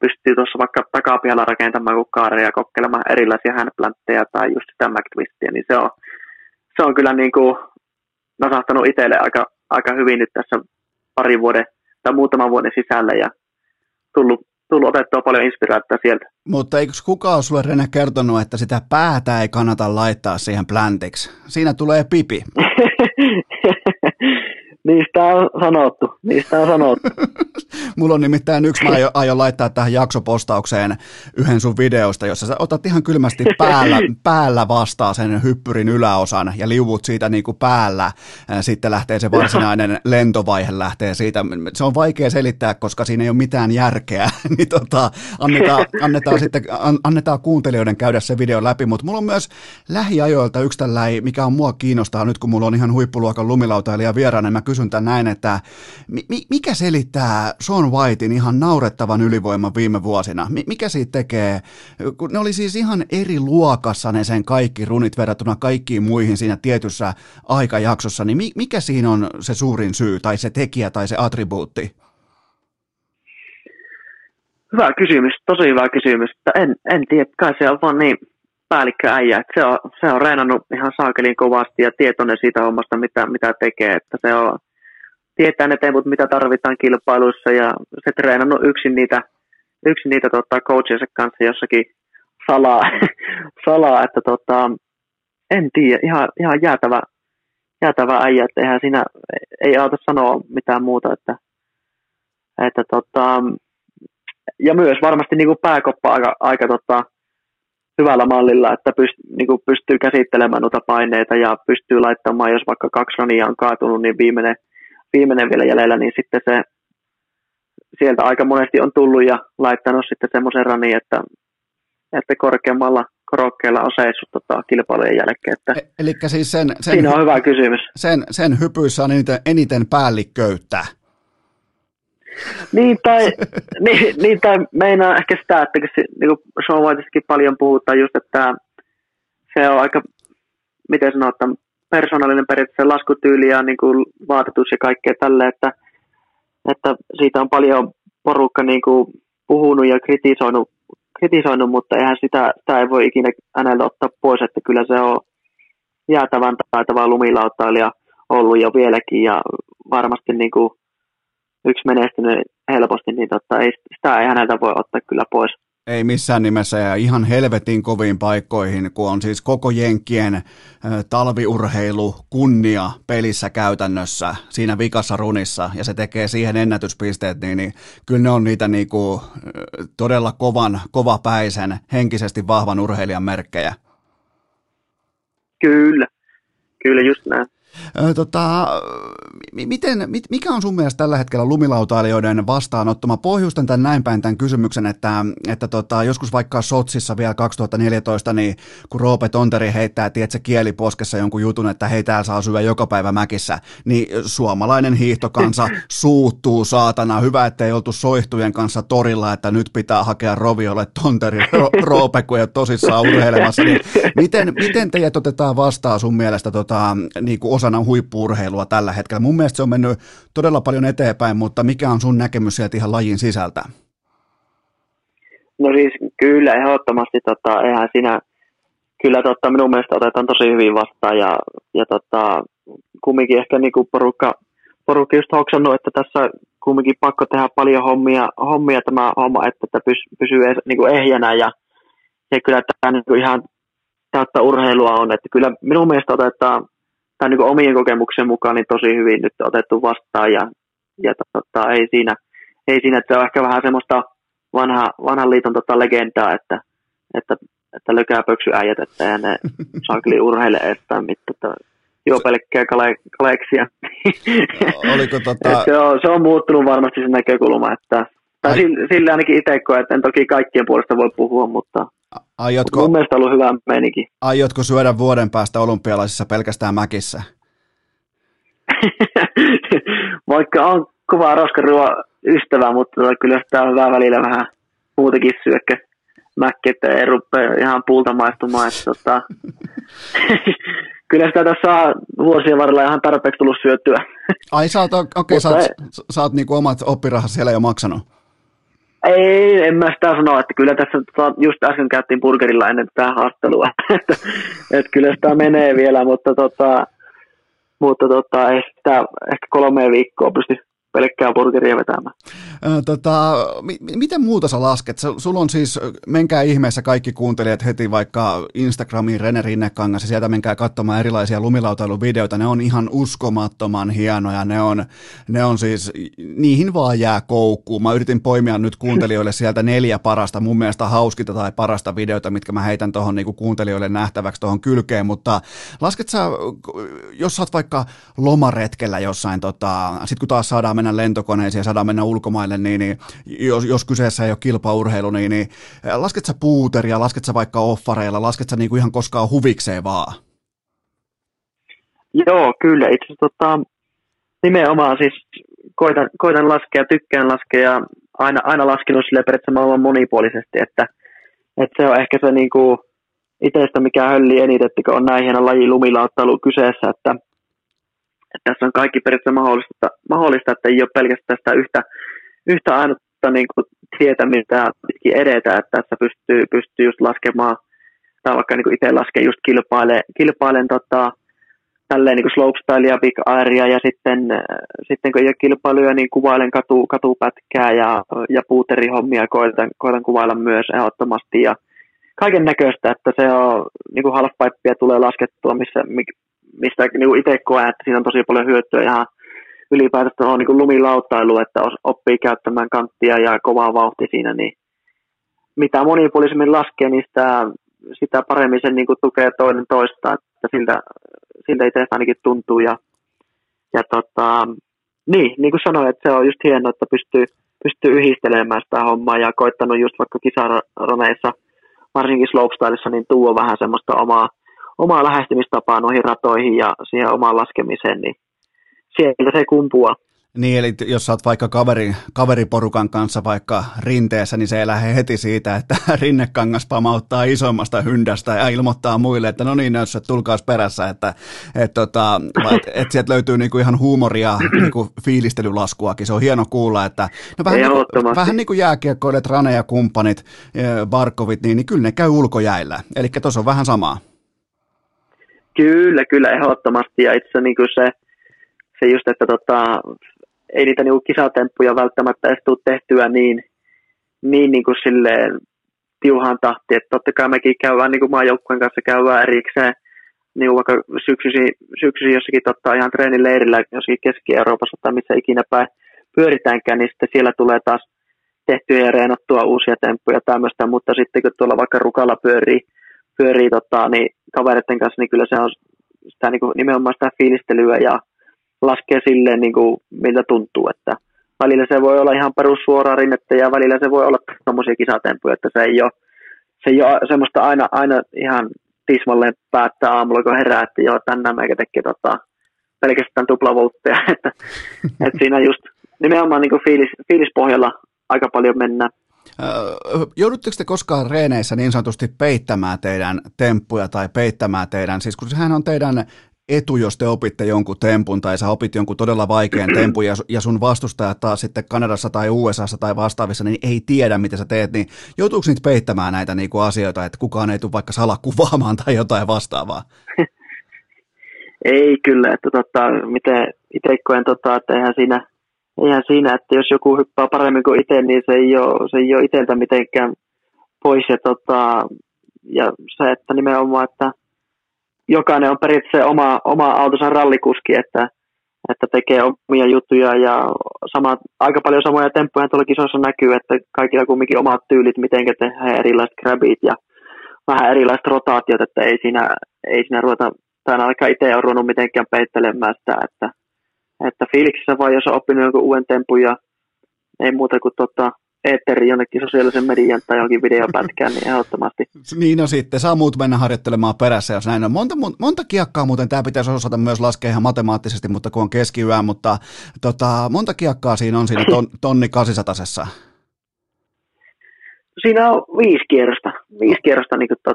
pystyy tuossa vaikka takapihalla rakentamaan kukkaaria ja kokkelemaan erilaisia handplantteja tai just sitä McTwistiä, niin se on kyllä niin kuin nasahtanut itselle aika hyvin nyt tässä pari vuoden tai muutaman vuoden sisällä ja tullut otettua paljon inspiraatiota sieltä. Mutta eikö kukaan sulle, Rene, kertonut, että sitä päätä ei kannata laittaa siihen plantiksi? Siinä tulee pipi. Niistä on sanottu. Mulla on nimittäin yksi, mä aion laittaa tähän jaksopostaukseen yhden sun videosta, jossa sä otat ihan kylmästi päällä vastaan sen hyppyrin yläosan ja liuut siitä niin kuin päällä. Sitten lähtee se varsinainen lentovaihe lähtee siitä. Se on vaikea selittää, koska siinä ei ole mitään järkeä. Niin annetaan kuuntelijoiden käydä se video läpi, mutta mulla on myös lähiajoilta yksi tällainen, mikä on mua kiinnostaa nyt, kun mulla on ihan huippuluokan lumilautailija vieraana, mä kysyn tämän näin, että mikä selittää Sean Whitein ihan naurettavan ylivoiman viime vuosina? Mikä siitä tekee? Kun ne oli siis ihan eri luokassa ne sen kaikki runit verrattuna kaikkiin muihin siinä tietyssä aikajaksossa, niin mikä siinä on se suurin syy tai se tekijä tai se attribuutti? Hyvä kysymys, tosi hyvä kysymys. En tiedä, kai se on vaan niin päällikköäijä. Se on reenannut ihan saakelin kovasti ja tietoinen siitä hommasta, mitä tekee. Että se on, tietää ne temput, mitä tarvitaan kilpailuissa ja se treenannut yksin niitä coachinsa kanssa jossakin salaa että en tiedä, ihan jäätävä äijä, että eihän siinä ei auta sanoa mitään muuta, että ja myös varmasti niin kuin pääkoppa aika hyvällä mallilla, että pystyy käsittelemään noita paineita ja pystyy laittamaan, jos vaikka 2 runia on kaatunut, niin viimeinen vielä jäljellä, niin sitten se sieltä aika monesti on tullut ja laittanut sitten semmoisen runin, että korkeammalla korokkeella on seissut kilpailujen jälkeen. Että elikkä siis sen siinä on hyvä kysymys. Sen hypyissä on eniten päällikköyttä. Niin tai meinaa ehkä sitä, että niin kuin Sean Whitestakin paljon puhutaan just, että se on aika, miten sanotaan, persoonallinen periaatteessa laskutyyli ja niin kuin vaatetus ja kaikkea tälle, että siitä on paljon porukka niin kuin puhunut ja kritisoinut, mutta eihän sitä ei voi ikinä häneltä ottaa pois, että kyllä se on jäätävän taitava lumilautailija ollut jo vieläkin ja varmasti niin kuin yksi menestynyt helposti, niin sitä ei häneltä voi ottaa kyllä pois. Ei missään nimessä ja ihan helvetin koviin paikkoihin, kun on siis koko jenkkien talviurheilu kunnia pelissä käytännössä siinä vikassa runissa ja se tekee siihen ennätyspisteet, niin kyllä ne on niitä niinku, todella kovapäisen, henkisesti vahvan urheilijan merkkejä. Kyllä just näin. Mikä on sun mielestä tällä hetkellä lumilautailijoiden vastaanottoma? Pohjustan tämän näin päin tämän kysymyksen, että joskus vaikka Sotsissa vielä 2014, niin kun Roope Tonteri heittää, tiedätkö, kieliposkessa jonkun jutun, että hei, täällä saa syödä joka päivä mäkissä, niin suomalainen hiihtokansa suuttuu saatana. Hyvä, ettei oltu soihtujen kanssa torilla, että nyt pitää hakea roviolle Tonteri Roope, kun ei ole tosissaan urheilemassa. Niin miten teidät otetaan vastaan sun mielestä niin kuin osana huippu-urheilua tällä hetkellä? Mun mielestä se on mennyt todella paljon eteenpäin, mutta mikä on sun näkemys sieltä ihan lajin sisältä? No siis kyllä, ehdottomasti. Eihän siinä, kyllä minun mielestä otetaan tosi hyvin vastaan ja kumminkin ehkä niin kuin porukka just hoksannut, että tässä kumminkin pakko tehdä paljon hommia tämä homma, että pysyy niin kuin ehjänä ja kyllä tämä niin kuin ihan täyttä urheilua on, että kyllä minun mielestä otetaan tai niin omien kokemuksen mukaan niin tosi hyvin nyt otettu vastaan ja ei siinä, että se on ehkä vähän semmoista vanhan liiton legendaa, että lökääpöksy äijät, että eihän ne saakeli urheile estää mitään, joo pelkkää kaleksia. Oliko se on muuttunut varmasti se näkökulma, että sillä ainakin itse koen, että en toki kaikkien puolesta voi puhua, mutta Aiotko, mun mielestä on ollut hyvä meininki. Aiotko syödä vuoden päästä olympialaisissa pelkästään mäkissä? Vaikka on kovaa roskaruoan ystävä, mutta kyllä sitä on hyvä välillä vähän muutakin syökkä mäkki, että ei rupea ihan puulta maistumaan. Että, kyllä sitä tässä on vuosien varrella ihan tarpeeksi tullut syötyä. Ai sä oot, okay, sä oot niinku omat oppirahas siellä jo maksanut? Ei, en mä sitä sanoa, että kyllä tässä just äsken käytiin burgerilla ennen tätä haastattelua, että kyllä sitä menee vielä, mutta ei sitä ehkä 3 viikkoa pysty pelkkää burgeria vetämään. Miten muuta sä lasket? Sulla on siis, menkää ihmeessä kaikki kuuntelijat heti vaikka Instagramiin Rene Rinnekangas ja sieltä menkää katsomaan erilaisia lumilautailuvideoita. Ne on ihan uskomattoman hienoja. Ne on siis, niihin vaan jää koukkuun. Mä yritin poimia nyt kuuntelijoille sieltä 4 parasta, mun mielestä hauskinta tai parasta videota, mitkä mä heitän tuohon niinku kuuntelijoille nähtäväksi tuohon kylkeen, mutta lasket sä, jos sä oot vaikka lomaretkellä jossain, sit kun taas saadaan mennä lentokoneisiin ja saadaan mennä ulkomaille, niin jos kyseessä ei ole kilpaurheilu, niin lasket sä puuteria, lasket sä vaikka offareilla, lasket sä niinku ihan koskaan huvikseen vaan? Joo, kyllä. Itse asiassa nimenomaan siis koitan laskea, tykkään laskea ja aina laskenut silleen periaatteessa monipuolisesti, että se on ehkä se niinku itsestä mikä höllii eniten, että kun on näin hieno laji lumilauttailu kyseessä, että tässä on kaikki periaatteessa mahdollista, että ei ole pelkästään sitä yhtä ainutta niin kuin tietä, mitä pitkin edetään, että tässä pystyy just laskemaan, tai vaikka niin kuin itse lasken just kilpailen tälleen niin kuin slopestylea, big airia, ja sitten kun ei ole kilpailuja, niin kuvailen katupätkää ja puuterihommia koitan kuvailla myös ehdottomasti, ja kaiken näköistä, että se on niin kuin halfpipea tulee laskettua, mistä niin kuin itse koen, että siinä on tosi paljon hyötyä ihan ylipäätään on niin kuin lumilauttailu, että oppii käyttämään kanttia ja kovaa vauhtia siinä, niin mitä monipuolisemmin laskee, niin sitä paremmin sen niin kuin tukee toinen toista, että siltä itsestä ainakin tuntuu. Niin kuin sanoin, että se on just hienoa, että pystyy yhdistelemään sitä hommaa ja koittanut just vaikka kisaraneissa, varsinkin slopestylessa, niin tuo vähän semmoista omaa lähestymistapaa noihin ratoihin ja siihen omaan laskemiseen, niin sieltä se kumpuaa. Niin, eli jos sä oot vaikka kaveriporukan kanssa vaikka rinteessä, niin se ei lähde heti siitä, että Rinnekangas pamauttaa isommasta hyndästä ja ilmoittaa muille, että no niin, nössöt, tulkaas perässä, että sieltä löytyy niinku ihan huumoria, niinku fiilistelylaskuakin. Se on hieno kuulla, että no vähän niin kuin jääkiekkoilijat, Rane ja kumppanit, Barkovit, niin kyllä ne käy ulkojäillä. Eli tuossa on vähän samaa. Kyllä, ehdottomasti, ja itse niin kuin se just, että ei niitä niin kuin kisatemppuja välttämättä edes tule tehtyä niin kuin silleen tiuhaan tahtiin, että totta kai mekin käydään niin kuin maajoukkueen kanssa käydään erikseen, niin vaikka syksyisin jossakin ihan treenileirillä jossakin Keski-Euroopassa tai missä ikinä päin pyöritäänkään, niin sitten siellä tulee taas tehtyä ja reenattua uusia temppuja tämmöistä, mutta sitten kun tuolla vaikka Rukalla pyörii niin kavereiden kanssa, niin kyllä se on sitä, niin kuin, nimenomaan sitä fiilistelyä ja laskee silleen, niin kuin, miltä tuntuu, että välillä se voi olla ihan perussuoraa rinnettä ja välillä se voi olla tommosia kisatempuja, että se ei ole semmoista aina ihan tismalleen päättää aamulla, kun herää, että joo, tänään meikä tekee pelkästään tuplavoltteja, että siinä just nimenomaan niin kuin fiilispohjalla aika paljon mennään. Joudutteko te koskaan reeneissä niin sanotusti peittämään teidän temppuja tai peittämään teidän, siis kun sehän on teidän etu, jos te opitte jonkun tempun tai sä opit jonkun todella vaikean tempun ja sun vastustajat taas sitten Kanadassa tai USAssa tai vastaavissa, niin ei tiedä mitä sä teet, niin joutuuko niitä peittämään näitä niinku asioita, että kukaan ei tule vaikka salakuvaamaan tai jotain vastaavaa? Ei kyllä, että miten itse koen, että eihän siinä, että jos joku hyppää paremmin kuin itse, niin se ei ole itseltä mitenkään pois. Ja se, että nimenomaan, että jokainen on periaatteessa oma autonsa rallikuski, että tekee omia juttuja ja aika paljon samoja temppuja tuolla kisoissa näkyy, että kaikilla kumminkin omat tyylit, miten tehdään erilaiset grabit ja vähän erilaiset rotaatiot, että ei siinä ruveta, tai ainakaan itse on ruvennut mitenkään peittelemään sitä, että fiiliksissä vaan, jos on oppinut jonkun uuden tempun ja ei muuta kuin eetteriin jonnekin sosiaalisen median tai jonkin videopätkään, niin ehdottomasti. Niin, no sitten saa muut mennä harjoittelemaan perässä, jos näin on. Monta kiekkaa muuten, tämä pitäisi osata myös laskea ihan matemaattisesti, mutta kun on keskiyö, mutta monta kiekkaa siinä on siinä tonni 800-sessa? Siinä on viisi kierrosta niin kuin,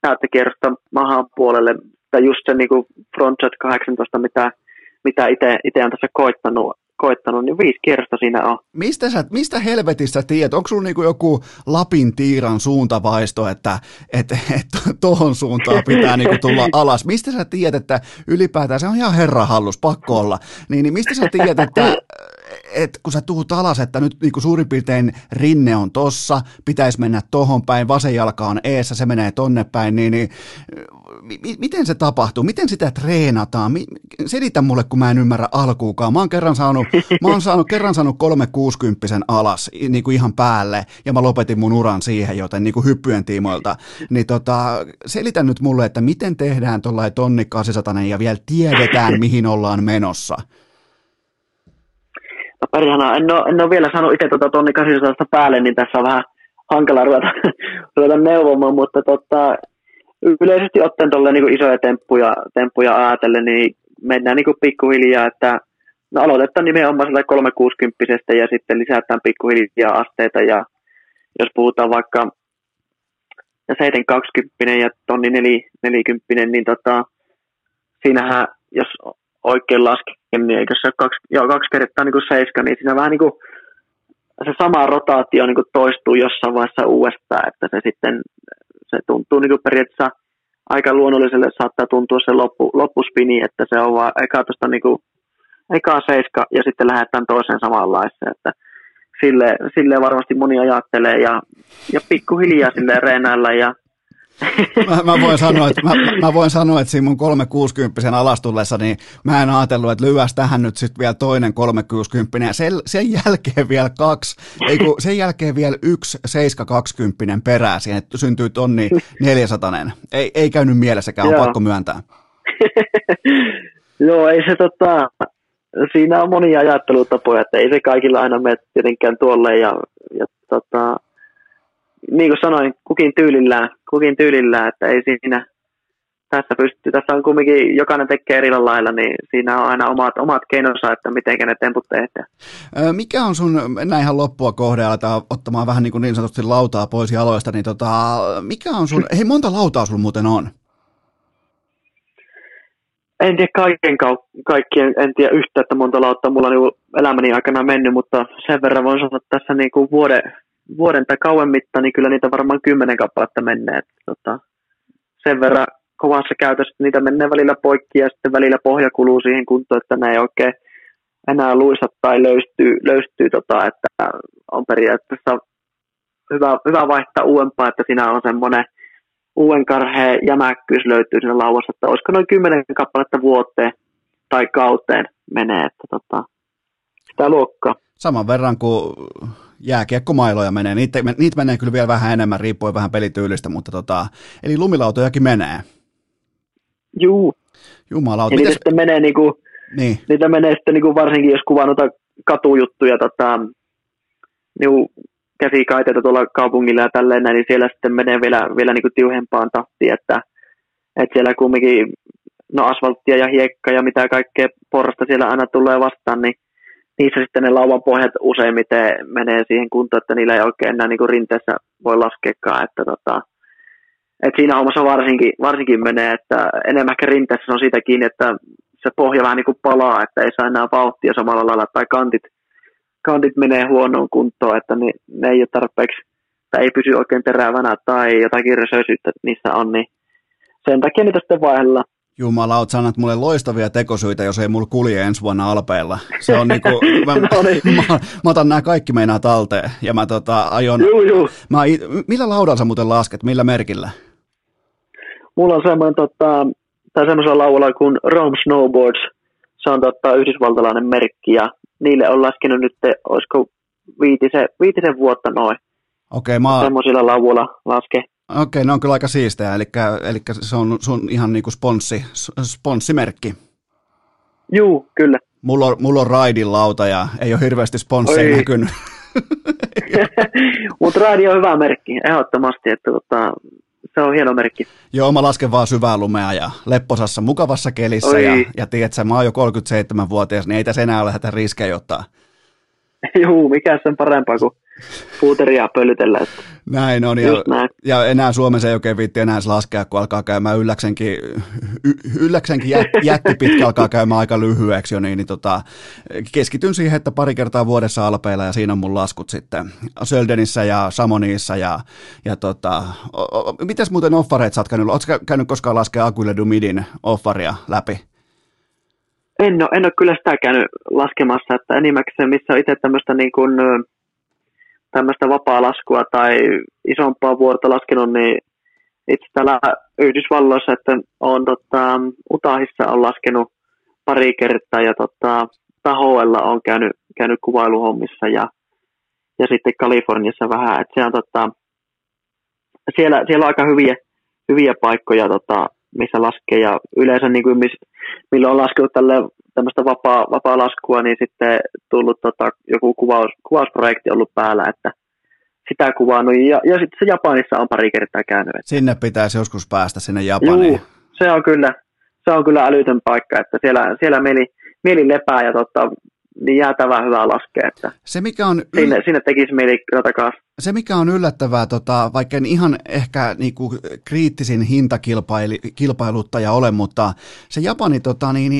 täyttökierrosta mahan puolelle, tai just se niin kuin frontside 18, mitä itse on tässä koittanut, niin 5 kierrosta siinä on. Mistä helvetistä tiedät? Onko sulla niinku joku Lapin tiiran suuntavaisto, että tohon suuntaan pitää niinku tulla alas? Mistä sä tiedät, että ylipäätään se on ihan herrahallus, pakko olla. Niin mistä sä tiedät, että kun sä tuut alas, että nyt niinku suurin piirtein rinne on tossa, pitäisi mennä tohon päin, vasen jalka on eessä, se menee tonne päin, niin miten se tapahtuu? Miten sitä treenataan? Selitä mulle, kun mä en ymmärrä alkuukaan. Mä oon kerran saanut 360 alas niin kuin ihan päälle, ja mä lopetin mun uran siihen, joten niin kuin hyppyen tiimoilta. Niin selitä nyt mulle, että miten tehdään tuollainen tonni 800 ja vielä tiedetään, mihin ollaan menossa. No perhana, en ole vielä saanut itse tuota tonni 800 päälle, niin tässä on vähän hankala ruveta neuvomaan, mutta yleisesti ottaen tolleen niin kuin isoja temppuja ajatellen, niin mennään niin kuin pikkuhiljaa, että no aloitetaan nimenomaan sieltä 360 ja sitten lisätään pikkuhiljaa asteita, ja jos puhutaan vaikka 720 ja tonni 40, niin siinähän jos oikein lasken, niin eikö se ole kaksi kertaa niin kuin 7, niin siinä vähän niin kuin se sama rotaatio niin kuin toistuu jossain vaiheessa uudestaan, että se sitten se tuntuu niin kuin periaatteessa aika luonnolliselle, saattaa tuntua se loppuspini, että se on vaan eka 7 ja sitten lähdetään toiseen samanlaiseen, että sille varmasti moni ajattelee ja pikkuhiljaa silleen reenailla ja Mä voin sanoa, että siinä mun 360 alastullessa, niin mä en ajatellut, että lyös tähän nyt sitten vielä toinen 360 ja sen jälkeen vielä yksi 720 perää siihen, että syntyy tonni 400. Ei käynyt mielessäkään, on pakko myöntää. Joo, ei se siinä on monia ajattelutapoja, että ei se kaikilla aina mene tietenkään tuolle ja niin kuin sanoin, kukin tyylillään, että ei siinä, tässä on kumminkin, jokainen tekee eri lailla, niin siinä on aina omat keinonsa, että miten ne temput tehdään. Mikä on sun, mennään ihan loppua kohde, aletaan ottamaan vähän niin sanotusti lautaa pois jaloista, niin mikä on sun, hei monta lautaa sulla muuten on? En tiedä kaikkien, en tiedä yhtä, että monta lauttaa mulla on elämäni aikana mennyt, mutta sen verran voin sanoa tässä niin kuin vuoden tai kauan mittaan, niin kyllä niitä varmaan 10 kappaletta menee. Sen verran kovassa käytössä niitä menee välillä poikki ja sitten välillä pohja kuluu siihen kuntoon, että ne ei oikein enää luista tai löystyy että on periaatteessa hyvä vaihtaa uudempaa, että siinä on semmoinen uuden karheen jämäkkyys löytyy siinä lauassa, että olisiko noin 10 kappaletta vuoteen tai kauteen menee, että sitä luokkaa. Saman verran kuin jääkiekkomailoja menee. Niitä menee kyllä vielä vähän enemmän, riippuen vähän pelityylistä, mutta eli lumilautojakin menee. Juu. Jumalauta. Niitä sitten menee niinku, niin. Niitä menee sitten niinku varsinkin, jos kuvaa noita katujuttuja, niinku käsikaiteita tuolla kaupungilla ja tälleen näin, niin siellä sitten menee vielä niinku tiuhempaan tahtiin, että siellä kumminkin asfalttia ja hiekka ja mitä kaikkea porrasta siellä aina tulee vastaan, niin niissä sitten ne lauvan pohjat useimmiten menee siihen kuntoon, että niillä ei oikein enää niin rinteessä voi laskeakaan. Että siinä hommassa varsinkin menee, että enemmän rinteessä on siitä kiinni, että se pohja vähän niin kuin palaa, että ei saa enää vauhtia samalla lailla, tai kantit menee huonoon kuntoon, että ne ei ole tarpeeksi, tai ei pysy oikein terävänä, tai jotakin rösöisyyttä niissä on, niin sen takia niitä sitten vaihdellaan. Jumalaut, sanat mulle loistavia tekosyitä, jos ei mulla kulje ensi vuonna alpeilla. Se on niinku, mä otan nämä kaikki meinaa talteen, ja mä aion... Juu. Millä laudalla sä muuten lasket, millä merkillä? Mulla on semmoinen, semmoisella laudalla kuin Rome Snowboards, se on yhdysvaltalainen merkki, ja niille on laskenut nyt, olisiko viitisen vuotta noin. Okei, semmoisilla laudalla laske. Okei, ne on kyllä aika siistejä, eli se on sun ihan niin kuin sponssimerkki. Juu, kyllä. Mulla on raidin lauta ja ei ole hirveästi sponsseja näkynyt. Mutta raadi on hyvä merkki, ehdottomasti, että se on hieno merkki. Joo, mä lasken vaan syvää lumea ja lepposassa mukavassa kelissä. Oi. Ja tiedätkö, mä oon jo 37-vuotias, niin ei tässä enää ole tätä riskejä ottaa. Juu, mikä sen parempaa kuin puuteria pölytellä. Näin on, ja enää Suomessa ei oikein viitti enää laskea, kun alkaa käymään ylläksenkin jättipitkä alkaa käymään aika lyhyeksi jo, niin keskityn siihen, että pari kertaa vuodessa alpeilla, ja siinä on mun laskut sitten Söldenissä ja Samoniissa, mitäs muuten offareet sä oot käynyt? Ootko käynyt koskaan laskea Aquile du Midin offaria läpi? En ole kyllä sitä käynyt laskemassa, että enimmäkseen missä on itse tämmöistä niin kuin tämmöistä vapaa-laskua tai isompaa vuorta laskenut, niin itse täällä Yhdysvalloissa, että olen Utahissa on laskenut pari kertaa ja Tahoella on käynyt kuvailuhommissa ja sitten Kaliforniassa vähän, että se on siellä on aika hyviä paikkoja missä laskee, ja yleensä niin kuin milloin on laskenut tämmöistä vapaa laskua, niin sitten tullut joku kuvausprojekti ollut päällä, että sitä kuvannut, ja sitten se Japanissa on pari kertaa käynyt. Sinne pitäisi joskus päästä, sinne Japaniin. Juu, se on kyllä älytön paikka, että siellä mieli lepää ja niin jäätävää hyvää laskea, että se, mikä on sinne tekisi mieli ratakaas. Se, mikä on yllättävää, vaikka en ihan ehkä niinku kriittisin hintakilpailuttaja ole, mutta se Japani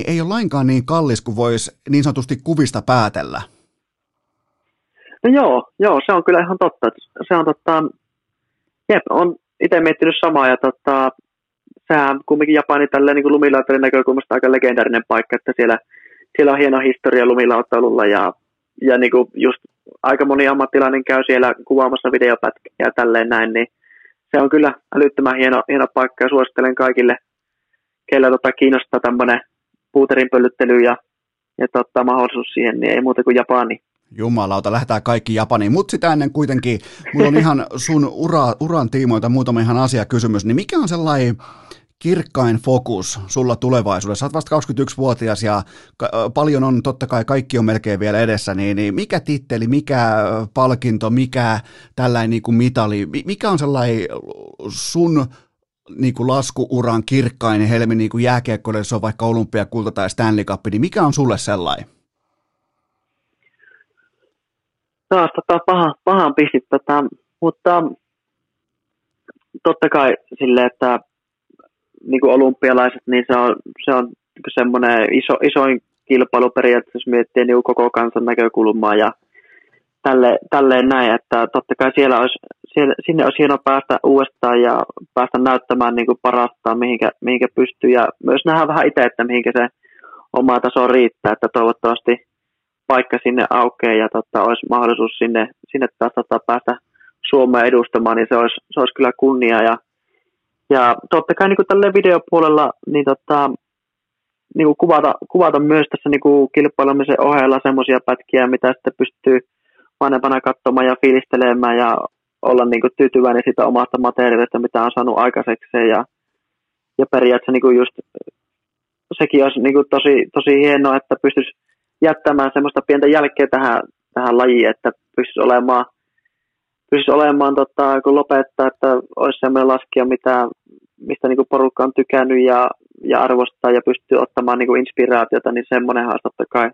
ei ole lainkaan niin kallis kuin voisi niin sanotusti kuvista päätellä. No joo, se on kyllä ihan totta. Se on jep, on itse miettinyt samaa, ja sehän kumminkin Japani tälleen niin lumilauttelun näkökulmasta aika legendaarinen paikka, että siellä on hieno historia lumilautailulla, ja niin kuin just aika moni ammattilainen käy siellä kuvaamassa videopätkiä ja tälleen näin, niin se on kyllä älyttömän hieno paikka, ja suosittelen kaikille, keillä kiinnostaa tämmöinen puuterin pölyttely ja mahdollisuus siihen, niin ei muuta kuin Japani. Jumalauta, lähdetään kaikki Japaniin, mutta sitä ennen kuitenkin, mulla on ihan sun uran tiimoilta muutama ihan asiakysymys, niin mikä on sellainen kirkkain fokus sulla tulevaisuudessa? Olet vasta 21-vuotias ja paljon on, totta kai kaikki on melkein vielä edessä, niin mikä titteli, mikä palkinto, mikä tällainen niin kuin mitali, mikä on sellainen sun niin kuin laskuuran kirkkain helmi niin kuin jääkiekkoille, jos on vaikka olympiakulta tai Stanley Cup, niin mikä on sulle sellainen? Taas pahan pistit, mutta totta kai silleen, että niin kuin olympialaiset, niin se on semmoinen isoin kilpailu periaatteessa, jos miettii niin koko kansan näkökulmaa ja tälleen näin, että totta kai sinne olisi hieno päästä uudestaan ja päästä näyttämään niin kuin parastaan, mihinkä pystyy, ja myös nähdään vähän itse, että mihinkä se oma taso riittää, että toivottavasti paikka sinne aukeaa ja olisi mahdollisuus sinne taas päästä Suomea edustamaan, niin se olisi kyllä kunnia. Ja totta kai niin tällä videopuolella niin niin kuvata myös tässä niin kilpailemisen ohella semmoisia pätkiä, mitä sitten pystyy vanhempana katsomaan ja fiilistelemään ja olla niin tyytyväinen siitä omasta materiaalista, mitä on saanut aikaiseksi. Ja periaatteessa niin just, sekin olisi niin tosi hienoa, että pystyisi jättämään semmoista pientä jälkeä tähän lajiin, että pystyisi olemaan kun lopettaa, että olisi sellainen laskija, mistä niin kuin porukka on tykännyt ja arvostaa ja pystyy ottamaan niin kuin inspiraatiota, niin semmoinenhan on totta kai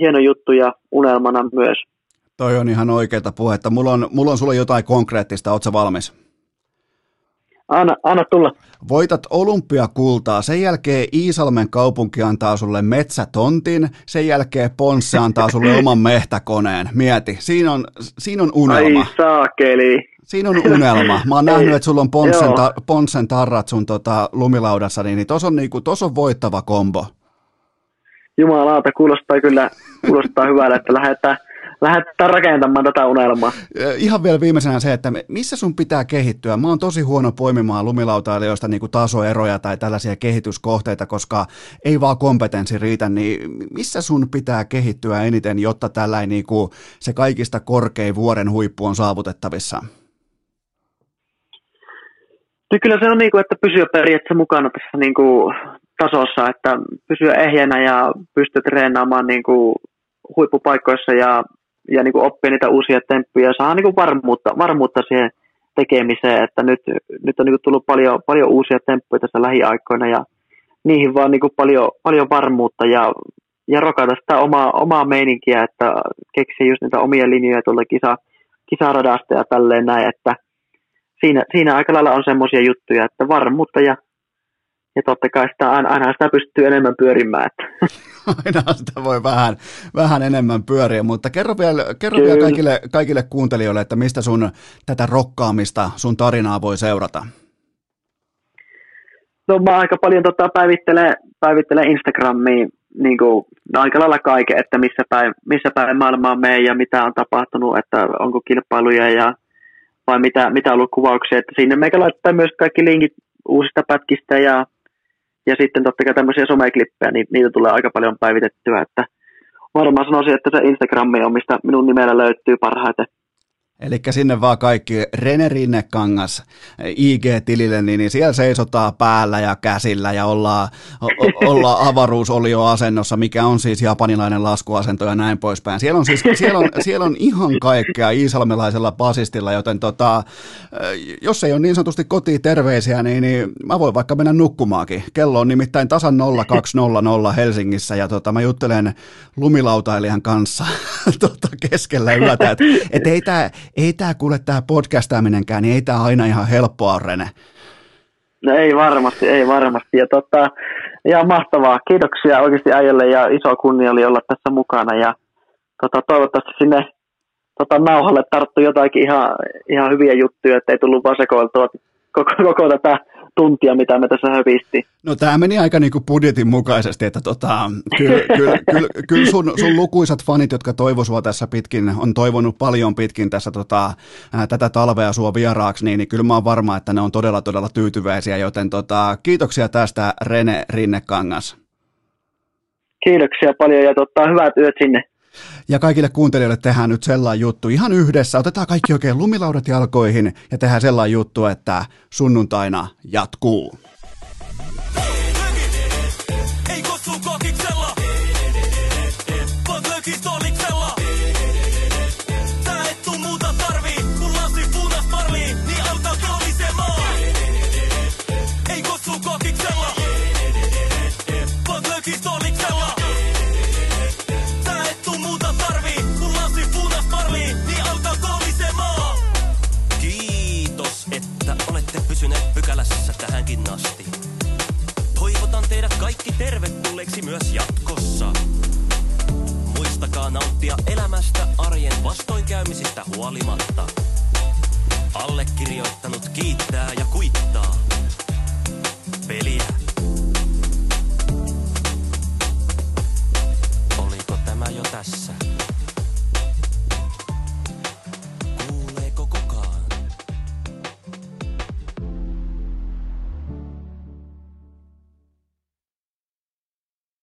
hieno juttu ja unelmana myös. Toi on ihan oikeata puhetta. Mulla on sulle jotain konkreettista. Ootko sä valmis? Anna tulla. Voitat olympiakultaa, sen jälkeen Iisalmen kaupunki antaa sulle metsätontin, sen jälkeen Ponsse antaa sulle oman mehtäkoneen. Mieti, siinä on unelma. Ai saakeli. Siinä on unelma. Mä oon nähnyt, että sulla on Ponssen tarrat sun lumilaudassa, niin tos on voittava kombo. Jumalauta, kuulostaa kyllä hyvältä, että lähdetään rakentamaan tätä unelmaa. Ihan vielä viimeisenä se, että missä sun pitää kehittyä? Mä oon tosi huono poimimaan lumilautailijoista niin kuin tasoeroja tai tällaisia kehityskohteita, koska ei vaan kompetenssi riitä. Niin missä sun pitää kehittyä eniten, jotta tällainen niin kuin se kaikista korkein vuoren huippu on saavutettavissa? No kyllä se on niin kuin, että pysyä periaatteessa mukana tässä niin kuin tasossa, että pysyä ehjänä ja pystyä treenaamaan niin kuin huippupaikoissa ja ja niin kuin oppii niitä uusia temppuja ja saa niin kuin varmuutta siihen tekemiseen, että nyt on niin kuin tullut paljon uusia temppuja tässä lähiaikoina ja niihin vaan niin kuin paljon varmuutta ja rokata sitä omaa meininkiä, että keksii just niitä omia linjoja tuolta kisaradasta ja tälleen näin, että siinä aika lailla on semmoisia juttuja, että varmuutta ja totta kai sitä aina sitä pystyy enemmän pyörimään. Aina sitä voi vähän enemmän pyöriä, mutta kerro vielä kaikille kuuntelijoille, että mistä sun tätä rokkaamista, sun tarinaa voi seurata? No mä aika paljon päivittelen Instagramiin niin kuin, aika lailla kaiken, että missä päin maailmaa menen ja mitä on tapahtunut, että onko kilpailuja ja vai mitä on ollut kuvauksia, että sinne meikä laittaa myös kaikki linkit uusista pätkistä ja sitten totta kai tämmöisiä someklippejä, niin niitä tulee aika paljon päivitettyä, että varmaan sanoisin, että se Instagrami on, mistä minun nimellä löytyy parhaiten. Elikkä sinne vaan kaikki Rene Rinnekangas IG-tilille, niin siellä seisotaan päällä ja käsillä ja ollaan avaruusolioasennossa, mikä on siis japanilainen laskuasento ja näin poispäin. Siellä on ihan kaikkea iisalmelaisella basistilla, joten jos ei ole niin sanotusti kotiin terveisiä, niin mä voin vaikka mennä nukkumaakin. Kello on nimittäin tasan 02:00 Helsingissä ja mä juttelen lumilautailijan kanssa keskellä yötä, että ei tämä kuule tämä podcastaaaminenkään, niin ei tämä aina ihan helppoa ole, Rene. No ei varmasti. Ja mahtavaa. Kiitoksia oikeasti äijälle ja iso kunnia oli olla tässä mukana. Ja toivottavasti sinne nauhalle tarttui jotakin ihan hyviä juttuja, että ei tullut vaan sekoiltua koko tätä tuntia, mitä me tässä höpistiin. No tämä meni aika niin kuin budjetin mukaisesti, että kyllä sun lukuisat fanit, jotka on toivonut paljon pitkin tässä tätä talvea sua vieraaksi, niin kyllä mä oon varma, että ne on todella, todella tyytyväisiä, joten kiitoksia tästä Rene Rinnekangas. Kiitoksia paljon ja hyvät yöt sinne. Ja kaikille kuuntelijoille tehdään nyt sellainen juttu ihan yhdessä. Otetaan kaikki oikein lumilaudat jalkoihin ja tehdään sellainen juttu, että sunnuntaina jatkuu. Tähänkin asti. Toivotan teidät kaikki tervetulleeksi myös jatkossa. Muistakaa nauttia elämästä arjen vastoinkäymisistä huolimatta. Allekirjoittanut kiittää ja kuittaa. Peliä. Oliko tämä jo tässä?